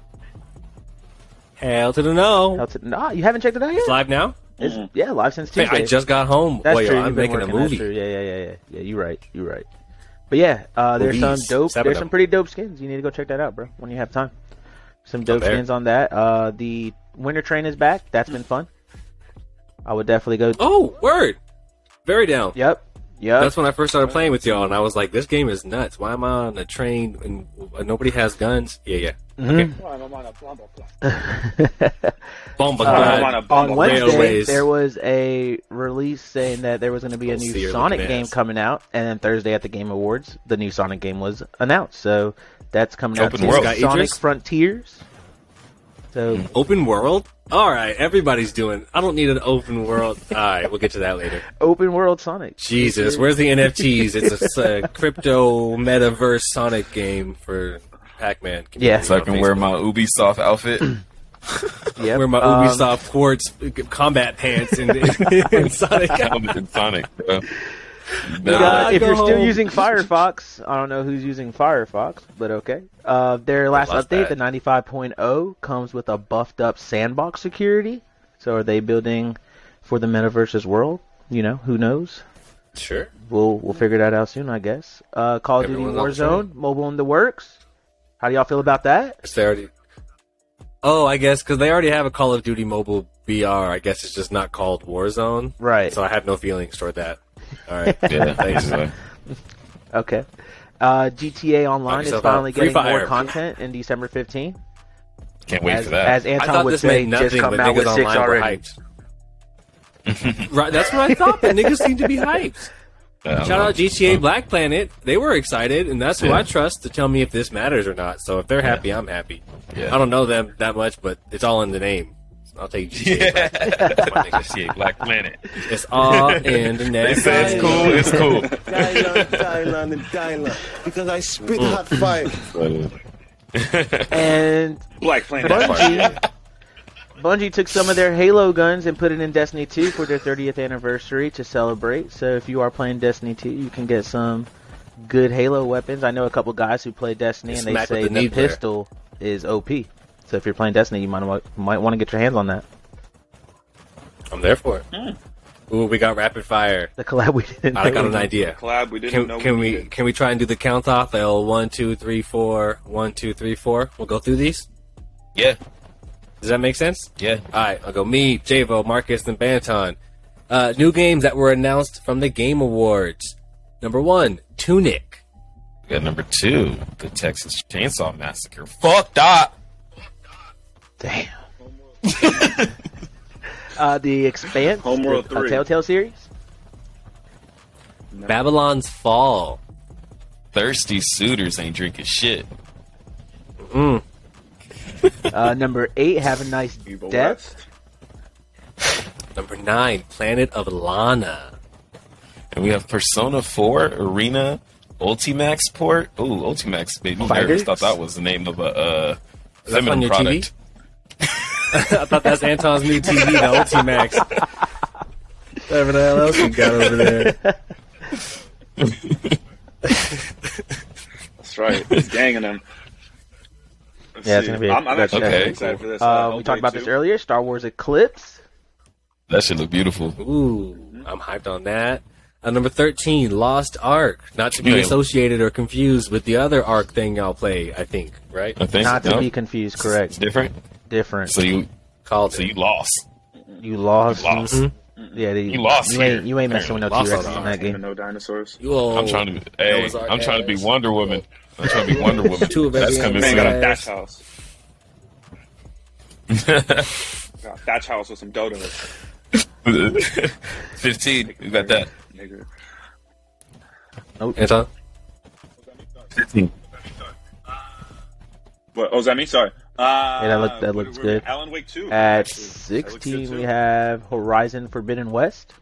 Hell to the no. Hell to the no. You haven't checked it out yet? It's live now? It's, mm. Yeah, live since Tuesday. I just got home. That's Boy, true. Yo, I'm making working. a movie. Yeah, yeah, yeah, yeah. Yeah, you're right. You're right. But yeah, uh, there's some dope, there's some pretty dope skins. You need to go check that out, bro, when you have time. Some dope skins on that. Uh, the Winter Train is back. That's been fun. I would definitely go. Oh, word. Very down. Yep. Yep. That's when I first started playing with y'all, and I was like, this game is nuts. Why am I on a train and nobody has guns? Yeah, yeah. Mm-hmm. Okay. I'm on a bomba. Bomba. Uh, on Wednesday, railways. There was a release saying that there was going to be a Don't new Sonic game ass. coming out, and then Thursday at the Game Awards, the new Sonic game was announced. So that's coming Open out. World. Sonic Idris? Frontiers. So open world. All right, everybody's doing. I don't need an open world. All right, we'll get to that later. Open world Sonic. Jesus, where's the N F Ts? It's a uh, crypto metaverse Sonic game for Pac-Man. Yeah, so I can Facebook. wear my Ubisoft outfit. Yep. Wear my um, Ubisoft Quartz combat pants in, in, in Sonic. I'm in Sonic. Bro. Nah, uh, if you're home. still using Firefox, I don't know who's using Firefox, but okay. Uh, their last update, that. the ninety-five point oh, comes with a buffed up sandbox security. So are they building for the metaverse's world? You know, who knows? Sure. We'll we'll figure that out soon, I guess. Uh, Call of Duty Warzone, mobile in the works. How do y'all feel about that? It's already... Oh, I guess, because they already have a Call of Duty mobile V R. I guess it's just not called Warzone. Right. So I have no feelings toward that. All right. Yeah, thanks. Okay. Uh, G T A Online is finally getting more content in December fifteenth. Can't wait as, for that. As Anton would say, just come out with six already. Right, that's what I thought, but niggas seem to be hyped. Uh, Shout out G T A um, Black Planet. They were excited, and that's who yeah. I trust to tell me if this matters or not. So if they're happy, yeah. I'm happy. Yeah. I don't know them that much, but it's all in the name. I'll take G T A Black Planet. My nigga, G T A Black Planet. It's all in the net. They say it's cool, it's cool. Dylan, Dylan, and Dylan. Because I spit hot fire. And Black Planet. Bungie, Bungie took some of their Halo guns and put it in Destiny two for their thirtieth anniversary to celebrate. So if you are playing Destiny two, you can get some good Halo weapons. I know a couple guys who play Destiny, and they say the pistol is O P. So if you're playing Destiny, you might might want to get your hands on that. I'm there for it. Mm. Ooh, we got Rapid Fire. The collab we didn't know. I got an idea. The collab we didn't can, know. Can we, we did. Can we try and do the count off? L one two three four one two three four. We'll go through these. Yeah. Does that make sense? Yeah. All right. I'll go. Me, Javo, Marcus, and Banton. Uh, new games that were announced from the Game Awards. Number one, Tunic. We got number two, the Texas Chainsaw Massacre. Fuck that. Damn. uh, the Expanse, Homeworld the, three. Uh, Telltale series. No. Babylon's Fall. Thirsty suitors ain't drinking shit. Mm. uh, number eight, Have a Nice Death. Number nine, Planet of Lana. And we have Persona four, Arena, Ultimax Port. Ooh, Ultimax made me nervous. I thought that was the name of a... Uh, feminine product. I thought that's Anton's new T V, the Ultimax. Whatever the hell else you got over there. That's right. It's ganging them. Let's yeah, see. It's going to be... I'm, I'm actually okay, excited cool. for this. Uh, uh, we talked about two. This earlier. Star Wars Eclipse. That should look beautiful. Ooh, mm-hmm. I'm hyped on that. Uh, number thirteen, Lost Ark. Not to be yeah. associated or confused with the other Ark thing y'all play, I think, right? I think Not so. to no. be confused, correct. It's different? Different. So you called So it. you lost. You lost? You lost. Mm-hmm. Yeah, they, you lost. You ain't, you ain't messing with no T-Rex in that game. No dinosaurs. Yo, I'm trying to be, hey, I'm trying to be Wonder Woman. I'm trying to be Wonder Woman. Two of That's coming soon. got a Thatch House. got a Thatch House with some dodos. fifteen. You got that. Nigga. Nope. Anton? fifteen. What? Oh, is that me? Sorry. Uh, yeah, that, look, that looks good. Alan Wake two. At sixteen, we have Horizon Forbidden West.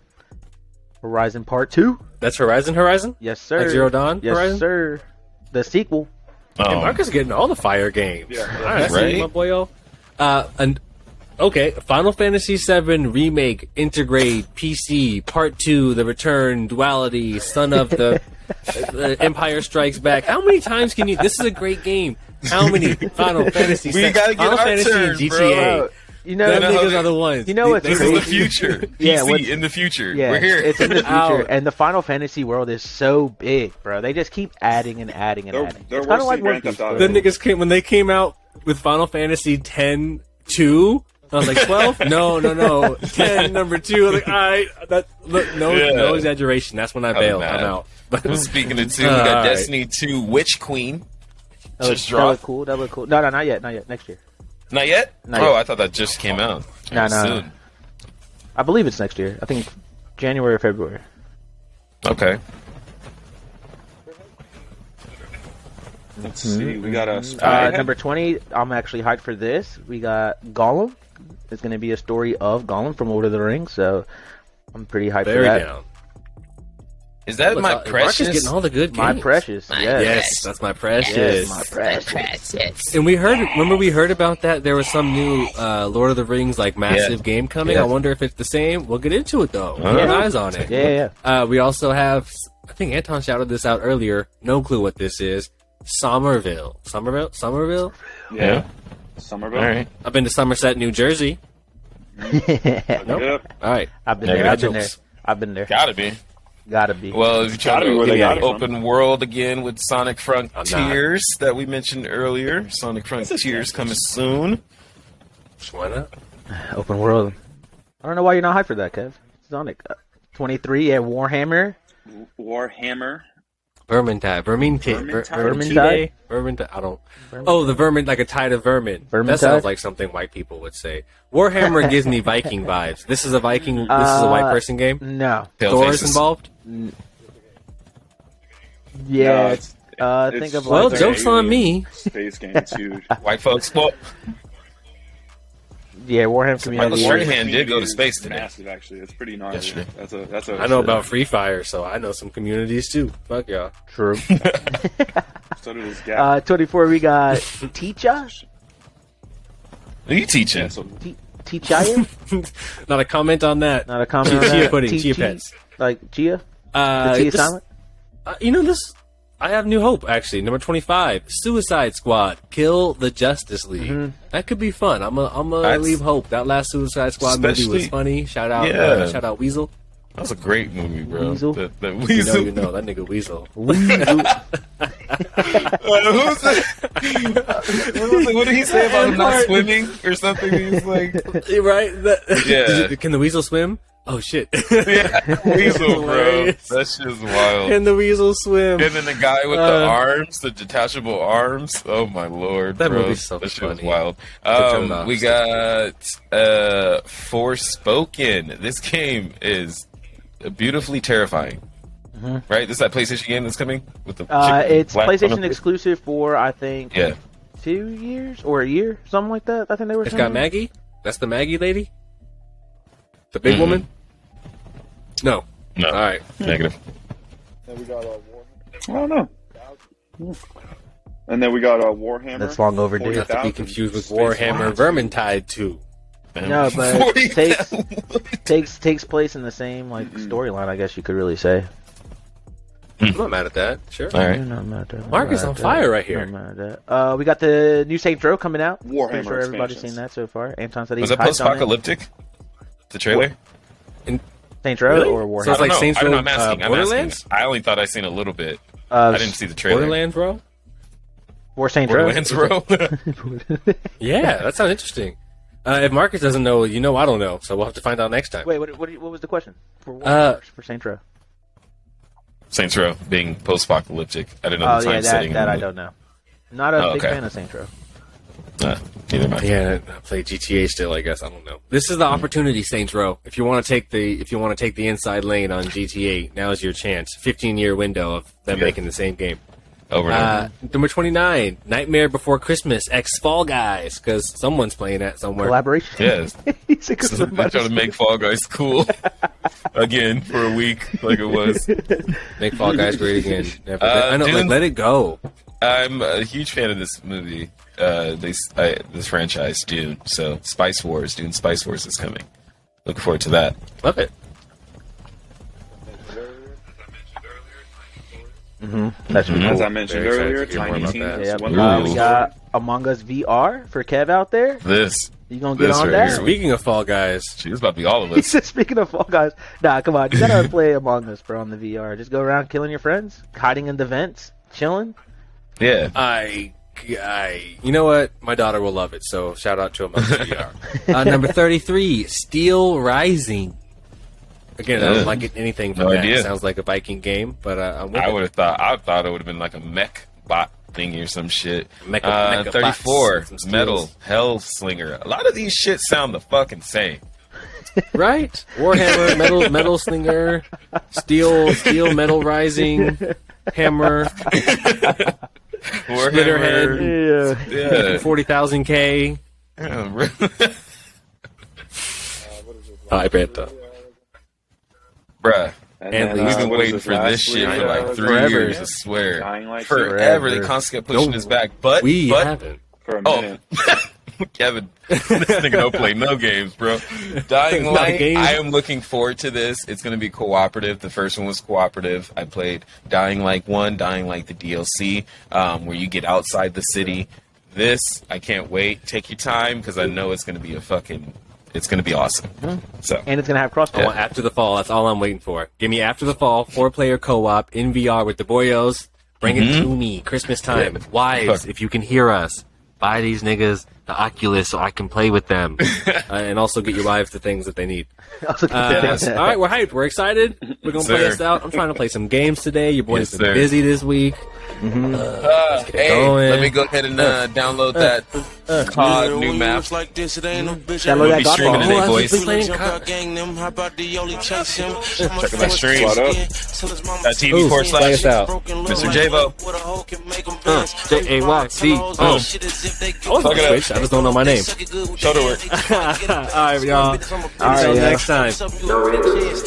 Horizon Part two. That's Horizon Horizon? Yes, sir. Like Zero Dawn Yes, Horizon? sir. The sequel. Oh. And Marcus getting all the fire games. Yeah, all right. right. See, my boy. Uh, and... Okay, Final Fantasy seven Remake, Intergrade, P C, Part two, The Return, Duality, Son of the uh, Empire Strikes Back. How many times can you... This is a great game. How many Final Fantasy... We gotta get Final our Fantasy turn, and G T A. Bro. You know, no, no, no, no. Are the ones. You know what's This crazy? is the future. P C yeah, in the future. Yeah, We're here. It's in the future. Ow. And the Final Fantasy world is so big, bro. They just keep adding and adding and they're, adding. They're it's kind of like... The niggas came... When they came out with Final Fantasy ten two... I was like, twelve? No, no, no. ten, number two. I was like, all right. That, look, no, yeah. no exaggeration. That's when I bailed. I'm, I'm out. But speaking of two, we got uh, Destiny right. two Witch Queen. That just look, that look cool. That look cool. No, no, not yet. Not yet. Next year. Not yet? Not oh, yet. I thought that just came out. No, no. Soon. I believe it's next year. I think January or February. Okay. Let's mm-hmm. see. We got a... Uh, number twenty, I'm actually hyped for this. We got Gollum. It's going to be a story of Gollum from Lord of the Rings, so I'm pretty hyped Very for that. Down. Is that Look, my uh, precious? Marcus getting all the good games. My precious. My yes. yes, that's my precious. Yes, my precious. My precious. And we heard. Remember, we heard about that. There was some new uh, Lord of the Rings like massive yeah. game coming. Yeah. I wonder if it's the same. We'll get into it though. Uh-huh. Keep our eyes on it. Yeah, yeah. Uh, we also have. I think Anton shouted this out earlier. No clue what this is. Somerville. Somerville? Somerville? Yeah. yeah. Somerville. All right. I've been to Somerset, New Jersey. yeah. Nope. All right. I've been yeah, there. I've been jokes. there. I've been there. Gotta be. Gotta be. Well, if you try to get the open from. world again with Sonic Frontiers that we mentioned earlier. Sonic Frontiers coming soon. Why not? Open world. I don't know why you're not hyped for that, Kev. Sonic. Uh, twenty-three, yeah, Warhammer. Warhammer. Vermintide, Vermintide, Vermintide, Vermintide. I don't. Vermintide. Oh, the vermin, like a tide of vermin. Vermintide? That sounds like something white people would say. Warhammer gives me Viking vibes. This is a Viking. Uh, this is a white person game. No. Thor's involved. N- yeah. No, it's, uh, it's, think of well, jokes on me. Space game too. White folks. Well, yeah, Warhammer community. Warhammer did go to space today. Massive, actually. It's pretty gnarly. Yesterday. That's a, that's a, I know about Free Fire, so I know some communities too. Fuck y'all. True. So did this guy. Uh, twenty-four, we got Teacher. Who you teaching? Yeah, so... T- Teacher? Not a comment on that. Not a comment on that. Chia pudding. Chia pets. Like Chia? Uh, the Chia this, silent? Uh, you know, this... I have new hope, actually. Number twenty-five, Suicide Squad, Kill the Justice League. Mm-hmm. That could be fun. I'm a, I'm a leave hope. That last Suicide Squad movie was funny. Shout out, yeah. uh, shout out Weasel. That was a great movie, bro. Weasel? The, the Weasel. You know, you know, that nigga Weasel. Weasel. uh, who's the, what, was, like, what did he say about him not swimming or something? He's like... Right? That, yeah. You, can the Weasel swim? Oh shit! Yeah, Weasel, bro. That shit is wild. And the Weasel swim. And then the guy with uh, the arms, the detachable arms. Oh my lord, that bro. movie's so that funny. That shit is wild. Um, we got uh, Forspoken. This game is beautifully terrifying. Mm-hmm. Right? This is that PlayStation game that's coming with the. Uh, it's PlayStation exclusive for I think yeah. two years or a year, something like that. I think they were. It's got Maggie. That's the Maggie lady. The big mm-hmm. woman. No. No. All right. Negative. And we got a uh, Warhammer. I don't know. And then we got a uh, Warhammer. That's long overdue. Not to be confused with Warhammer Vermintide two. No, but it takes, takes takes place in the same like mm-hmm. storyline. I guess you could really say. I'm not mad at that. Sure. All right. Not mad at that. Mark is on fire right here. Not mad at that. Uh, we got the new Saints Row coming out. Warhammer. I'm sure everybody's seen that so far. Anton said he was that post-apocalyptic. The trailer? In Saints Row really? Or Warhammer? So it's like Saints Row, I'm not asking. Uh, I'm Borderlands? Asking. I only thought I seen a little bit. Uh, I didn't see the trailer. Borderlands, bro? Or Saints Row? Borderlands, bro? Yeah, that sounds interesting. Uh, if Marcus doesn't know, you know I don't know, so we'll have to find out next time. Wait, what What, what was the question? For Warhammer, uh, for Saints Row? Saints Row being post-apocalyptic. I didn't know oh, the time yeah, that, setting. That I don't know. Not a oh, big okay. fan of Saints Row. Uh, yeah, I play G T A still, I guess. I don't know. This is the opportunity, Saints Row. If you want to take the if you want to take the inside lane on G T A, now is your chance. fifteen-year window of them yeah. making the same game. Over and over. Uh, number twenty-nine, Nightmare Before Christmas, X Fall Guys, because someone's playing that somewhere. Collaboration. Yes. He's like, so they're trying to make Fall Guys cool again for a week, like it was. Make Fall Guys great again. Never uh, I know, like, let it go. I'm a huge fan of this movie. Uh, they, I, this franchise, Dune. So, Spice Wars, Dune Spice Wars is coming. Looking forward to that. Love it. Mm-hmm. That mm-hmm. As I mentioned Very earlier, Tiny Tina's yeah, uh, we got Among Us V R for Kev out there. This. You gonna get on that? Here. Speaking of Fall Guys, she was about to be all of us. Speaking of Fall Guys, nah, come on. You gotta play Among Us, bro, on the V R. Just go around killing your friends, hiding in the vents, chilling. Yeah. I... I, you know what? My daughter will love it, so shout out to him on V R. uh, number thirty-three, Steel Rising. Again, yeah. I don't like it, anything from no that. Idea. It sounds like a Viking game, but uh, I'm with I would have thought I thought it would have been like a mech bot thingy or some shit. Mecha, uh, mecha thirty-four, Metal Hellslinger. A lot of these shit sound the fucking same. Right? Warhammer, Metal Metal Slinger, Steel Steel Metal Rising, Hammer. Warhammer, yeah. yeah. forty thousand K. Yeah, really. uh, I bet though. Bruh. And, and then, we've been uh, waiting for this shit for like three forever, years, yeah. I swear. Like forever. They constantly kept pushing no, us back. But, we but, haven't. For a minute. Oh. Kevin, this nigga don't play no games, bro. Dying Light, game. I am looking forward to this. It's going to be cooperative. The first one was cooperative. I played Dying Light one, Dying Light the D L C, um, where you get outside the city. This, I can't wait. Take your time, because I know it's going to be a fucking... It's going to be awesome. Mm-hmm. So, and it's going to have crossplay. Yeah. After the Fall, that's all I'm waiting for. Give me After the Fall, four-player co-op, in V R with the boyos. Bring mm-hmm. it to me. Christmas time. Yeah. Wives, Fuck. if you can hear us. Buy these niggas the Oculus so I can play with them. uh, and also get your wives the things that they need. Uh, all right, we're hyped. We're excited. We're going to play this out. I'm trying to play some games today. Your boy's yes, been sir. busy this week. Mm-hmm. Uh, uh, hey, going. Let me go ahead and uh, download uh, that uh, C O D uh, new map. Like this, it ain't no bitch. Download we'll that be streaming today, boys. Check out my stream. Uh, T V forward slash Mister J-Bo. Uh, J A Y C. Oh. Look at that. I just don't know my name. Show the work. Alright, y'all. Until next time. No Randoms.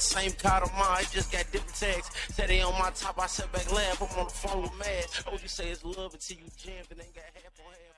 Same card of mine, just got different tags. Said they on my top, I set back laugh. I'm on the phone with mad. Oh, you say it's love until you jammed and ain't got half on half.